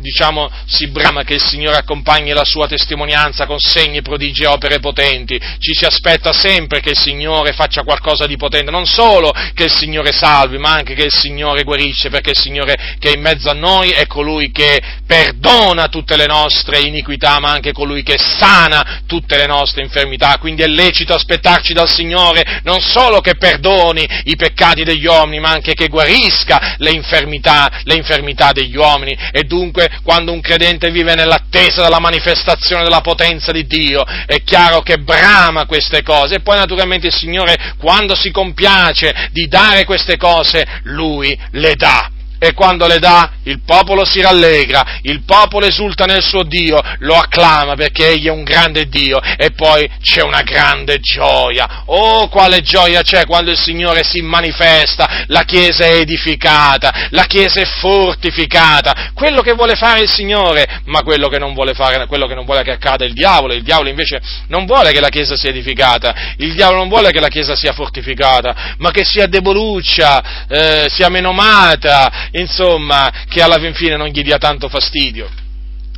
diciamo, si brama che il Signore accompagni la sua testimonianza con segni, prodigi e opere potenti, ci si aspetta sempre che il Signore faccia qualcosa di potente, non solo che il Signore salvi, ma anche che il Signore guarisce, perché il Signore che è in mezzo a noi è colui che perdona tutte le nostre iniquità, ma anche colui che sana tutte le nostre infermità, quindi è lecito aspettarci dal Signore non solo che perdoni i peccati degli uomini, ma anche che guarisca le infermità, le infermità degli uomini, e dunque quando un credente vive nell'attesa della manifestazione della potenza di Dio, è chiaro che brama queste cose, e poi naturalmente il Signore, quando si compiace di dare queste cose, Lui le dà. E quando le dà, il popolo si rallegra, il popolo esulta nel suo Dio, lo acclama perché Egli è un grande Dio, e poi c'è una grande gioia. Oh, quale gioia c'è quando il Signore si manifesta, la Chiesa è edificata, la Chiesa è fortificata, quello che vuole fare il Signore, ma quello che non vuole fare, quello che non vuole che accada è il diavolo, il diavolo invece non vuole che la Chiesa sia edificata, il diavolo non vuole che la Chiesa sia fortificata, ma che sia deboluccia, eh, sia menomata, insomma, che alla fin fine non gli dia tanto fastidio.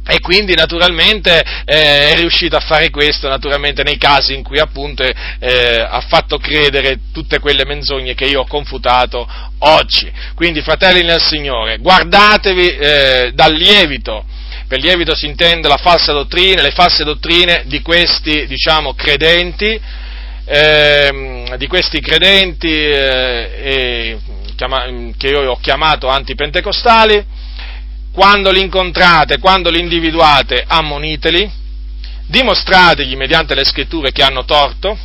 E quindi naturalmente eh, è riuscito a fare questo naturalmente nei casi in cui appunto eh, ha fatto credere tutte quelle menzogne che io ho confutato oggi. Quindi, fratelli nel Signore, guardatevi eh, dal lievito. Per lievito si intende la falsa dottrina, le false dottrine di questi, diciamo, credenti, eh, di questi credenti eh, e che io ho chiamato antipentecostali. Quando li incontrate, quando li individuate, ammoniteli, dimostrategli mediante le scritture che hanno torto,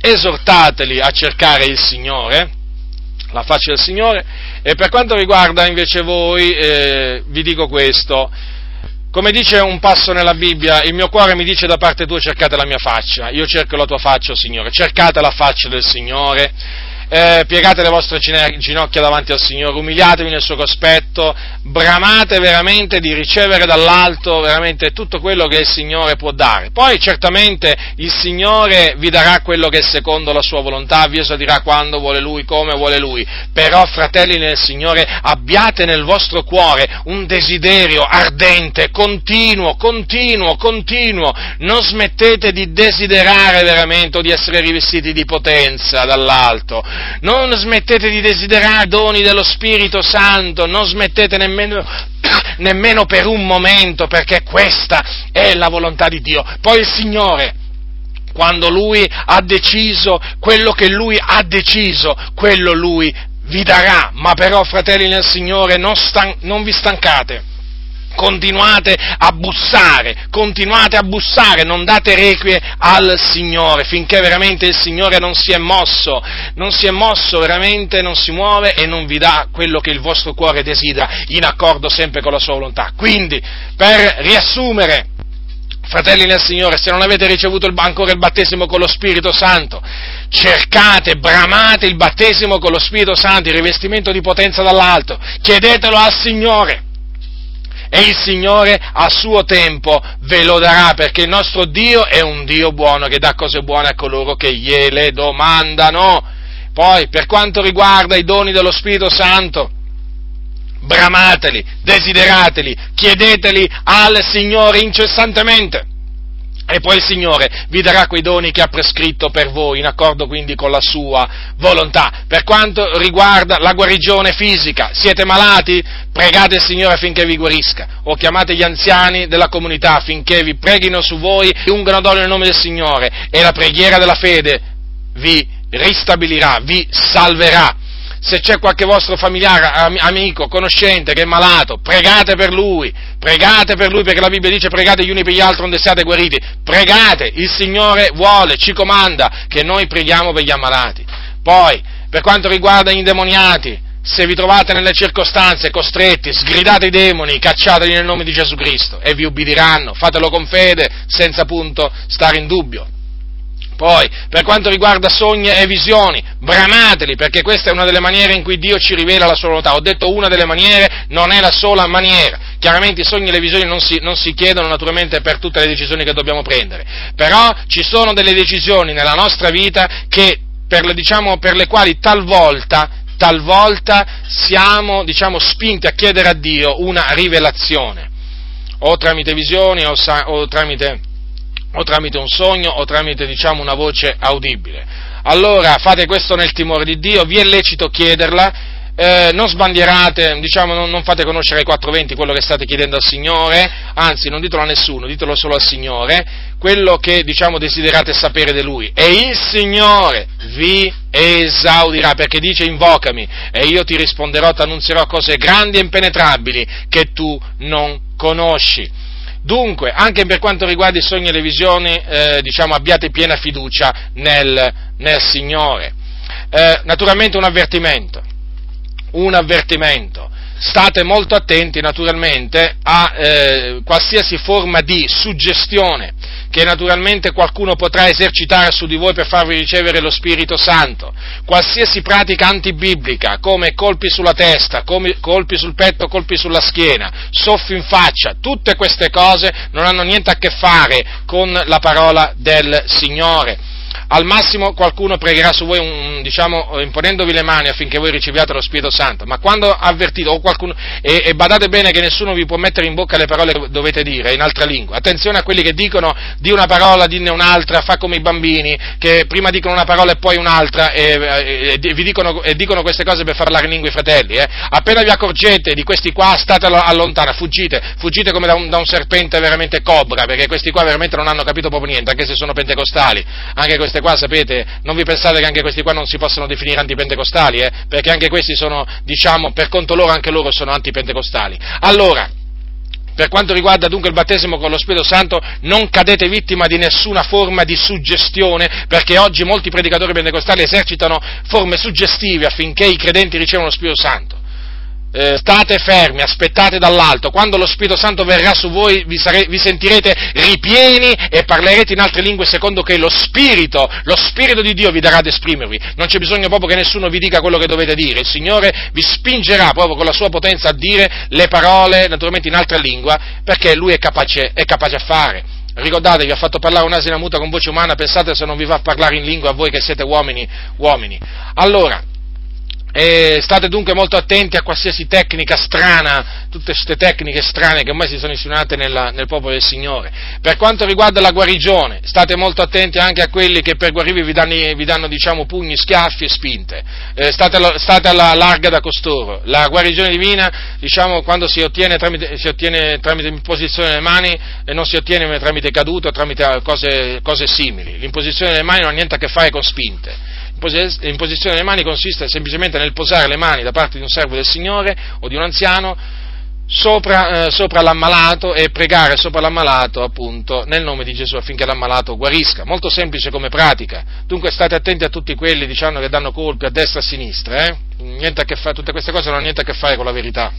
esortateli a cercare il Signore, la faccia del Signore. E per quanto riguarda invece voi, eh, vi dico questo: come dice un passo nella Bibbia, il mio cuore mi dice da parte tua cercate la mia faccia, io cerco la tua faccia, oh Signore, cercate la faccia del Signore. Eh, piegate le vostre ginocchia davanti al Signore, umiliatevi nel suo cospetto, bramate veramente di ricevere dall'alto veramente tutto quello che il Signore può dare. Poi certamente il Signore vi darà quello che è secondo la sua volontà, vi esaudirà quando vuole Lui, come vuole Lui. Però, fratelli nel Signore, abbiate nel vostro cuore un desiderio ardente, continuo, continuo, continuo. Non smettete di desiderare veramente o di essere rivestiti di potenza dall'alto. Non smettete di desiderare doni dello Spirito Santo, non smettete nemmeno, nemmeno per un momento, perché questa è la volontà di Dio. Poi il Signore, quando Lui ha deciso, quello che Lui ha deciso, quello Lui vi darà. Ma però, fratelli nel Signore, non, stan- non vi stancate. Continuate a bussare, continuate a bussare, non date requie al Signore, finché veramente il Signore non si è mosso, non si è mosso veramente, non si muove e non vi dà quello che il vostro cuore desidera, in accordo sempre con la sua volontà. Quindi, per riassumere, Fratelli nel Signore, se non avete ricevuto il, ancora il battesimo con lo Spirito Santo, cercate, bramate il battesimo con lo Spirito Santo, il rivestimento di potenza dall'alto, chiedetelo al Signore e il Signore a suo tempo ve lo darà, perché il nostro Dio è un Dio buono che dà cose buone a coloro che gliele domandano. Poi, per quanto riguarda i doni dello Spirito Santo, bramateli, desiderateli, chiedeteli al Signore incessantemente e poi il Signore vi darà quei doni che ha prescritto per voi, in accordo quindi con la sua volontà. Per quanto riguarda la guarigione fisica, siete malati? Pregate il Signore affinché vi guarisca, o chiamate gli anziani della comunità affinché vi preghino su voi e ungano d'olio nel nome del Signore, e la preghiera della fede vi ristabilirà, vi salverà. Se c'è qualche vostro familiare, amico, conoscente che è malato, pregate per lui, pregate per lui, perché la Bibbia dice pregate gli uni per gli altri onde siate guariti, pregate, il Signore vuole, ci comanda che noi preghiamo per gli ammalati. Poi, per quanto riguarda gli indemoniati, se vi trovate nelle circostanze costretti, sgridate i demoni, cacciateli nel nome di Gesù Cristo e vi ubbidiranno, fatelo con fede, senza appunto stare in dubbio. Poi, per quanto riguarda sogni e visioni, bramateli, perché questa è una delle maniere in cui Dio ci rivela la sua volontà. Ho detto una delle maniere, non è la sola maniera. Chiaramente i sogni e le visioni non si, non si chiedono naturalmente per tutte le decisioni che dobbiamo prendere, però ci sono delle decisioni nella nostra vita che, per le, diciamo, per le quali talvolta, talvolta siamo, diciamo, spinti a chiedere a Dio una rivelazione, o tramite visioni o, sa, o tramite... o tramite un sogno, o tramite, diciamo, una voce audibile. Allora, fate questo nel timore di Dio, vi è lecito chiederla, eh, non sbandierate, diciamo, non, non fate conoscere ai quattro venti quello che state chiedendo al Signore, anzi, non ditelo a nessuno, ditelo solo al Signore, quello che, diciamo, desiderate sapere di Lui, e il Signore vi esaudirà, perché dice invocami, e io ti risponderò, ti annunzierò cose grandi e impenetrabili che tu non conosci. Dunque, anche per quanto riguarda i sogni e le visioni, eh, diciamo, abbiate piena fiducia nel, nel Signore. Eh, naturalmente un avvertimento, un avvertimento. State molto attenti, naturalmente, a eh, qualsiasi forma di suggestione che naturalmente qualcuno potrà esercitare su di voi per farvi ricevere lo Spirito Santo, qualsiasi pratica antibiblica, come colpi sulla testa, come colpi sul petto, colpi sulla schiena, soffi in faccia, tutte queste cose non hanno niente a che fare con la parola del Signore. Al massimo qualcuno pregherà su voi, un, diciamo, imponendovi le mani affinché voi riceviate lo Spirito Santo, ma quando avvertite, o qualcuno, e, e badate bene che nessuno vi può mettere in bocca le parole che dovete dire in altra lingua, attenzione a quelli che dicono di una parola, dinne un'altra, fa come i bambini, che prima dicono una parola e poi un'altra, e, e, e, vi dicono, e dicono queste cose per far parlare in lingua i fratelli, eh. Appena vi accorgete di questi qua, state allontana, fuggite, fuggite come da un, da un serpente veramente cobra, perché questi qua veramente non hanno capito proprio niente, anche se sono pentecostali, anche queste qua, sapete, non vi pensate che anche questi qua non si possono definire antipentecostali, eh? Perché anche questi sono, diciamo, per conto loro, anche loro sono antipentecostali. Allora, per quanto riguarda dunque il battesimo con lo Spirito Santo, non cadete vittima di nessuna forma di suggestione, perché oggi molti predicatori pentecostali esercitano forme suggestive affinché i credenti ricevano lo Spirito Santo. Eh, state fermi, aspettate dall'alto, quando lo Spirito Santo verrà su voi vi, sare- vi sentirete ripieni e parlerete in altre lingue secondo che lo Spirito, lo Spirito di Dio vi darà ad esprimervi, non c'è bisogno proprio che nessuno vi dica quello che dovete dire, il Signore vi spingerà proprio con la sua potenza a dire le parole naturalmente in altra lingua, perché Lui è capace, è capace a fare. Ricordatevi, ha fatto parlare un'asina muta con voce umana, pensate se non vi va a parlare in lingua a voi che siete uomini, uomini. Allora, E state dunque molto attenti a qualsiasi tecnica strana, tutte queste tecniche strane che ormai si sono insinuate nella, nel popolo del Signore. Per quanto riguarda la guarigione, state molto attenti anche a quelli che per guarirvi vi danno, vi danno diciamo, pugni, schiaffi e spinte, eh, state, alla, state alla larga da costoro. La guarigione divina, diciamo, quando si ottiene tramite, si ottiene tramite imposizione delle mani e non si ottiene tramite cadute o tramite cose, cose simili. L'imposizione delle mani non ha niente a che fare con spinte. L'imposizione delle mani consiste semplicemente nel posare le mani da parte di un servo del Signore o di un anziano sopra, eh, sopra l'ammalato e pregare sopra l'ammalato appunto nel nome di Gesù affinché l'ammalato guarisca, molto semplice come pratica. Dunque state attenti a tutti quelli, diciamo, che danno colpi a destra e a sinistra, eh? Niente a che fare, tutte queste cose non hanno niente a che fare con la verità.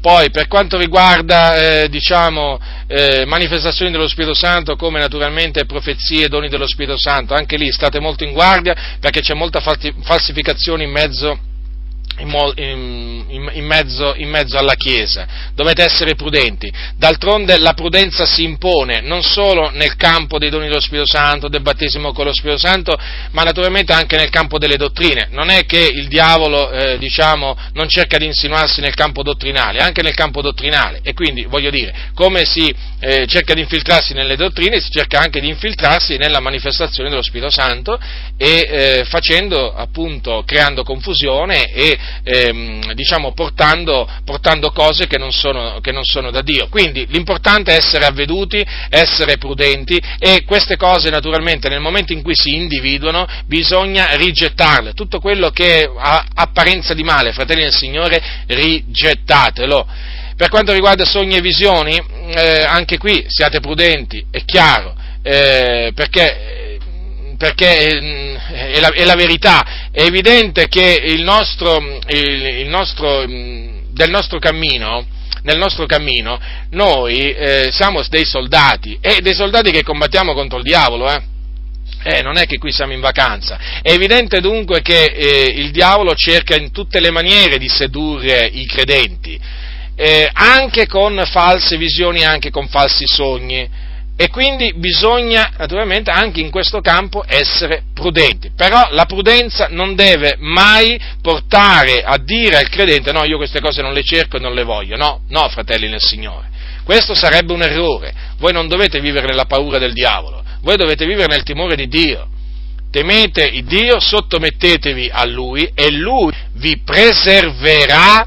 Poi, per quanto riguarda eh, diciamo eh, manifestazioni dello Spirito Santo, come naturalmente profezie e doni dello Spirito Santo, anche lì state molto in guardia, perché c'è molta falsificazione in mezzo In, in, in, mezzo, in mezzo alla Chiesa. Dovete essere prudenti. D'altronde la prudenza si impone non solo nel campo dei doni dello Spirito Santo, del battesimo con lo Spirito Santo, ma naturalmente anche nel campo delle dottrine. Non è che il diavolo eh, diciamo, non cerca di insinuarsi nel campo dottrinale, anche nel campo dottrinale. E quindi, voglio dire, come si eh, cerca di infiltrarsi nelle dottrine, si cerca anche di infiltrarsi nella manifestazione dello Spirito Santo, e eh, facendo, appunto, creando confusione e Ehm, diciamo portando, portando cose che non, sono, che non sono da Dio. Quindi l'importante è essere avveduti, essere prudenti, e queste cose naturalmente nel momento in cui si individuano bisogna rigettarle. Tutto quello che ha apparenza di male, fratelli del Signore, rigettatelo. Per quanto riguarda sogni e visioni, eh, anche qui siate prudenti, è chiaro, eh, perché perché è la, è la verità. È evidente che il nostro, il, il nostro, del nostro cammino, nel nostro cammino, noi eh, siamo dei soldati, e dei soldati che combattiamo contro il diavolo, eh. Eh, non è che qui siamo in vacanza. È evidente dunque che eh, il diavolo cerca in tutte le maniere di sedurre i credenti, eh, anche con false visioni, anche con falsi sogni. E quindi bisogna, naturalmente, anche in questo campo essere prudenti. Però la prudenza non deve mai portare a dire al credente: no, io queste cose non le cerco e non le voglio. No, no, fratelli nel Signore. Questo sarebbe un errore. Voi non dovete vivere nella paura del diavolo, voi dovete vivere nel timore di Dio. Temete il Dio, sottomettetevi a Lui, e Lui vi preserverà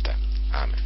Amen.